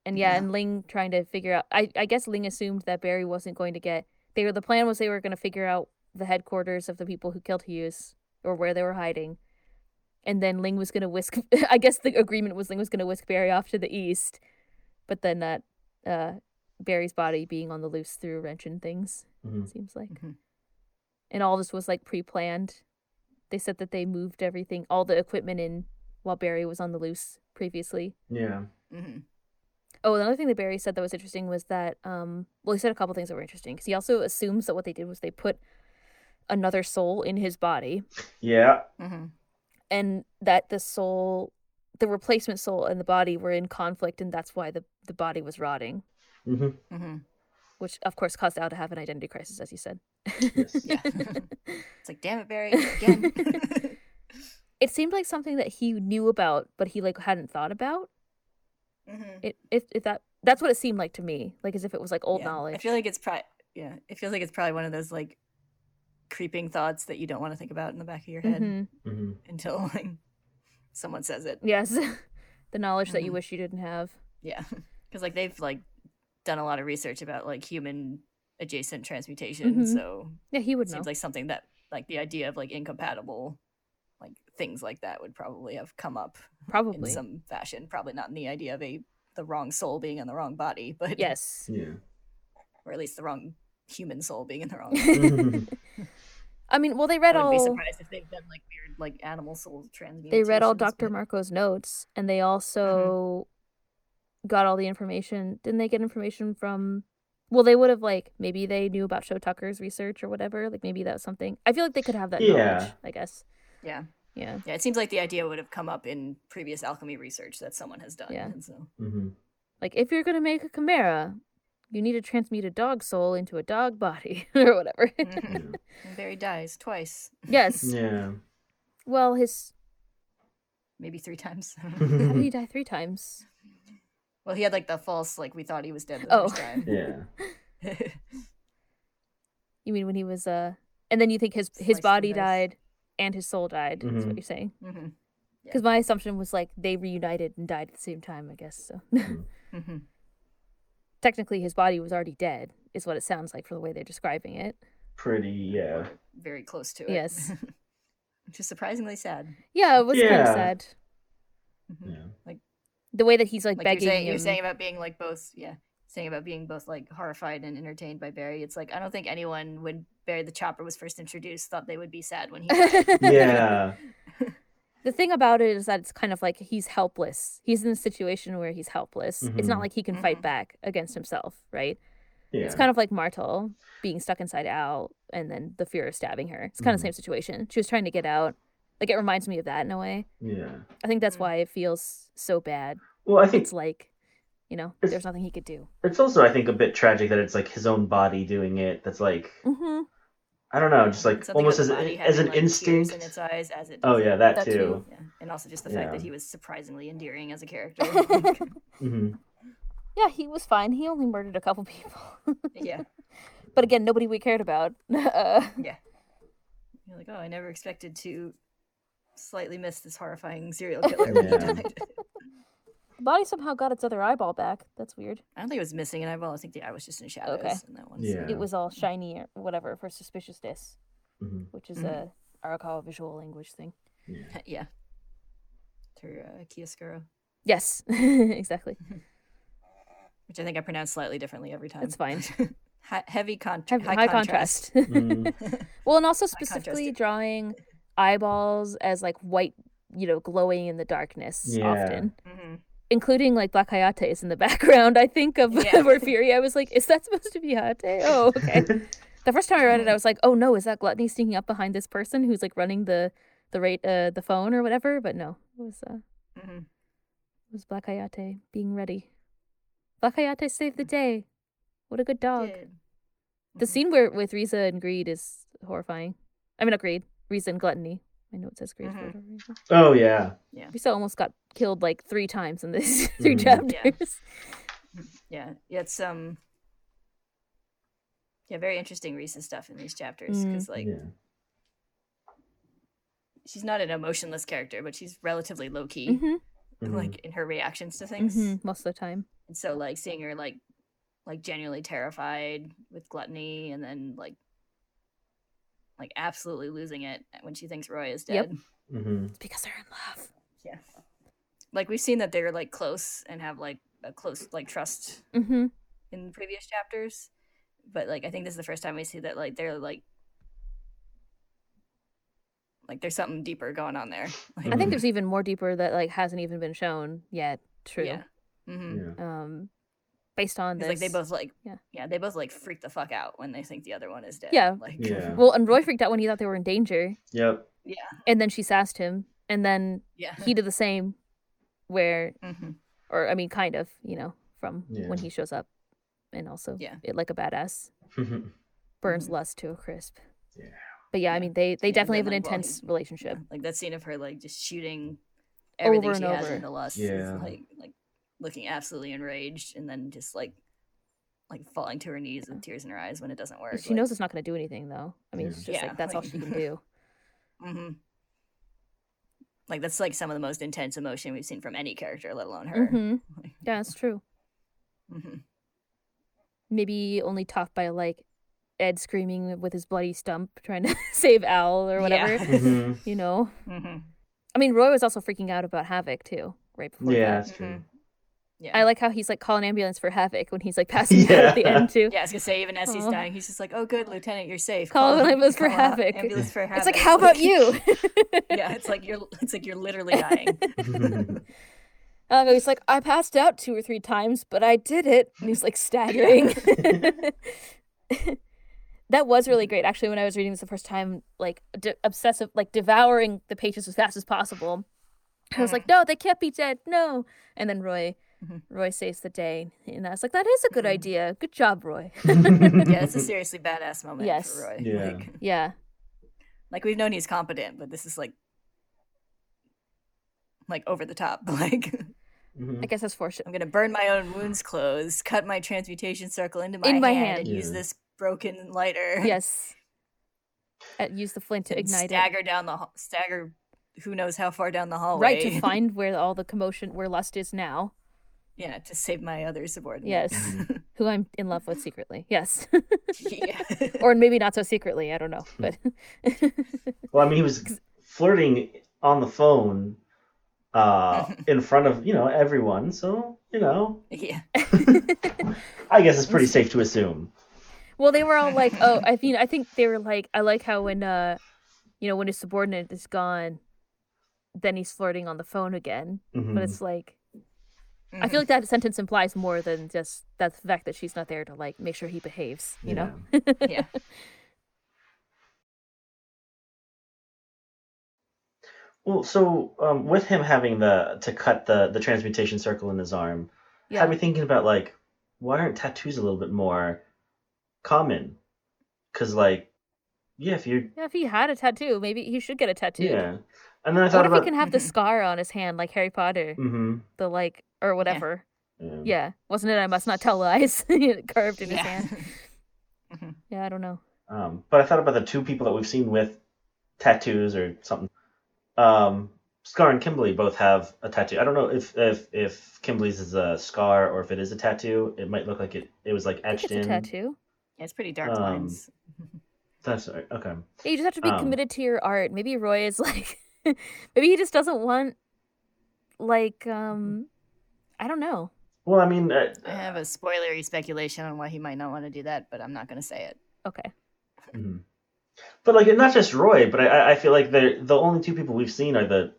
And yeah, yeah, and Ling trying to figure out, I, I guess Ling assumed that Barry wasn't going to get, they were, the plan was they were going to figure out the headquarters of the people who killed Hughes or where they were hiding. And then Ling was going to whisk, I guess the agreement was Ling was going to whisk Barry off to the east. But then that, uh, Barry's body being on the loose through wrench and things, mm-hmm. it seems like. Mm-hmm. And all this was like pre-planned. They said that they moved everything, all the equipment in while Barry was on the loose previously. Yeah. Mm-hmm. Oh, another thing that Barry said that was interesting was that, um, well, he said a couple things that were interesting, because he also assumes that what they did was they put another soul in his body. Yeah. Mm-hmm. And that the soul, the replacement soul and the body were in conflict, and that's why the, the body was rotting. Mm-hmm. Mm-hmm. Which, of course, caused Al to have an identity crisis, as you said. Yes. Yeah. It's like, damn it, Barry, again. It seemed like something that he knew about, but he like hadn't thought about. Mm-hmm. It if if that that's what it seemed like to me, like as if it was like old yeah. knowledge. I feel like it's probably yeah. It feels like it's probably one of those like creeping thoughts that you don't want to think about in the back of your head mm-hmm. Mm-hmm. until like someone says it. Yes, the knowledge mm-hmm. that you wish you didn't have. Yeah, because like they've like done a lot of research about like human adjacent transmutation. Mm-hmm. So yeah, he would it know. Seems like something that like the idea of like incompatible. Like things like that would probably have come up probably in some fashion, probably not in the idea of a the wrong soul being in the wrong body, but yes, yeah, or at least the wrong human soul being in the wrong body. I mean, well, they read I all. I'd be surprised if they've done like weird like animal soul transmutations. They read all Doctor But... Marco's notes, and they also mm-hmm. got all the information. Didn't they get information from? Well, they would have, like, maybe they knew about Show Tucker's research or whatever. Like, maybe that was something. I feel like they could have that yeah. knowledge, I guess. Yeah. Yeah. Yeah. It seems like the idea would have come up in previous alchemy research that someone has done. Yeah. And so. Mm-hmm. Like, if you're going to make a chimera, you need to transmute a dog soul into a dog body or whatever. Mm-hmm. And Barry dies twice. Yes. Yeah. Well, his. Maybe three times. How did he die three times? Well, he had, like, the false, like, we thought he was dead the oh. first time. Yeah. You mean when he was, uh. And then you think his, his Sliced body died. And his soul died, mm-hmm. is what you're saying. Because mm-hmm. yeah. my assumption was, like, they reunited and died at the same time, I guess. So mm-hmm. Technically, his body was already dead, is what it sounds like for the way they're describing it. Pretty, yeah. Very close to it. Yes. Which is surprisingly sad. Yeah, it was yeah. kind of sad. Mm-hmm. Yeah. Like the way that he's like, like begging. You're saying, you're saying about being like both, yeah, saying about being both like horrified and entertained by Barry. It's like I don't think anyone when Barry the Chopper was first introduced thought they would be sad when he. Yeah. The thing about it is that it's kind of like he's helpless. He's in a situation where he's helpless. Mm-hmm. It's not like he can fight back against himself, right? Yeah. It's kind of like Martel being stuck inside Al and then the fear of stabbing her. It's kind mm-hmm. of the same situation. She was trying to get out. Like, it reminds me of that in a way. Yeah. I think that's why it feels so bad. Well, I think it's like, you know, there's nothing he could do. It's also, I think, a bit tragic that it's like his own body doing it. That's like... Mm-hmm. I don't know, just like something almost as, as an like instinct. In its eyes as it does. Oh yeah, that, that too. too. Yeah. And also just the yeah. fact that he was surprisingly endearing as a character. mm-hmm. Yeah, he was fine. He only murdered a couple people. yeah. But again, nobody we cared about. uh, yeah. You're like, oh, I never expected to slightly miss this horrifying serial killer. Yeah. The body somehow got its other eyeball back. That's weird. I don't think it was missing an eyeball. I think the eye was just in shadows. Okay. In that one. Yeah. It was all shiny or whatever for suspiciousness, mm-hmm. which is mm-hmm. a Arakawa visual language thing. Yeah. yeah. Through uh, Chiaroscuro. Yes, exactly. Which I think I pronounce slightly differently every time. It's fine. Hi- heavy con- heavy, high, high contrast. contrast. mm-hmm. Well, and also specifically drawing eyeballs as like white, you know, glowing in the darkness yeah. often. Mm-hmm. Including like Black Hayate is in the background, I think, of yeah. where Fury. I was like, is that supposed to be Hayate? Oh, okay. The first time I read it, I was like, oh no, is that Gluttony sneaking up behind this person who's like running the the rate uh, the phone or whatever? But no, it was uh, mm-hmm. it was Black Hayate being ready. Black Hayate saved the day. What a good dog. Yeah. Mm-hmm. The scene where with Riza and Greed is horrifying. I mean, not Greed, Riza and Gluttony. I know it says great. Mm-hmm. Oh yeah. Yeah. Risa almost got killed like three times in these three mm-hmm. chapters. Yeah. yeah. Yeah. It's um. Yeah, very interesting Risa stuff in these chapters because mm-hmm. like, yeah. she's not an emotionless character, but she's relatively low key, mm-hmm. like mm-hmm. in her reactions to things mm-hmm. most of the time. And so like seeing her like, like genuinely terrified with Gluttony, and then like. Like absolutely losing it when she thinks Roy is dead. Yep. Mm-hmm. It's because they're in love. Yeah. Like we've seen that they're like close and have like a close like trust mm-hmm. in previous chapters, but like I think this is the first time we see that like they're like like there's something deeper going on there. Like, I think there's even more deeper that like hasn't even been shown yet. True. Yeah. Mm-hmm. yeah. Um. Based on this. Like they both like yeah. yeah, they both like freak the fuck out when they think the other one is dead. Yeah. Like yeah. Well, and Roy freaked out when he thought they were in danger. Yep. Yeah. And then she sassed him. And then yeah. he did the same where mm-hmm. or I mean kind of, you know, from yeah. when he shows up and also yeah. it like a badass. burns mm-hmm. Lust to a crisp. Yeah. But yeah, I mean they, they yeah, definitely have an like, intense well, relationship. Yeah. Like that scene of her like just shooting everything over she has over. Into Lust. Yeah. Like like looking absolutely enraged and then just like like falling to her knees with tears in her eyes when it doesn't work. She like, knows it's not going to do anything though. I mean, yeah. it's just yeah, like that's like, all she can do. Mm-hmm. Like that's like some of the most intense emotion we've seen from any character, let alone her. Mm-hmm. Like, yeah, that's true. Mm-hmm. Maybe only topped by like Ed screaming with his bloody stump trying to save Al or whatever. Yeah. Mm-hmm. You know? Mm-hmm. I mean, Roy was also freaking out about Havoc too, right before yeah, that. That's true. Mm-hmm. Yeah. I like how he's like calling an ambulance for Havoc when he's like passing yeah. out at the end too. Yeah, I was gonna say even as he's Aww. dying, he's just like, "Oh, good, Lieutenant, you're safe." Call, call an ambulance for Havoc. Ambulance for Havoc. It's like, how about you? yeah, it's like you're, it's like you're literally dying. um, he's like, I passed out two or three times, but I did it, and he's like staggering. That was really great, actually. When I was reading this the first time, like de- obsessive, like devouring the pages as fast as possible. I was like, no, they can't be dead, no. And then Roy. Mm-hmm. Roy saves the day, and I was like, that is a good mm-hmm. idea. Good job, Roy. yeah, it's a seriously badass moment yes. for Roy. Yeah. Like, yeah. Like, we've known he's competent, but this is like, like over the top. Like, mm-hmm. I guess that's fortunate. I'm going to burn my own wounds closed, cut my transmutation circle into my, In my hand, hand, and yeah. use this broken lighter. Yes. At, use the flint to and ignite stagger it. Stagger down the, stagger who knows how far down the hallway. Right, to find where all the commotion, where Lust is now. Yeah, to save my other subordinate. Yes. Who I'm in love with secretly. Yes. yeah. Or maybe not so secretly. I don't know. But. Well, I mean, he was flirting on the phone uh, in front of, you know, everyone. So, you know. Yeah. I guess it's pretty safe to assume. Well, they were all like, oh, I mean, I think they were like, I like how when, uh, you know, when his subordinate is gone, then he's flirting on the phone again. Mm-hmm. But it's like, mm-hmm. I feel like that sentence implies more than just that the fact that she's not there to, like, make sure he behaves, you yeah. know? Yeah. Well, so um, with him having the to cut the, the transmutation circle in his arm, yeah. had me thinking about, like, why aren't tattoos a little bit more common? Because, like, yeah, if you... Yeah, if he had a tattoo, maybe he should get a tattoo. Yeah. And then I thought about... What if he can have the scar on his hand, like Harry Potter? Mm-hmm. The, like, or whatever. Yeah. yeah. yeah. Wasn't it I must not tell lies carved in yeah. his hand? mm-hmm. Yeah, I don't know. Um, but I thought about the two people that we've seen with tattoos or something. Um, Scar and Kimbley both have a tattoo. I don't know if, if, if Kimbley's is a scar or if it is a tattoo. It might look like it, it was, like, etched in. It's a tattoo. Yeah, it's pretty dark um, lines. That's right. Okay. Yeah, you just have to be um, committed to your art. Maybe Roy is, like... Maybe he just doesn't want, like, um, I don't know. Well, I mean... Uh, I have a spoilery speculation on why he might not want to do that, but I'm not going to say it. Okay. Mm-hmm. But, like, not just Roy, but I, I feel like the the only two people we've seen are the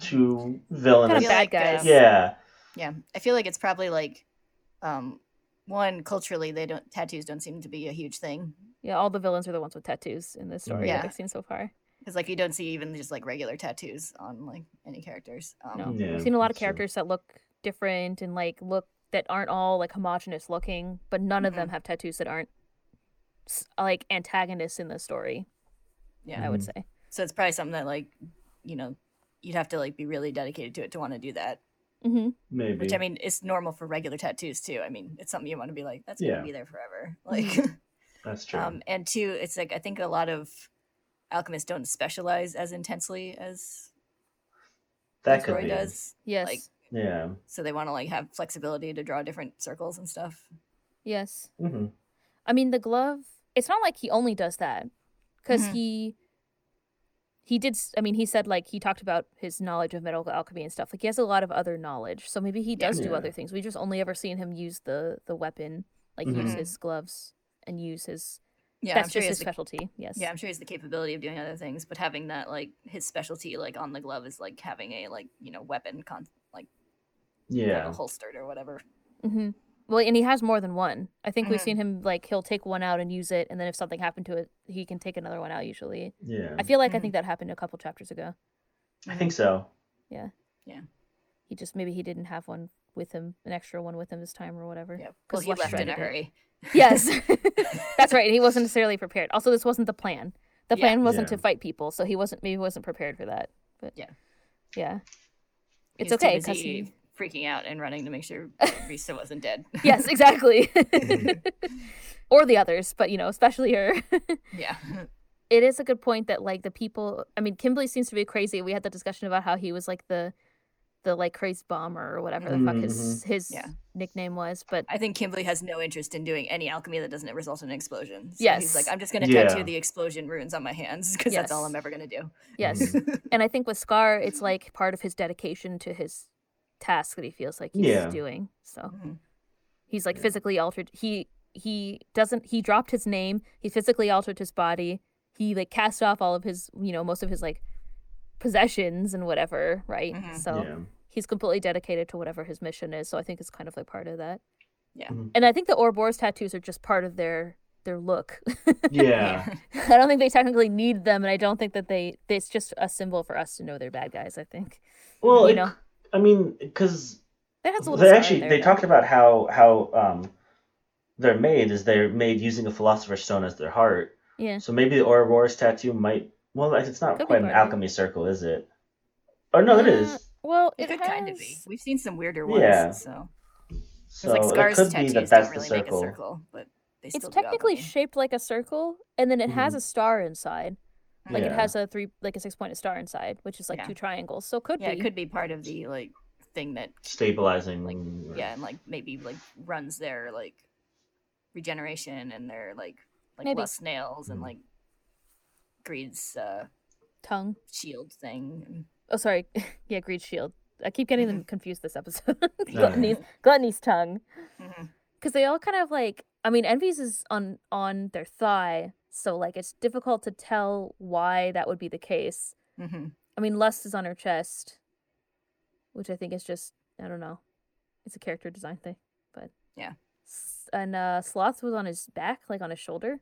two villainous... Kind of bad guys. Yeah. Yeah. I feel like it's probably, like, um, one, culturally, they don't tattoos don't seem to be a huge thing. Yeah, all the villains are the ones with tattoos in this story yeah. that I've seen so far. Because, like, you don't see even just, like, regular tattoos on, like, any characters. Um, no. Yeah, I've seen a lot of characters true. that look different and, like, look that aren't all, like, homogenous looking, but none mm-hmm. of them have tattoos that aren't, like, antagonists in the story. Yeah. Mm-hmm. I would say. So it's probably something that, like, you know, you'd have to, like, be really dedicated to it to want to do that. Mm-hmm. Maybe. Which, I mean, it's normal for regular tattoos, too. I mean, it's something you want to be like, that's going to yeah. be there forever. Like, that's true. Um, and, two, it's, like, I think a lot of alchemists don't specialize as intensely as that as could Roy be. does. Yes. Like, yeah. So they want to, like, have flexibility to draw different circles and stuff. Yes. Mm-hmm. I mean, the glove. It's not like he only does that, because mm-hmm. he he did. I mean, he said, like, he talked about his knowledge of medical alchemy and stuff. Like, he has a lot of other knowledge, so maybe he does yeah. do other things. We just only ever seen him use the the weapon, like mm-hmm. use his gloves and use his. Yeah, that's I'm just sure his the, specialty. Yes. Yeah, I'm sure he has the capability of doing other things, but having that, like, his specialty, like, on the glove is like having a, like, you know, weapon con- like yeah, like holstered or whatever. Mm-hmm. Well, and he has more than one. I think mm-hmm. we've seen him, like, he'll take one out and use it, and then if something happened to it, he can take another one out. Usually. Yeah. I feel like mm-hmm. I think that happened a couple chapters ago. I think so. Yeah. Yeah. He just maybe he didn't have one with him, an extra one with him this time or whatever. Yeah. Because well, he left in a hurry. Yes. That's right. He wasn't necessarily prepared. Also, this wasn't the plan. The plan yeah. wasn't yeah. to fight people, so he wasn't maybe wasn't prepared for that. But yeah. Yeah. It's He's okay because he freaking out and running to make sure Riza wasn't dead. Yes, exactly. Or the others, but, you know, especially her. Yeah. It is a good point that, like, the people, I mean, Kimberly seems to be crazy. We had that discussion about how he was, like, the the like crazy bomber or whatever mm-hmm. the fuck his his yeah. nickname was, but I think Kimberly has no interest in doing any alchemy that doesn't result in an explosion. So yes, he's like, I'm just going to yeah. tattoo the explosion runes on my hands because yes. that's all I'm ever going to do. Yes, and I think with Scar, it's like part of his dedication to his task that he feels like he's yeah. doing. So mm-hmm. he's like yeah. physically altered. He he doesn't he dropped his name. He physically altered his body. He like cast off all of his you know most of his like. possessions and whatever, right? Mm-hmm. So yeah. he's completely dedicated to whatever his mission is. So I think it's kind of like part of that. Yeah. Mm-hmm. And I think the Ouroboros tattoos are just part of their their look. Yeah. I don't think they technically need them, and I don't think that they, they it's just a symbol for us to know they're bad guys, I think. Well, you it, know, I mean, because they actually there, they yeah. talked about how how um they're made is they're made using a Philosopher's Stone as their heart. Yeah. So maybe the Ouroboros tattoo might. Well, it's not Could quite an alchemy circle, is it? Oh, no, it is. Uh, well, it, it could has... kind of be. We've seen some weirder ones, yeah. so... So like Scar's it could be that that's the really circle. circle but they still it's technically shaped like a circle, and then it mm-hmm. has a star inside. Like, yeah. it has a three, like a six-pointed star inside, which is, like, yeah. two triangles, so it could yeah, be. Yeah, it could be part of the, like, thing that... Stabilizing. Like, or... Yeah, and, like, maybe, like, runs their, like, regeneration and their, like, like lust nails mm-hmm. and, like, Greed's uh, tongue shield thing. Oh, sorry. Yeah, Greed shield. I keep getting them confused this episode. Gluttony's, Gluttony's tongue. Mm-hmm. Because they all kind of like, I mean, Envy's is on, on their thigh, so like it's difficult to tell why that would be the case. Mm-hmm. I mean, Lust is on her chest, which I think is just, I don't know. It's a character design thing, but yeah. And uh, Sloth was on his back, like on his shoulder.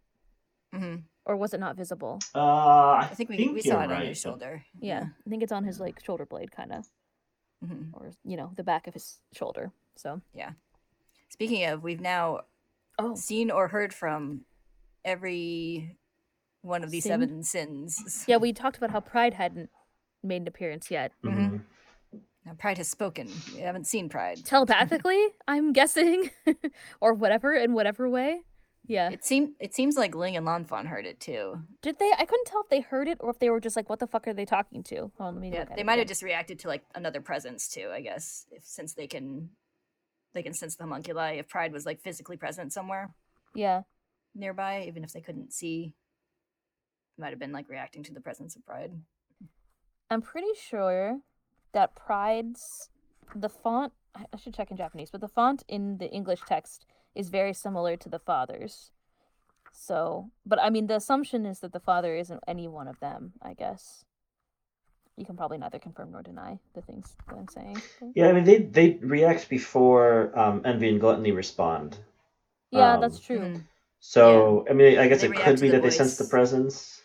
Mm-hmm. Or was it not visible? Uh, I, I think we think we saw it right. on his shoulder. Yeah. yeah, I think it's on his like shoulder blade, kind of, mm-hmm. or you know, the back of his shoulder. So yeah. Speaking of, we've now oh. seen or heard from every one of these Sin? seven sins. Yeah, we talked about how Pride hadn't made an appearance yet. Mm-hmm. Mm-hmm. Now Pride has spoken. We haven't seen Pride. Telepathically, I'm guessing, or whatever, in whatever way. Yeah. It, seem, it seems like Ling and Lan Fan heard it, too. Did they? I couldn't tell if they heard it or if they were just like, what the fuck are they talking to? Hold on, let me yeah, they might have just reacted to, like, another presence, too, I guess, if, since they can... They can sense the homunculi if Pride was like physically present somewhere. Yeah. Nearby, even if they couldn't see. Might have been like reacting to the presence of Pride. I'm pretty sure that Pride's, the font, I should check in Japanese, but the font in the English text is very similar to the Father's. So, but I mean, the assumption is that the Father isn't any one of them, I guess. You can probably neither confirm nor deny the things that I'm saying. Yeah, I mean, they they react before um, Envy and Gluttony respond. Yeah, um, that's true. So, yeah. I mean, I guess they it could be that voice. They sense the presence.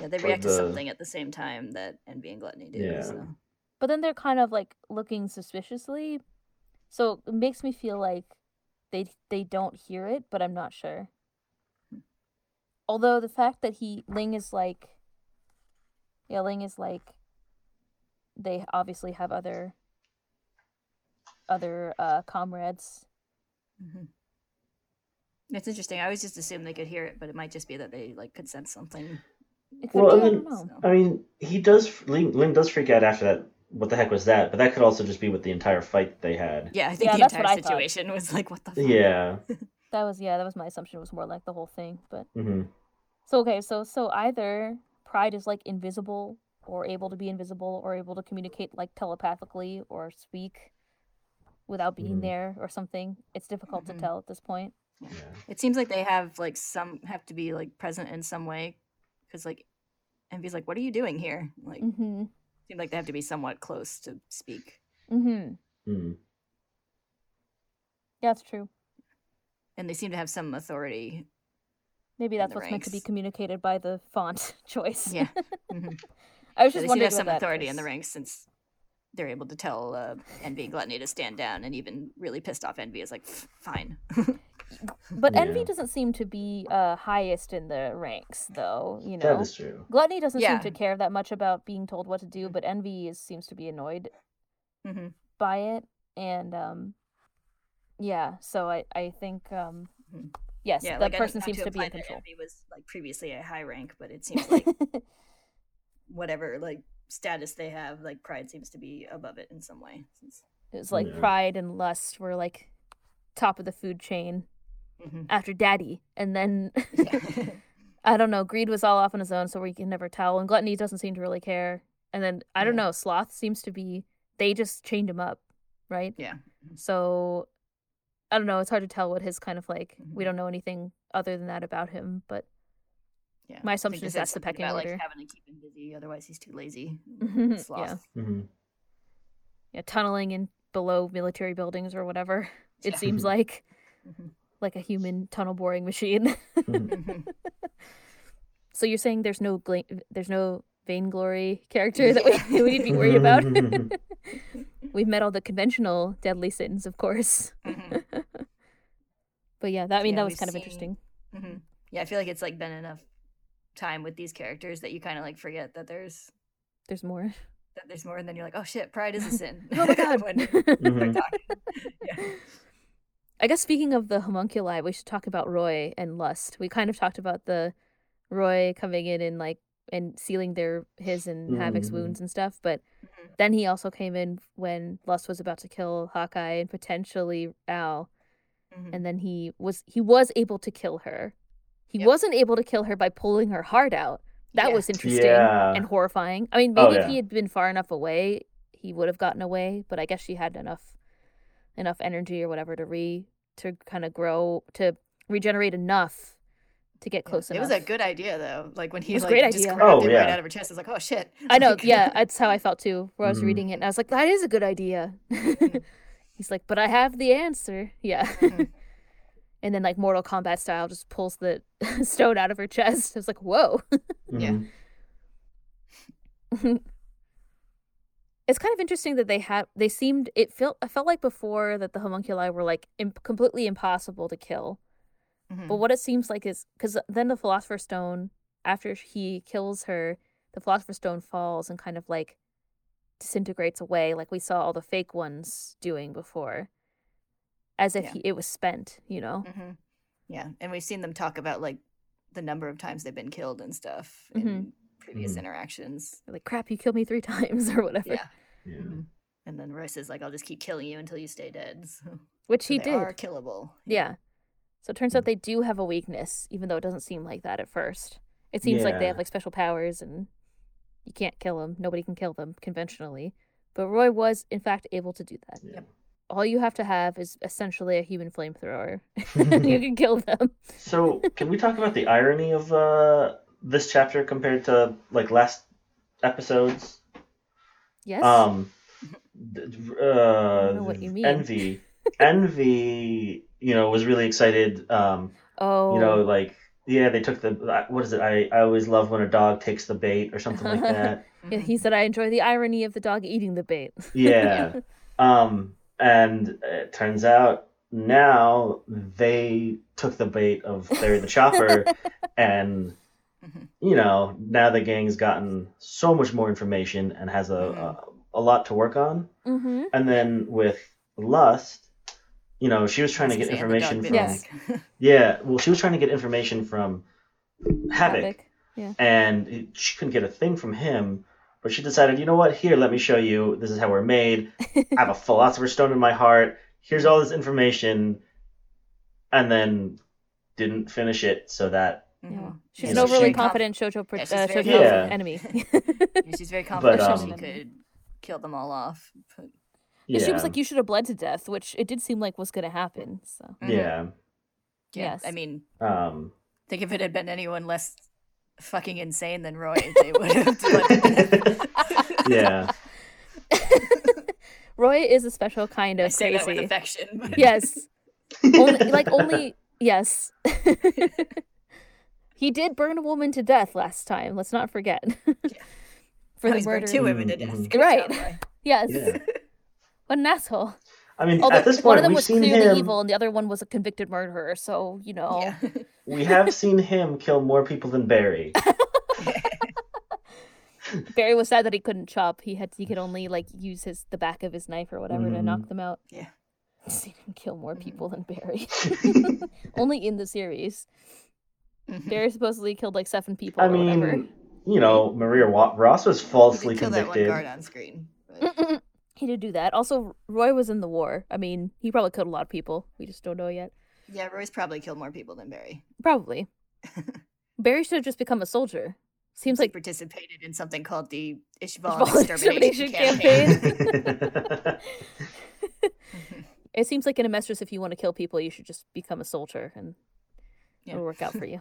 Yeah, they react the... to something at the same time that Envy and Gluttony do. Yeah. So. But then they're kind of, like, looking suspiciously. So it makes me feel like they they don't hear it, but I'm not sure. Although the fact that he Ling is, like... Yelling is like they obviously have other other uh, comrades. Mm-hmm. It's interesting. I always just assumed they could hear it, but it might just be that they like could sense something. It could well, be, I, mean, I, don't know. I mean, he does. Ling, Ling does freak out after that. What the heck was that? But that could also just be with the entire fight they had. Yeah, I think yeah, the entire situation was like, what the fuck? Yeah. that was yeah. That was my assumption. It was more like the whole thing, but mm-hmm. so okay. So so either. Pride is like invisible or able to be invisible or able to communicate like telepathically or speak without being mm. there or something. It's difficult mm-hmm. to tell at this point. Yeah. It seems like they have like some have to be like present in some way because like Envy's like, what are you doing here? Like mm-hmm. seems like they have to be somewhat close to speak. Mm-hmm. Mm. Yeah, it's true. And they seem to have some authority. Maybe that's what's ranks. meant to be communicated by the font choice. Yeah, mm-hmm. I was so just wondering. They seem to have some authority is. in the ranks since they're able to tell uh, Envy and Gluttony to stand down, and even really pissed off Envy is like, fine. But yeah. Envy doesn't seem to be uh, highest in the ranks, though. You know, that is true. Gluttony doesn't yeah. seem to care that much about being told what to do, but Envy is, seems to be annoyed mm-hmm. by it, and um, yeah. So I, I think. Um, mm-hmm. Yes, yeah, that like person seems to, to be in control. He was like previously a high rank, but it seems like whatever like status they have, like Pride seems to be above it in some way. It's, it's like yeah. Pride and Lust were like top of the food chain mm-hmm. after Daddy, and then I don't know. Greed was all off on his own, so we can never tell. And Gluttony doesn't seem to really care. And then I don't yeah. know. Sloth seems to be. They just chained him up, right? Yeah. So. I don't know. It's hard to tell what his kind of like. Mm-hmm. We don't know anything other than that about him, but yeah, my assumption is that's the pecking about, order. Like, having to keep him busy, otherwise he's too lazy. Mm-hmm. Yeah. Mm-hmm. Yeah, tunneling in below military buildings or whatever. It yeah. seems like mm-hmm. like a human tunnel boring machine. mm-hmm. So you're saying there's no gla- there's no vainglory character that we we need to be worried about. We've met all the conventional deadly sins, of course. Mm-hmm. But yeah, that I mean, yeah, that was kind seen... of interesting. Mm-hmm. Yeah, I feel like it's like been enough time with these characters that you kind of like forget that there's... There's more. That there's more, and then you're like, oh shit, pride is a sin. Oh my god! when mm-hmm. they're talking. Yeah. I guess speaking of the homunculi, we should talk about Roy and Lust. We kind of talked about the Roy coming in and like and sealing their his and mm-hmm. Havoc's wounds and stuff, but mm-hmm. then he also came in when Lust was about to kill Hawkeye and potentially Al, mm-hmm. and then he was he was able to kill her. He yep. wasn't able to kill her by pulling her heart out, That yeah. was interesting yeah. and horrifying. I mean, maybe oh, yeah. if he had been far enough away, he would have gotten away. But I guess she had enough enough energy or whatever to re to kind of grow, to regenerate enough to get close yeah. enough. It was a good idea, though. Like, when he like, just idea. grabbed oh, it yeah. right out of her chest, I was like, oh, shit. I know, like, yeah, that's how I felt, too, where I was mm-hmm. reading it. And I was like, that is a good idea. Mm-hmm. He's like, but I have the answer. Yeah. Mm-hmm. And then, like, Mortal Kombat style, just pulls the stone out of her chest. I was like, whoa. Mm-hmm. Yeah. It's kind of interesting that they had, they seemed, it felt, I felt like before that the homunculi were, like, imp- completely impossible to kill. Mm-hmm. But what it seems like is, because then the Philosopher's Stone, after he kills her, the Philosopher's Stone falls and kind of, like, disintegrates away, like we saw all the fake ones doing before, as if yeah. he, it was spent, you know? Mm-hmm. Yeah, and we've seen them talk about, like, the number of times they've been killed and stuff mm-hmm. in previous mm-hmm. interactions. They're like, crap, you killed me three times or whatever. Yeah. yeah. Mm-hmm. And then Royce is like, I'll just keep killing you until you stay dead. So, which he so they did. They are killable. Yeah. yeah. So it turns out they do have a weakness, even though it doesn't seem like that at first. It seems yeah. like they have, like, special powers and you can't kill them. Nobody can kill them conventionally. But Roy was, in fact, able to do that. Yeah. All you have to have is essentially a human flamethrower. You can kill them. So can we talk about the irony of uh, this chapter compared to, like, last episodes? Yes. Um, uh, I don't know what you mean. Envy. Envy... you know, was really excited. Um, oh. You know, like, yeah, they took the, what is it? I, I always love when a dog takes the bait or something like that. Yeah, he said, I enjoy the irony of the dog eating the bait. Yeah. um, and it turns out now they took the bait of Barry the Chopper. And, you know, now the gang's gotten so much more information and has a, mm-hmm. a, a lot to work on. Mm-hmm. And then with Lust, you know, she was trying to get information from... Yes. Yeah, well, she was trying to get information from Havoc. Havoc. Yeah. And she couldn't get a thing from him, but she decided, you know what, here, let me show you. This is how we're made. I have a Philosopher's Stone in my heart. Here's all this information. And then didn't finish it, so that... Yeah. She's an know, overly she... confident shoujo, pro- yeah, uh, shoujo yeah. enemy. Yeah, she's very confident. But, um, she could kill them all off, but... Yeah. She was like, you should have bled to death, which it did seem like was going to happen. So mm-hmm. yeah. yeah. Yes. I mean, um, I think if it had been anyone less fucking insane than Roy, they would have bled to death. Yeah. Roy is a special kind of I say crazy. That with affection. But... Yes. only, like, only, yes. He did burn a woman to death last time. Let's not forget. Yeah. For oh, the he's murder. Burned two women to death. Mm-hmm. Right. Job, yes. Yeah. What an asshole. I mean, although at this point, one of them we've was seen clearly him... evil and the other one was a convicted murderer, so, you know. Yeah. We have seen him kill more people than Barry. Barry was sad that he couldn't chop. He had he could only, like, use his the back of his knife or whatever mm. to knock them out. Yeah. He didn't kill more people than Barry. Only in the series. Mm-hmm. Barry supposedly killed, like, seven people I or mean, whatever. You know, Maria Wa- Ross was falsely he convicted. He killed that one guard on screen. But... He did do that. Also, Roy was in the war. I mean, he probably killed a lot of people. We just don't know yet. Yeah, Roy's probably killed more people than Barry. Probably. Barry should have just become a soldier. Seems he like participated in something called the Ishval extermination, extermination campaign. campaign. It seems like in a mistress, if you want to kill people, you should just become a soldier, and yeah. it'll work out for you.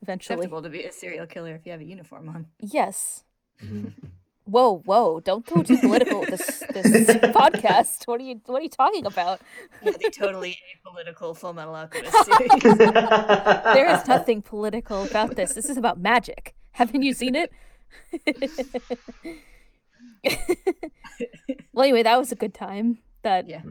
Eventually, acceptable to be a serial killer if you have a uniform on. Yes. Mm-hmm. Whoa, whoa! Don't go too political with this this podcast. What are you What are you talking about? Yeah, the totally apolitical Fullmetal Alchemist series. There is nothing political about this. This is about magic. Haven't you seen it? Well, anyway, that was a good time. That yeah.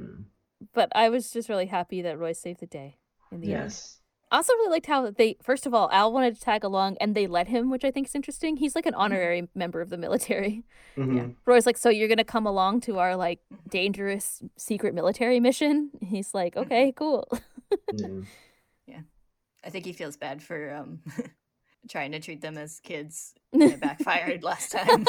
But I was just really happy that Roy saved the day in the yes. end. Yes. I also really liked how they, first of all, Al wanted to tag along and they let him, which I think is interesting. He's like an honorary mm-hmm. member of the military. Mm-hmm. Yeah. Roy's like, so you're going to come along to our like dangerous secret military mission? He's like, okay, cool. Mm-hmm. Yeah. I think he feels bad for um, trying to treat them as kids. It backfired last time.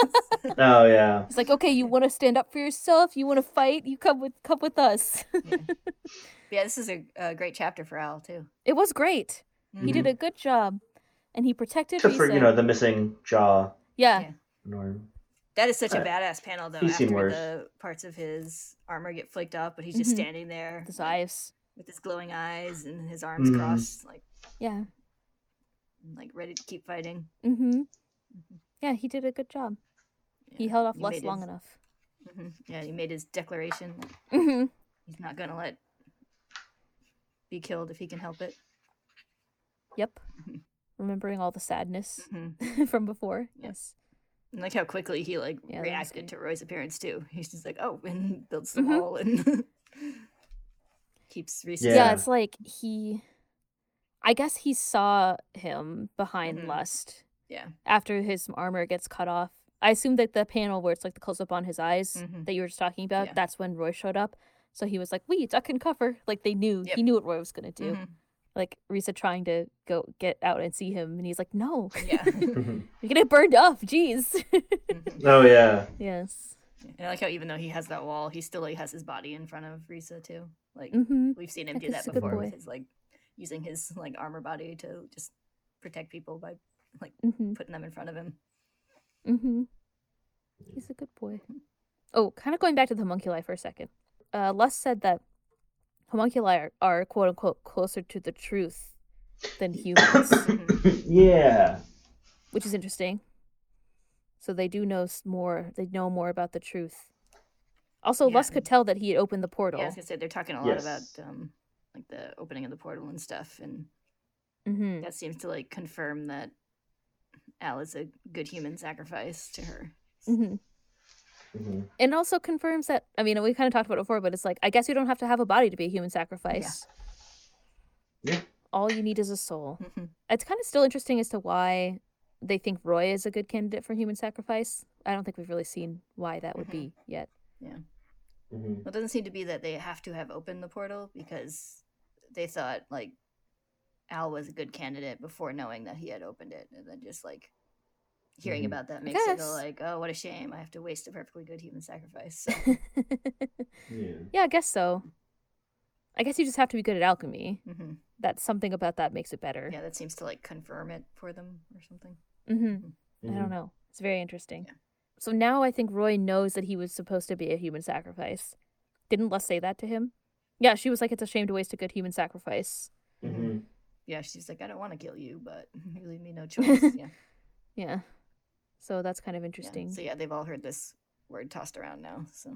Oh, yeah. It's like, okay, you want to stand up for yourself? You want to fight? You come with come with us. Yeah. Yeah, this is a, a great chapter for Al, too. It was great. Mm-hmm. He did a good job. and he protected Except Riza. for, you know, the missing jaw. Yeah. yeah. That is such but a badass panel, though, after the parts of his armor get flaked off, but he's just mm-hmm. standing there. With his eyes. With his glowing eyes and his arms mm-hmm. crossed. like Yeah. Like, ready to keep fighting. Mm-hmm. mm-hmm. Yeah, he did a good job. Yeah. He held off he Lust long his... enough. Mm-hmm. Yeah, he made his declaration. Mm-hmm. He's not going to let be killed if he can help it. Yep. Mm-hmm. Remembering all the sadness mm-hmm. from before. Yes. And like how quickly he like yeah, reacted to Roy's appearance too. He's just like, oh, and builds the mm-hmm. wall and keeps researching. Yeah. yeah, it's like he... I guess he saw him behind mm-hmm. Lust. Yeah. After his armor gets cut off. I assume that the panel where it's like the close-up on his eyes mm-hmm. that you were just talking about, yeah. that's when Roy showed up. So he was like, we duck and cover. Like they knew. Yep. He knew what Roy was going to do. Mm-hmm. Like Riza trying to go get out and see him. And he's like, no. Yeah. You're going to burned off. Jeez. Oh, yeah. Yes. And I like how even though he has that wall, he still like has his body in front of Riza too. Like mm-hmm. we've seen him do that before with his like using his like armor body to just protect people by like mm-hmm. putting them in front of him. Mm-hmm. He's a good boy. Oh, kind of going back to the homunculi for a second. Uh, Lust said that homunculi are, are quote unquote closer to the truth than humans. Yeah. Which is interesting. So they do know more. They know more about the truth. Also, yeah. Lust could tell that he had opened the portal. Yeah, I was gonna say they're talking a yes. lot about um, like the opening of the portal and stuff, and mm-hmm. that seems to like confirm that Al is a good human sacrifice to her. Mm-hmm. Mm-hmm. And also confirms that, I mean, we kind of talked about it before, but it's like, I guess you don't have to have a body to be a human sacrifice. Yeah. yeah. All you need is a soul. Mm-hmm. It's kind of still interesting as to why they think Roy is a good candidate for human sacrifice. I don't think we've really seen why that would mm-hmm. be yet. Yeah. Mm-hmm. Well, it doesn't seem to be that they have to have opened the portal because they thought, like, Al was a good candidate before knowing that he had opened it, and then just like hearing mm-hmm. about that makes it go like, oh, what a shame, I have to waste a perfectly good human sacrifice. So. yeah. yeah, I guess so. I guess you just have to be good at alchemy. Mm-hmm. That's something about that makes it better. Yeah, that seems to like confirm it for them or something. Mm-hmm. Mm-hmm. I don't know. It's very interesting. Yeah. So now I think Roy knows that he was supposed to be a human sacrifice. Didn't Les say that to him? Yeah, she was like, it's a shame to waste a good human sacrifice. Mm-hmm. Yeah, she's like, I don't want to kill you, but you leave me no choice. Yeah. yeah. So that's kind of interesting. Yeah. So yeah, they've all heard this word tossed around now. So.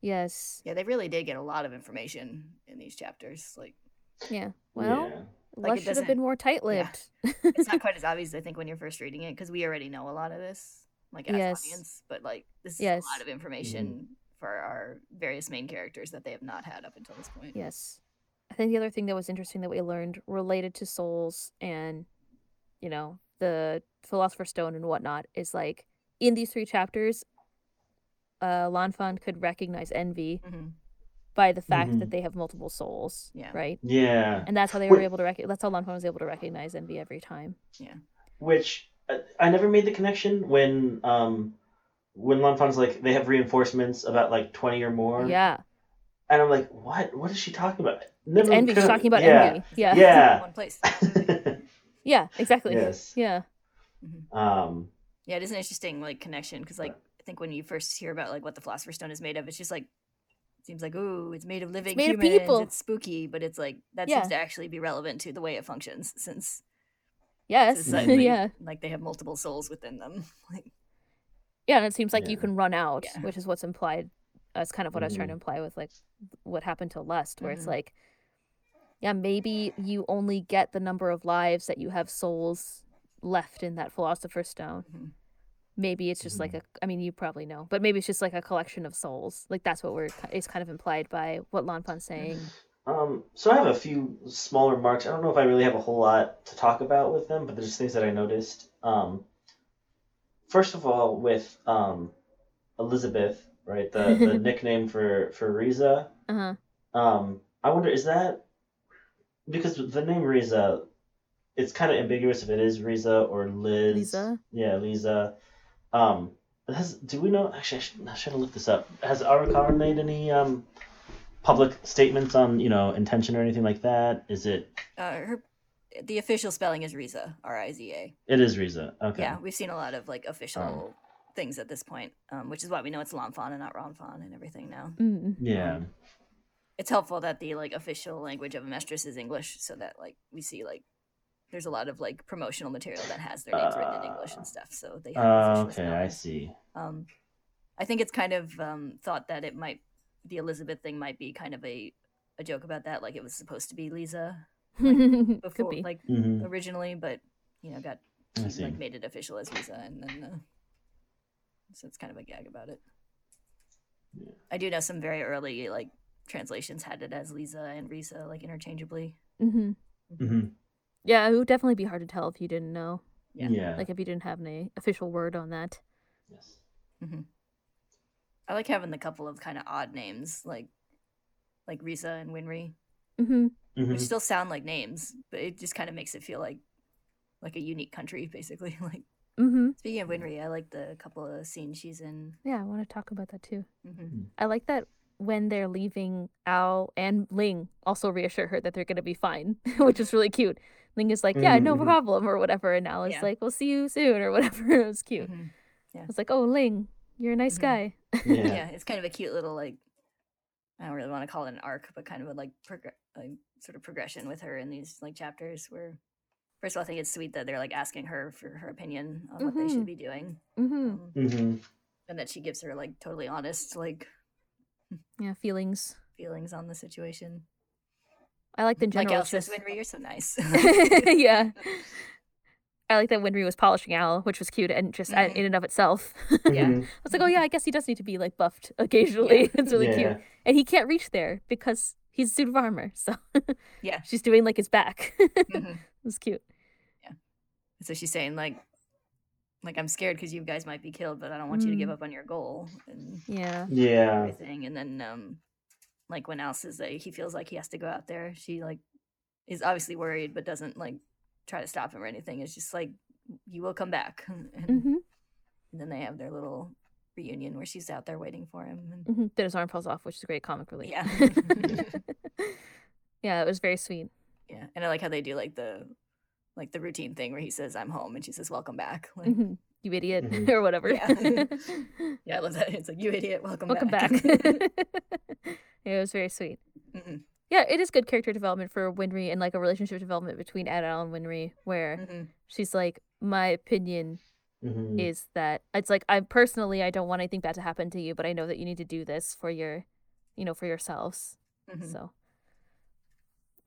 Yes. Yeah, they really did get a lot of information in these chapters. Like. Yeah. Well, yeah. Like Lust should have been more tight-lipped. Yeah. It's not quite as obvious, I think, when you're first reading it, because we already know a lot of this, like as yes. audience. But like, this is yes. a lot of information mm-hmm. for our various main characters that they have not had up until this point. Yes. I think the other thing that was interesting that we learned related to souls and, you know, the Philosopher's Stone and whatnot is like in these three chapters, uh, Lan Fan could recognize Envy mm-hmm. by the fact mm-hmm. that they have multiple souls, yeah. right? Yeah. And that's how they were We're... able to recognize, that's how Lan Fan was able to recognize Envy every time. Yeah. Which uh, I never made the connection when, um, when Lan Fan's like, they have reinforcements about like twenty or more. Yeah. And I'm like, what? What is she talking about? Never Envy. She's talking about yeah. Envy. Yeah. Yeah. One place. yeah. Exactly. Yes. Yeah. Mm-hmm. Um. Yeah, it is an interesting like connection because like I think when you first hear about like what the Philosopher's Stone is made of, it's just like it seems like ooh, it's made of living it's made humans. Of people. It's spooky, but it's like that yeah. seems to actually be relevant to the way it functions since. Yes. Suddenly, yeah. Like they have multiple souls within them. Like. Yeah, and it seems like yeah. you can run out, yeah. which is what's implied. That's kind of what mm-hmm. I was trying to imply with like what happened to Lust, where mm-hmm. it's like, yeah, maybe you only get the number of lives that you have souls left in that Philosopher's Stone. Mm-hmm. Maybe it's just mm-hmm. like a, I mean, you probably know, but maybe it's just like a collection of souls. Like that's what we're, it's kind of implied by what Lan Fan's saying. Um, so I have a few small remarks. I don't know if I really have a whole lot to talk about with them, but there's things that I noticed. Um, first of all, with um, Elizabeth, right, the, the nickname for, for Riza. Uh-huh. Um, I wonder, is that... Because the name Riza, it's kind of ambiguous if it is Riza or Liz. Lisa? Yeah, Lisa. Um, has, do we know... Actually, I should, I should have looked this up. Has Arakawa made any um, public statements on, you know, intention or anything like that? Is it... Uh, her the official spelling is Riza, R I Z A. It is Riza. Okay. Yeah, we've seen a lot of like official um, things at this point, um, which is why we know it's Lan Fan and not Ron Fan and everything now. Mm. Yeah. Um, it's helpful that the like official language of a mistress is English, so that like we see like there's a lot of like promotional material that has their names uh, written in English and stuff. So they. Have uh, okay, spelling. I see. Um, I think it's kind of um, thought that it might the Elizabeth thing might be kind of a, a joke about that, like it was supposed to be Lisa. Like before, be. like mm-hmm. originally, but you know, got like made it official as Riza, and then uh, so it's kind of a gag about it. Yeah. I do know some very early like translations had it as Lisa and Riza like interchangeably. Mm-hmm. Mm-hmm. Yeah, it would definitely be hard to tell if you didn't know. Yeah, yeah. Like if you didn't have an official word on that. Yes. Mm-hmm. I like having the couple of kind of odd names, like like Riza and Winry. Mm-hmm. Mm-hmm. Which still sound like names, but it just kind of makes it feel like like a unique country, basically. Like mm-hmm. Speaking of Winry, I like the couple of scenes she's in. Yeah, I want to talk about that too. Mm-hmm. Mm-hmm. I like that when they're leaving, Al and Ling also reassure her that they're going to be fine, which is really cute. Ling is like, yeah, mm-hmm. no problem or whatever. And Al is yeah. like, we'll see you soon or whatever. It was cute. Mm-hmm. Yeah. I was like, oh, Ling, you're a nice mm-hmm. guy. Yeah. Yeah, it's kind of a cute little like, I don't really want to call it an arc, but kind of a like, prog- like sort of progression with her in these like chapters where, first of all, I think it's sweet that they're like asking her for her opinion on mm-hmm. what they should be doing, mm-hmm. Um, mm-hmm. and that she gives her like totally honest like yeah feelings feelings on the situation. I like the general. Like Al says, Winry, you're so nice. Yeah, I like that Winry was polishing Al, which was cute and just mm-hmm. in and of itself. Yeah, I was like, oh yeah, I guess he does need to be like buffed occasionally. Yeah. It's really yeah. cute, and he can't reach there because he's a suit of armor. So yeah, she's doing like his back. Mm-hmm. It was cute. Yeah, so she's saying like, like I'm scared because you guys might be killed, but I don't want mm. you to give up on your goal. And yeah, yeah, everything. And then um, like when Al says that he feels like he has to go out there, she like is obviously worried, but doesn't like try to stop him or anything. It's just like, you will come back. And, mm-hmm. and then they have their little reunion where she's out there waiting for him. And... Mm-hmm. Then his arm falls off, which is a great comic relief. Yeah. Yeah, it was very sweet. Yeah. And I like how they do like the like the routine thing where he says, I'm home, and she says, welcome back. Like, mm-hmm. you idiot, mm-hmm. or whatever. Yeah. Yeah, I love that. It's like, you idiot, welcome, welcome back. Welcome back. Yeah, it was very sweet. Mm-hmm. Yeah, it is good character development for Winry and, like, a relationship development between Adele and Winry where mm-hmm. she's like, my opinion mm-hmm. is that it's like, I personally, I don't want anything bad to happen to you, but I know that you need to do this for your, you know, for yourselves. Mm-hmm. So,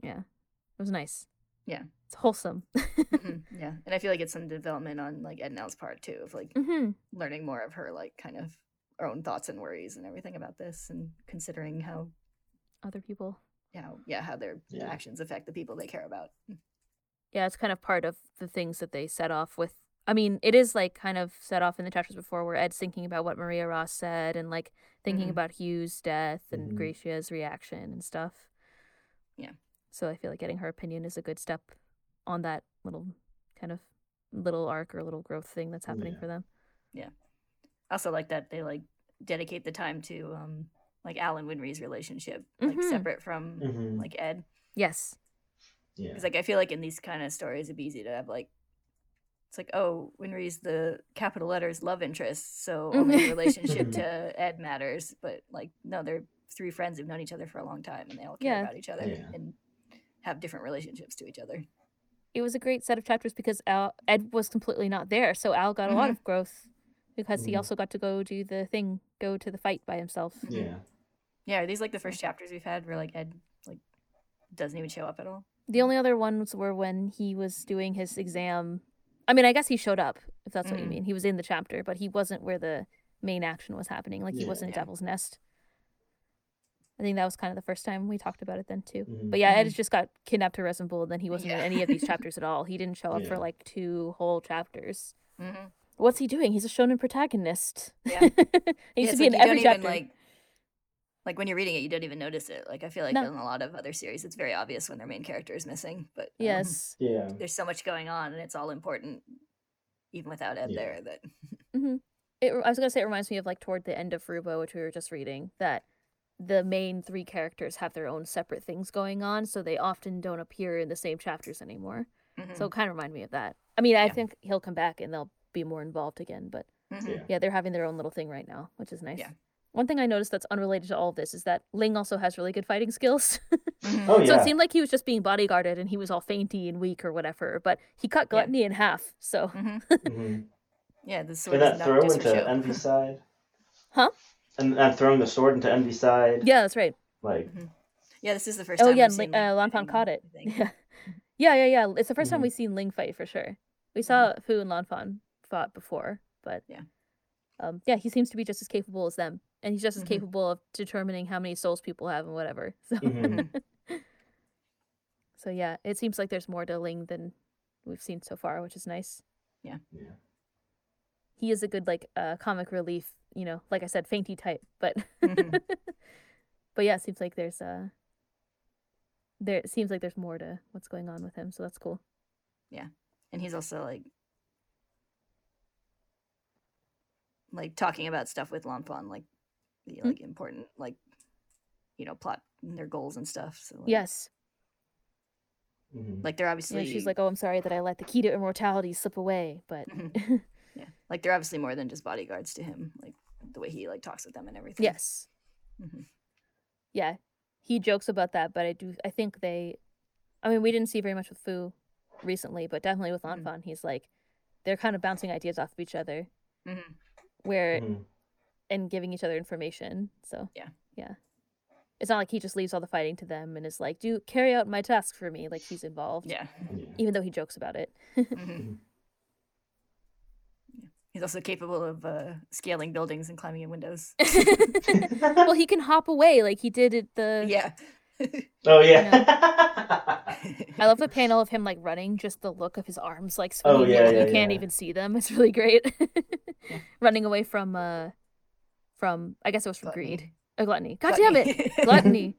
yeah, it was nice. Yeah. It's wholesome. Mm-hmm. Yeah, and I feel like it's some development on, like, Adele's part, too, of, like, mm-hmm. learning more of her, like, kind of her own thoughts and worries and everything about this and considering how other people... You know, yeah, how their yeah. actions affect the people they care about. Yeah, it's kind of part of the things that they set off with. I mean, it is like kind of set off in the chapters before where Ed's thinking about what Maria Ross said and like thinking mm-hmm. about Hughes' death and mm-hmm. Gracia's reaction and stuff. Yeah. So I feel like getting her opinion is a good step on that little kind of little arc or little growth thing that's happening yeah. for them. Yeah. I also like that they like dedicate the time to... um like Al and Winry's relationship, like mm-hmm. separate from mm-hmm. like Ed. Yes. Yeah. Because like I feel like in these kind of stories, it'd be easy to have like, it's like, oh, Winry's the capital letters love interest, so only relationship to Ed matters. But like, no, they're three friends who've known each other for a long time, and they all care yeah. about each other yeah. and have different relationships to each other. It was a great set of chapters because Al, Ed was completely not there, so Al got mm-hmm. a lot of growth. Because he also got to go do the thing, go to the fight by himself. Yeah. Yeah, are these like the first chapters we've had where like Ed like doesn't even show up at all? The only other ones were when he was doing his exam. I mean, I guess he showed up, if that's mm. what you mean. He was in the chapter, but he wasn't where the main action was happening. Like he yeah, wasn't yeah. at Devil's Nest. I think that was kind of the first time we talked about it then too. Mm-hmm. But yeah, Ed just got kidnapped to Resembool and then he wasn't yeah. in any of these chapters at all. He didn't show up yeah. for like two whole chapters. Mm-hmm. What's he doing? He's a shonen protagonist. Yeah. He used yeah, to be like in every chapter. Even, like, like when you're reading it, you don't even notice it. Like I feel like no. in a lot of other series, it's very obvious when their main character is missing. But yes, um, yeah, there's so much going on, and it's all important, even without Ed yeah. there. That mm-hmm. it, I was gonna say it reminds me of like toward the end of Furubo, which we were just reading. That the main three characters have their own separate things going on, so they often don't appear in the same chapters anymore. Mm-hmm. So it kind of reminded me of that. I mean, I yeah. think he'll come back and they'll be more involved again, but mm-hmm. yeah. yeah, they're having their own little thing right now, which is nice. Yeah. One thing I noticed that's unrelated to all of this is that Ling also has really good fighting skills. Mm-hmm. Oh, yeah. So it seemed like he was just being bodyguarded and he was all fainty and weak or whatever, but he cut Gluttony yeah. in half, so. Mm-hmm. mm-hmm. Yeah, the sword and is that not just for show. Envy's side. Huh? And I'm throwing the sword into Envy's side. Yeah, that's right. Like, mm-hmm. yeah, this is the first. Oh, time yeah, we've seen uh, Lan Fan caught it. Yeah. yeah, yeah, yeah. It's the first mm-hmm. time we've seen Ling fight for sure. We saw mm-hmm. Fu and Lan Fan fought before, but yeah, um, yeah, he seems to be just as capable as them, and he's just as mm-hmm. capable of determining how many souls people have and whatever. So, mm-hmm. so yeah, it seems like there's more to Ling than we've seen so far, which is nice. Yeah. Yeah. He is a good like uh, comic relief. You know, like I said, fainty type, but mm-hmm. but yeah, it seems like there's uh there it seems like there's more to what's going on with him, so that's cool. Yeah, and he's also like like talking about stuff with Lan Fan, like the mm-hmm. like important like you know plot and their goals and stuff. So like, yes, mm-hmm. like they're obviously yeah, she's like, oh, I'm sorry that I let the key to immortality slip away, but. Mm-hmm. Yeah, like they're obviously more than just bodyguards to him, like the way he like talks with them and everything. Yes. Mm-hmm. Yeah, he jokes about that, but I do. I think they. I mean, we didn't see very much with Fu recently, but definitely with Lan Fan, mm-hmm. he's like, they're kind of bouncing ideas off of each other, mm-hmm. where, mm-hmm. and giving each other information. So yeah, yeah, it's not like he just leaves all the fighting to them and is like, do carry out my task for me. Like he's involved. Yeah. yeah. Even though he jokes about it. mm-hmm. He's also capable of uh, scaling buildings and climbing in windows. Well, he can hop away like he did at the... Yeah. Oh, yeah. You know. I love the panel of him, like, running, just the look of his arms, like, swinging. Oh, yeah, yeah, you yeah, can't yeah. even see them. It's really great. yeah. Running away from, uh, from, I guess it was from Gluttony. Greed. Oh, Gluttony. God Gluttony. damn it! Gluttony.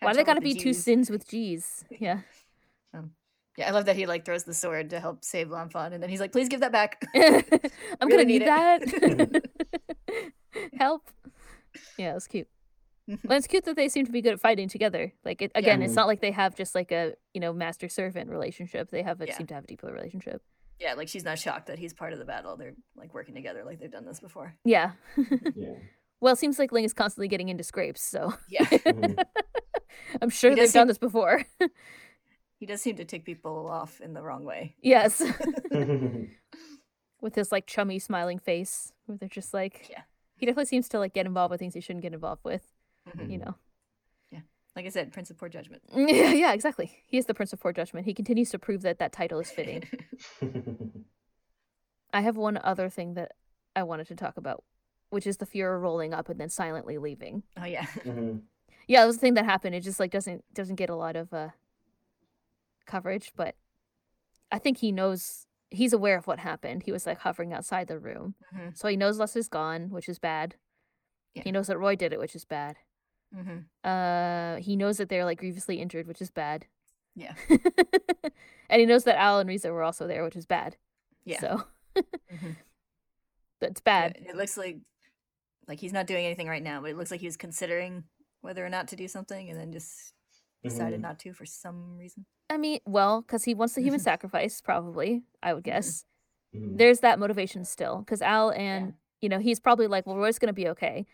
Why do they gotta be G's? Two sins with G's? Yeah. Um. Yeah, I love that he like throws the sword to help save Lan Fan, and then he's like, "Please give that back. I'm really gonna need, need that. Help." Yeah, it was cute. Well, it's cute that they seem to be good at fighting together. Like it, again, yeah. it's not like they have just like a you know master servant relationship. They have a, yeah. seem to have a deeper relationship. Yeah, like she's not shocked that he's part of the battle. They're like working together, like they've done this before. Yeah. yeah. Well, it seems like Ling is constantly getting into scrapes, so yeah, mm-hmm. I'm sure he they've seem- done this before. He does seem to tick people off in the wrong way. Yes. With his, like, chummy, smiling face, where they're just like... Yeah. He definitely seems to, like, get involved with things he shouldn't get involved with, mm-hmm. you know. Yeah. Like I said, Prince of Poor Judgment. Yeah, yeah, exactly. He is the Prince of Poor Judgment. He continues to prove that that title is fitting. I have one other thing that I wanted to talk about, which is the Fuhrer rolling up and then silently leaving. Oh, yeah. Mm-hmm. Yeah, that was the thing that happened. It just, like, doesn't doesn't get a lot of... Uh, coverage, but I think he knows, he's aware of what happened. He was like hovering outside the room, mm-hmm. so he knows Lust is gone, which is bad. Yeah. He knows that Roy did it, which is bad. Mm-hmm. Uh, he knows that they're like grievously injured, which is bad. Yeah, and he knows that Al and Riza were also there, which is bad. Yeah, so mm-hmm. that's bad. Yeah, it looks like like he's not doing anything right now, but it looks like he was considering whether or not to do something, and then just decided mm-hmm. not to for some reason. I mean, well, because he wants the human sacrifice, probably, I would guess. Mm-hmm. There's that motivation still, because Al and, yeah. you know, he's probably like, well, Roy's going to be okay.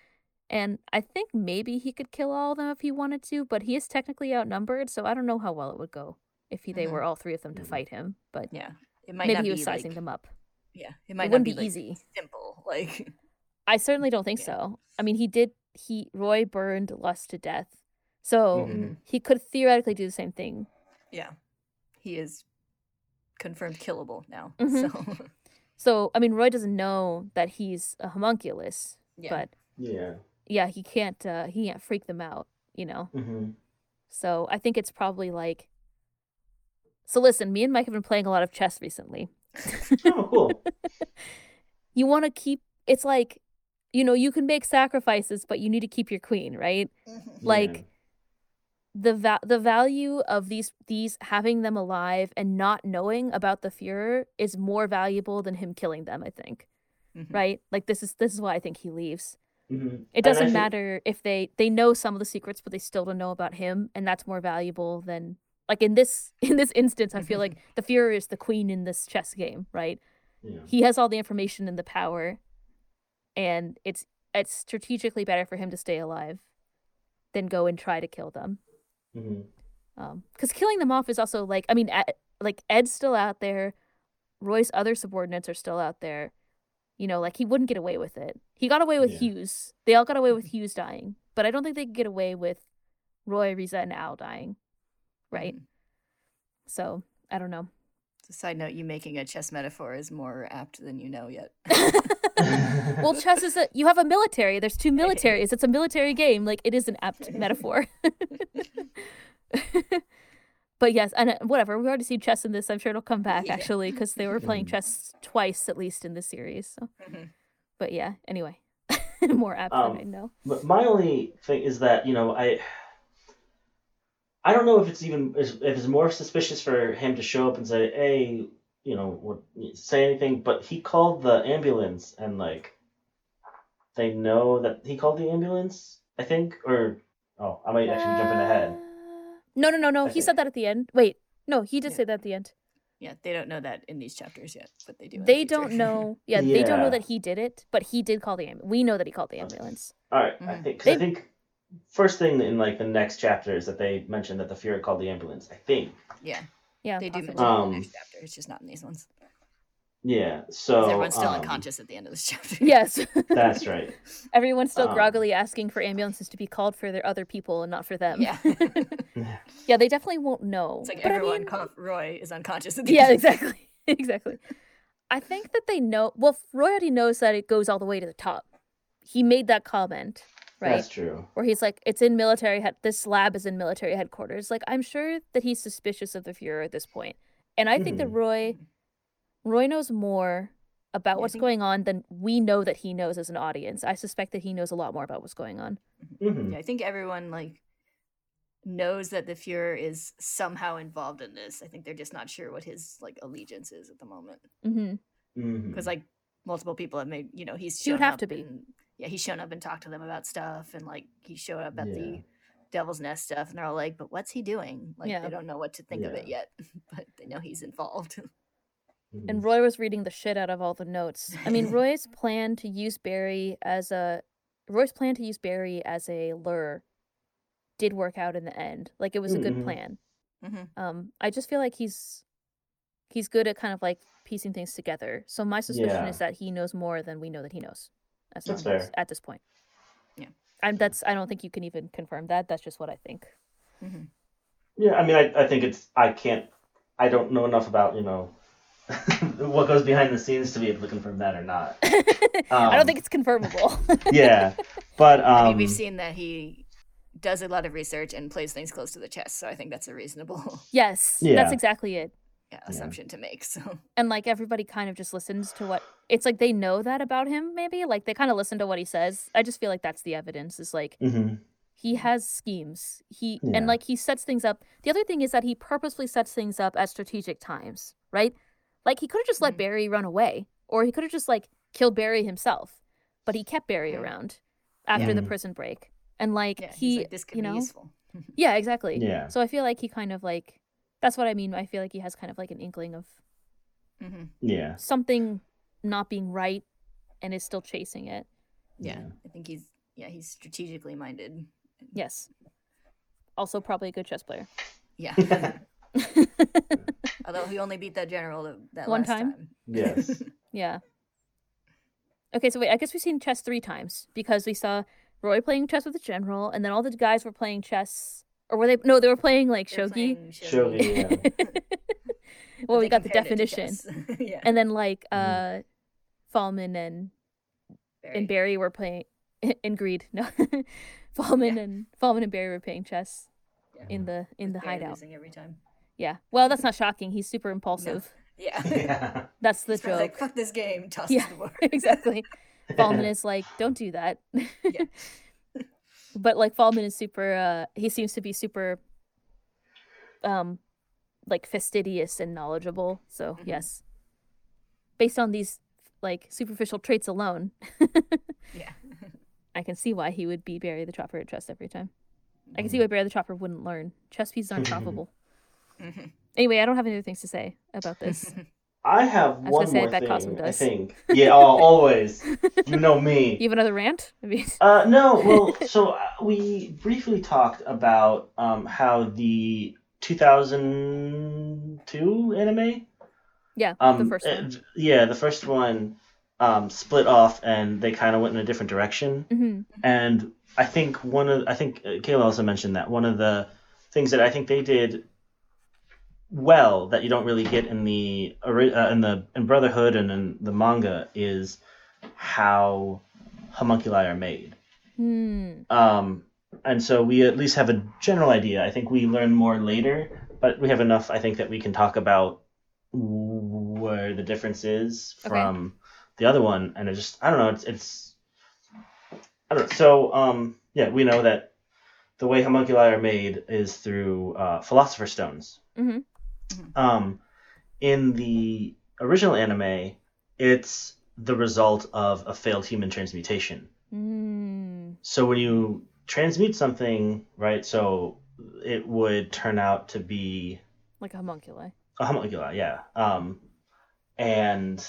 And I think maybe he could kill all of them if he wanted to, but he is technically outnumbered, so I don't know how well it would go if he, mm-hmm. they were all three of them to fight him. But yeah, it might maybe not he was be sizing like, them up. Yeah, it might it not be, be like, easy. simple. Like, I certainly don't think yeah. so. I mean, he did, He Roy burned Lust to death, so mm-hmm. he could theoretically do the same thing. Yeah, he is confirmed killable now. Mm-hmm. So, so I mean, Roy doesn't know that he's a homunculus, yeah. but yeah, yeah, he can't uh, he can't freak them out, you know. Mm-hmm. So I think it's probably like. So listen, me and Mike have been playing a lot of chess recently. Oh, cool. You want to keep? It's like, you know, you can make sacrifices, but you need to keep your queen, right? Mm-hmm. Like. Yeah. The va- the value of these these having them alive and not knowing about the Fuhrer is more valuable than him killing them, I think. Mm-hmm. Right? Like this is this is why I think he leaves. Mm-hmm. It doesn't matter if they they know some of the secrets, but they still don't know about him, and that's more valuable than, like, in this in this instance. I feel like the Fuhrer is the queen in this chess game, right? Yeah. He has all the information and the power, and it's it's strategically better for him to stay alive than go and try to kill them. Because mm-hmm. um, killing them off is also like, I mean, Ed, like Ed's still out there, Roy's other subordinates are still out there. You know, like, he wouldn't get away with it. He got away with yeah. Hughes. They all got away with Hughes dying. But I don't think they could get away with Roy, Riza, and Al dying. Right? Mm-hmm. So, I don't know. Side note, you making a chess metaphor is more apt than you know yet. Well, chess is a, you have a military. There's two militaries. It's a military game. Like, it is an apt metaphor. But yes, and whatever. We already see chess in this. I'm sure it'll come back, yeah. actually, because they were playing chess twice, at least, in this series. So. Mm-hmm. But yeah, anyway. More apt um, than I know. But my only thing is that, you know, I... I don't know if it's even if it's more suspicious for him to show up and say, "Hey, you know, say anything." But he called the ambulance, and like, they know that he called the ambulance. I think, or oh, I might actually uh... jump in ahead. No, no, no, no. I he think. said that at the end. Wait, no, he did yeah. say that at the end. Yeah, they don't know that in these chapters yet, but they do. In they the don't know. Yeah, yeah, they don't know that he did it, but he did call the ambulance. We know that he called the ambulance. All right, mm-hmm. I think. Cause they... I think. First thing in like the next chapter is that they mentioned that the Fuhrer called the ambulance, I think. Yeah. Yeah. They do mention um, it in the next chapter. It's just not in these ones. Yeah. So everyone's still um, unconscious at the end of this chapter. Yes. That's right. Everyone's still um, groggily asking for ambulances to be called for their other people and not for them. Yeah. Yeah, they definitely won't know. It's like but everyone I mean, called Roy is unconscious at the yeah, end. Yeah, exactly. Exactly. I think that they know well, Roy already knows that it goes all the way to the top. He made that comment. Right? That's true. Where he's like, it's in military, he- this lab is in military headquarters. Like, I'm sure that he's suspicious of the Fuhrer at this point. And I mm-hmm. think that Roy, Roy knows more about yeah, what's think... going on than we know that he knows as an audience. I suspect that he knows a lot more about what's going on. Mm-hmm. Yeah, I think everyone, like, knows that the Fuhrer is somehow involved in this. I think they're just not sure what his, like, allegiance is at the moment. Because, mm-hmm. mm-hmm. like, multiple people have made, you know, he's shown up. He would have to be. And... Yeah, he's shown up and talked to them about stuff, and like he showed up at yeah. the Devil's Nest stuff, and they're all like, "But what's he doing?" Like yeah. they don't know what to think yeah. of it yet, but they know he's involved. And Roy was reading the shit out of all the notes. I mean, Roy's plan to use Barry as a Roy's plan to use Barry as a lure did work out in the end. Like, it was a mm-hmm. good plan. Mm-hmm. Um, I just feel like he's he's good at kind of like piecing things together. So my suspicion yeah. is that he knows more than we know that he knows. As that's fair. At this point. Yeah. And that's, I don't think you can even confirm that. That's just what I think. Mm-hmm. Yeah, I mean, I, I think it's, I can't, I don't know enough about, you know, what goes behind the scenes to be able to confirm that or not. Um, I don't think it's confirmable. Yeah. But, um. I mean, we've seen that he does a lot of research and plays things close to the chest. So I think that's a reasonable. Yes. Yeah. That's exactly it. Yeah, assumption yeah. to make. So and like everybody kind of just listens to what it's like they know that about him, maybe like they kind of listen to what he says. I just feel like that's the evidence is like mm-hmm. he has schemes he yeah. and like he sets things up. The other thing is that he purposely sets things up at strategic times, right? Like he could have just mm-hmm. let Barry run away, or he could have just like killed Barry himself, but he kept Barry around after yeah. the prison break, and like yeah, he like, this could you be know useful. Yeah, exactly. Yeah, so I feel like he kind of like that's what I mean. I feel like he has kind of like an inkling of mm-hmm. yeah something not being right and is still chasing it. Yeah. yeah. I think he's, yeah, he's strategically minded. Yes. Also probably a good chess player. Yeah. Although he only beat that general that One last time. time. Yes. Yeah. Okay, so wait, I guess we've seen chess three times because we saw Roy playing chess with the general, and then all the guys were playing chess. Or were they? No, they were playing like They're shogi. Playing shogi. Shogi, yeah. Well, we got the definition, yeah. And then like uh, mm-hmm. Falman and Barry. and Barry were playing in Greed. No, Falman yeah. and Falman and Barry were playing chess yeah. in the in With the Barry hideout. Losing every time. Yeah. Well, that's not shocking. He's super impulsive. No. Yeah. yeah. That's the He's joke. Like, fuck this game. Toss yeah, the board. Exactly. Falman is like, don't do that. Yeah. But, like, Falman is super, uh, he seems to be super, um, like, fastidious and knowledgeable. So, mm-hmm. yes. Based on these, like, superficial traits alone. Yeah. I can see why he would be Barry the Chopper at chess every time. I can see why Barry the Chopper wouldn't learn. Chess pieces aren't choppable. Anyway, I don't have any other things to say about this. I have I one more that thing, I think. Yeah, oh, always. You know me. You have another rant? uh, no, well, so we briefly talked about um, how the two thousand two anime? Yeah, um, the first one. Uh, yeah, the first one um, split off and they kind of went in a different direction. Mm-hmm. And I think one of, I think Kayla also mentioned that, one of the things that I think they did well that you don't really get in the uh, in the in Brotherhood and in the manga is how homunculi are made. Mm. Um, and so we at least have a general idea. I think we learn more later, but we have enough, I think, that we can talk about where the difference is from okay. the other one. And it just, I don't know, it's, it's I don't know. So, um, yeah, we know that the way homunculi are made is through uh, Philosopher's Stones. Mm-hmm. Um, in the original anime, it's the result of a failed human transmutation. Mm. So when you transmute something, right, so it would turn out to be... like a homunculi. A homunculi, yeah. Um, and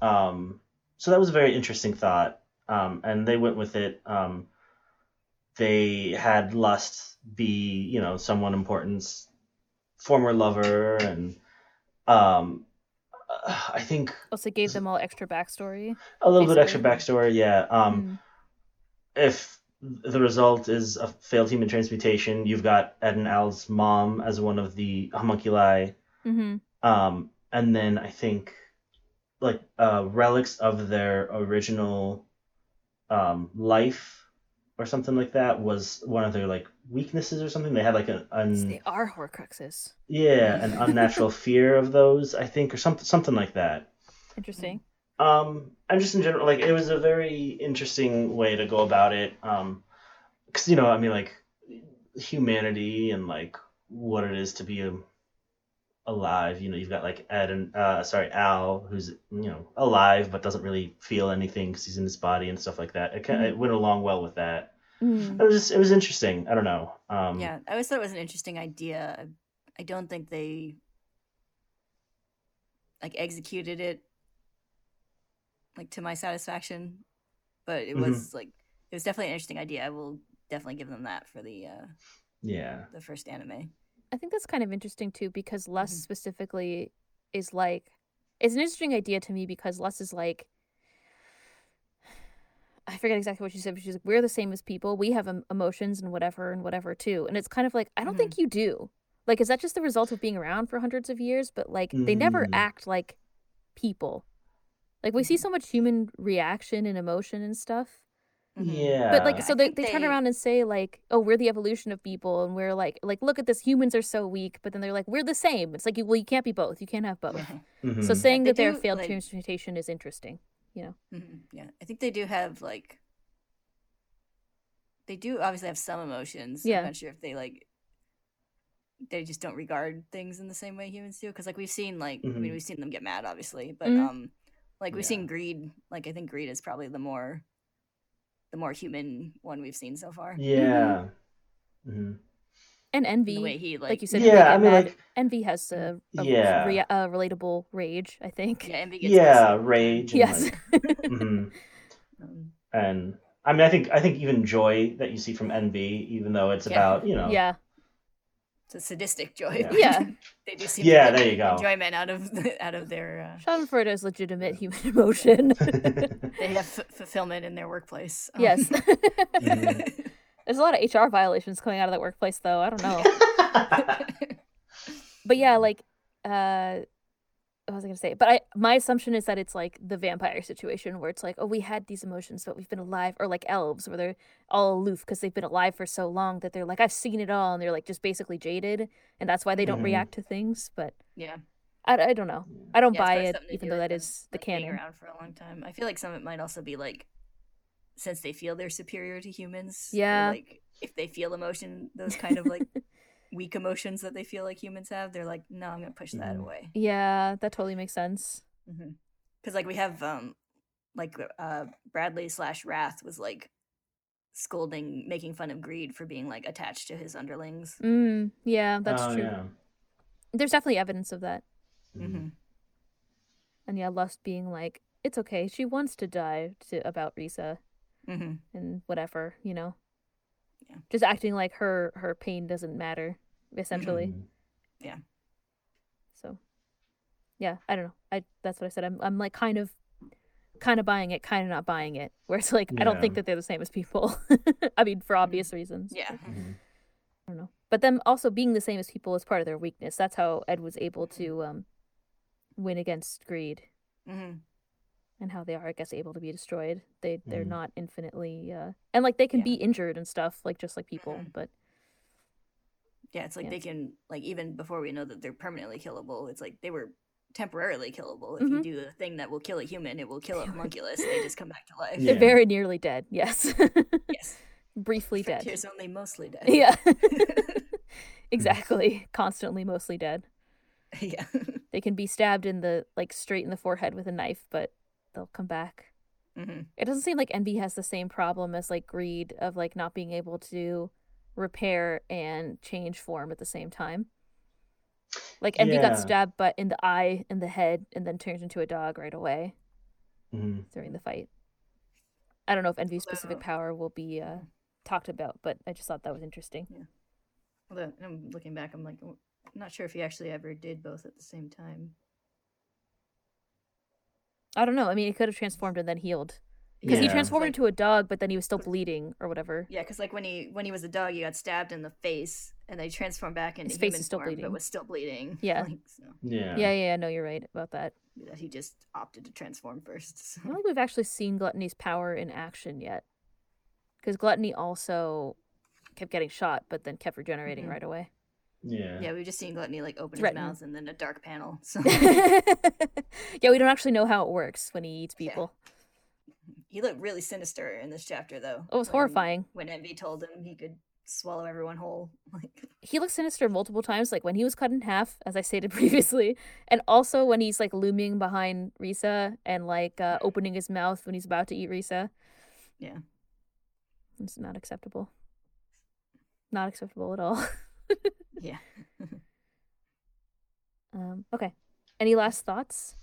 um, so that was a very interesting thought, um, and they went with it. Um, they had Lust be, you know, someone important's former lover, and um, I think... also gave them all extra backstory. A little basically. bit extra backstory, yeah. Um, mm. If the result is a failed human transmutation, you've got Ed and Al's mom as one of the homunculi. Mm-hmm. Um, and then I think like uh, relics of their original um, life or something like that was one of their like weaknesses or something. They had like an un... so they are Horcruxes. Yeah, an unnatural fear of those, I think, or something something like that. Interesting. Um, and just in general, like it was a very interesting way to go about it. Um, because you know, I mean, like humanity and like what it is to be a alive, you know, you've got like Ed and uh sorry Al, who's, you know, alive but doesn't really feel anything because he's in his body and stuff like that. It kind of, mm. it went along well with that. Mm. It was just, it was interesting. I don't know. Um, yeah, I always thought it was an interesting idea. I don't think they like executed it like to my satisfaction, but it was mm-hmm. like it was definitely an interesting idea. I will definitely give them that for the uh yeah the first anime. I think that's kind of interesting too, because Lust mm-hmm. specifically is like, it's an interesting idea to me because Lust is like, I forget exactly what she said, but she's like, we're the same as people. We have um, emotions and whatever and whatever too. And it's kind of like, I don't mm-hmm. think you do. Like, is that just the result of being around for hundreds of years? But like, mm-hmm. they never act like people. Like we see so much human reaction and emotion and stuff. Yeah. But like, so they, they, they turn around and say like, oh, we're the evolution of people. And we're like, like, look at this. Humans are so weak. But then they're like, we're the same. It's like, well, you can't be both. You can't have both. Mm-hmm. So saying they that they're failed like, transmutation is interesting, you know? Mm-hmm. Yeah. I think they do have like, they do obviously have some emotions. Yeah. I'm not sure if they like, they just don't regard things in the same way humans do. Cause like we've seen like, mm-hmm. I mean, we've seen them get mad obviously, but mm-hmm. um, like we've yeah. seen Greed. Like I think Greed is probably the more, the more human one we've seen so far. Yeah. Mm-hmm. And Envy, the way he, like, like you said, yeah, I mean, mad. Like, Envy has a, a yeah. re- uh, relatable rage, I think. Yeah, Envy gets yeah rage. And yes. Like, mm-hmm. And I mean, I think I think even joy that you see from Envy, even though it's yeah. about, you know. Yeah. It's a sadistic joy. Yeah. yeah. They do seem yeah, to there you go. enjoyment out of out of their... Uh... Schadenfreude's legitimate human emotion. They have f- fulfillment in their workplace. Um... Yes. Mm-hmm. There's a lot of H R violations coming out of that workplace, though. I don't know. But yeah, like... Uh, what was I going to say? But I, my assumption is that it's like the vampire situation where it's like, oh, we had these emotions, but we've been alive. Or like elves where they're all aloof because they've been alive for so long that they're like, I've seen it all. And they're like just basically jaded. And that's why they don't mm-hmm. react to things. But yeah, I, I don't know. I don't yeah, buy it, even though that them, is the like canon. Around for a long time. I feel like some of it might also be like, since they feel they're superior to humans. Yeah. Like if they feel emotion, those kind of like... weak emotions that they feel like humans have, they're like, no, I'm gonna push that mm-hmm. away. Yeah, that totally makes sense. Because mm-hmm. like we have um like uh Bradley slash Wrath was like scolding, making fun of Greed for being, like, attached to his underlings. Mm, yeah, that's oh, true. Yeah. There's definitely evidence of that. Mm-hmm. And, yeah, Lust being like, it's okay, she wants to die to, about Riza mm-hmm. and whatever, you know. Yeah. Just acting like her, her pain doesn't matter, essentially. Mm-hmm. Yeah. So, yeah, I don't know. I That's what I said. I'm, I'm like, kind of kind of buying it, kind of not buying it, where it's like, yeah. I don't think that they're the same as people. I mean, for obvious reasons. Yeah. Mm-hmm. I don't know. But them also being the same as people is part of their weakness. That's how Ed was able to um, win against Greed. Mm-hmm. And how they are, I guess, able to be destroyed. They, they're mm. not infinitely... Uh... And, like, they can yeah. be injured and stuff, like, just like people, mm-hmm. but... Yeah, it's like yeah. they can, like, even before we know that they're permanently killable, it's like they were temporarily killable. If mm-hmm. you do the thing that will kill a human, it will kill a homunculus. They just come back to life. Yeah. They're very nearly dead, yes. yes. Briefly dead. Frontier's only mostly dead. Yeah. exactly. Constantly mostly dead. Yeah. They can be stabbed in the, like, straight in the forehead with a knife, but... they'll come back. Mm-hmm. It doesn't seem like Envy has the same problem as like Greed of like not being able to repair and change form at the same time. Like Envy yeah. got stabbed but in the eye and the head and then turned into a dog right away mm-hmm. during the fight. I don't know if Envy's although, specific power will be uh, talked about, but I just thought that was interesting. Yeah. Although I'm looking back, I'm like, I'm not sure if he actually ever did both at the same time. I don't know. I mean, he could have transformed and then healed. Because yeah. he transformed like, into a dog, but then he was still bleeding or whatever. Yeah, because like when he when he was a dog, he got stabbed in the face, and they transformed back into his human face is still form, bleeding. But was still bleeding. Yeah. Like, so. yeah, yeah, yeah. No, you're right about that. That he just opted to transform first. So. I don't think we've actually seen Gluttony's power in action yet, because Gluttony also kept getting shot, but then kept regenerating mm-hmm. right away. Yeah. Yeah, we've just seen Gluttony like open Threaten. his mouth and then a dark panel. So yeah, we don't actually know how it works when he eats people. Yeah. He looked really sinister in this chapter though. It was when, horrifying. When Envy told him he could swallow everyone whole. Like he looked sinister multiple times, like when he was cut in half, as I stated previously, and also when he's like looming behind Riza and like uh, opening his mouth when he's about to eat Riza. Yeah. It's not acceptable. Not acceptable at all. yeah. um, okay. Any last thoughts?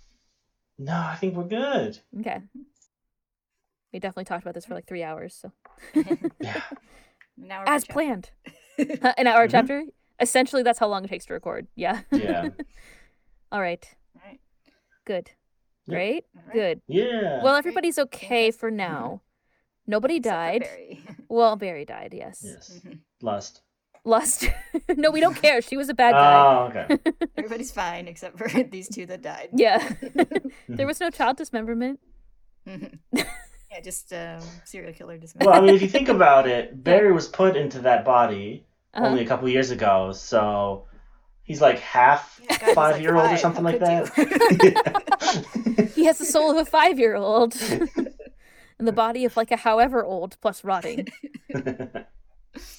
No, I think we're good. Okay. We definitely talked about this for like three hours. So. yeah. An hour As planned. uh, an hour mm-hmm. chapter? Essentially, that's how long it takes to record. Yeah. yeah. All right. All right. Good. Yep. Great. Right. Good. Yeah. Well, everybody's okay for now. Mm-hmm. Nobody Except died. Barry. well, Barry died, yes. Yes. Mm-hmm. Lust. Lust. no, we don't care. She was a bad guy. Oh, okay. Everybody's fine except for these two that died. Yeah. there was no child dismemberment. Mm-hmm. Yeah, just um, serial killer dismemberment. Well, I mean, if you think about it, Barry was put into that body uh-huh. only a couple years ago, so he's like half yeah, God, five-year-old like, or something like that. he has the soul of a five-year-old and the body of like a however old plus rotting.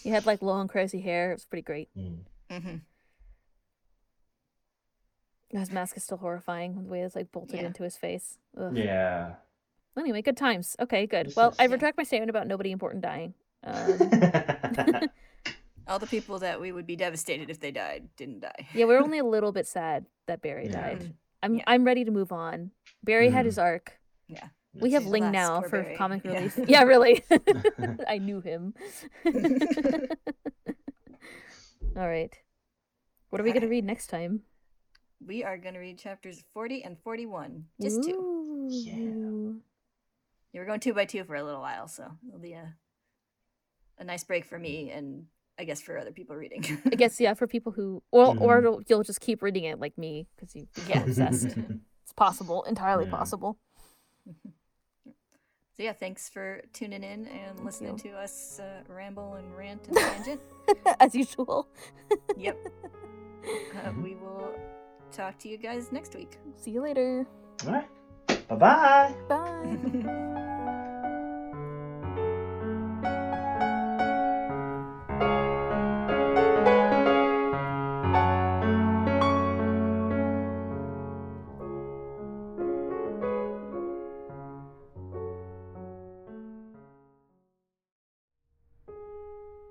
He had like long crazy hair. It was pretty great. Mm-hmm. His mask is still horrifying the way it's like bolted yeah. into his face. Ugh. Yeah. Anyway, good times. Okay, good. This well, is... I retract my statement about nobody important dying. Um... All the people that we would be devastated if they died didn't die. yeah, we're only a little bit sad that Barry yeah. died. I'm yeah. I'm ready to move on. Barry mm-hmm. had his arc. Yeah. We have Ling now for Barry. Comic relief. Yeah, yeah really. I knew him. All right. What are we going to read next time? We are going to read chapters forty and forty-one. Just Ooh. two. Yeah. yeah. We're going two by two for a little while, so it'll be a, a nice break for me and I guess for other people reading. I guess, yeah, for people who... Or, mm-hmm. or you'll just keep reading it like me because you get yeah. obsessed. It's possible. Entirely yeah. possible. So yeah, thanks for tuning in and listening to us uh, ramble and rant and tangent. As usual. yep. Uh, we will talk to you guys next week. See you later. All right. Bye-bye. Bye.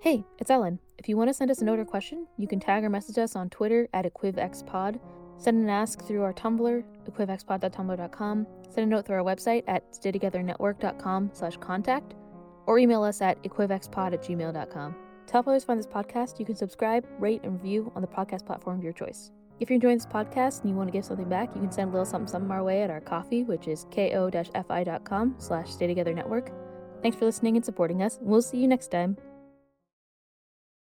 Hey, it's Ellen. If you want to send us a note or question, you can tag or message us on Twitter at equiv x pod. Send an ask through our Tumblr, equiv x pod dot tumblr dot com. Send a note through our website at stay together network dot com slash contact, or email us at equiv x pod at gmail dot com. To help others find this podcast, you can subscribe, rate, and review on the podcast platform of your choice. If you're enjoying this podcast and you want to give something back, you can send a little something something our way at our Ko-fi, which is ko-fi dot com slash stay together network. Thanks for listening and supporting us, and we'll see you next time.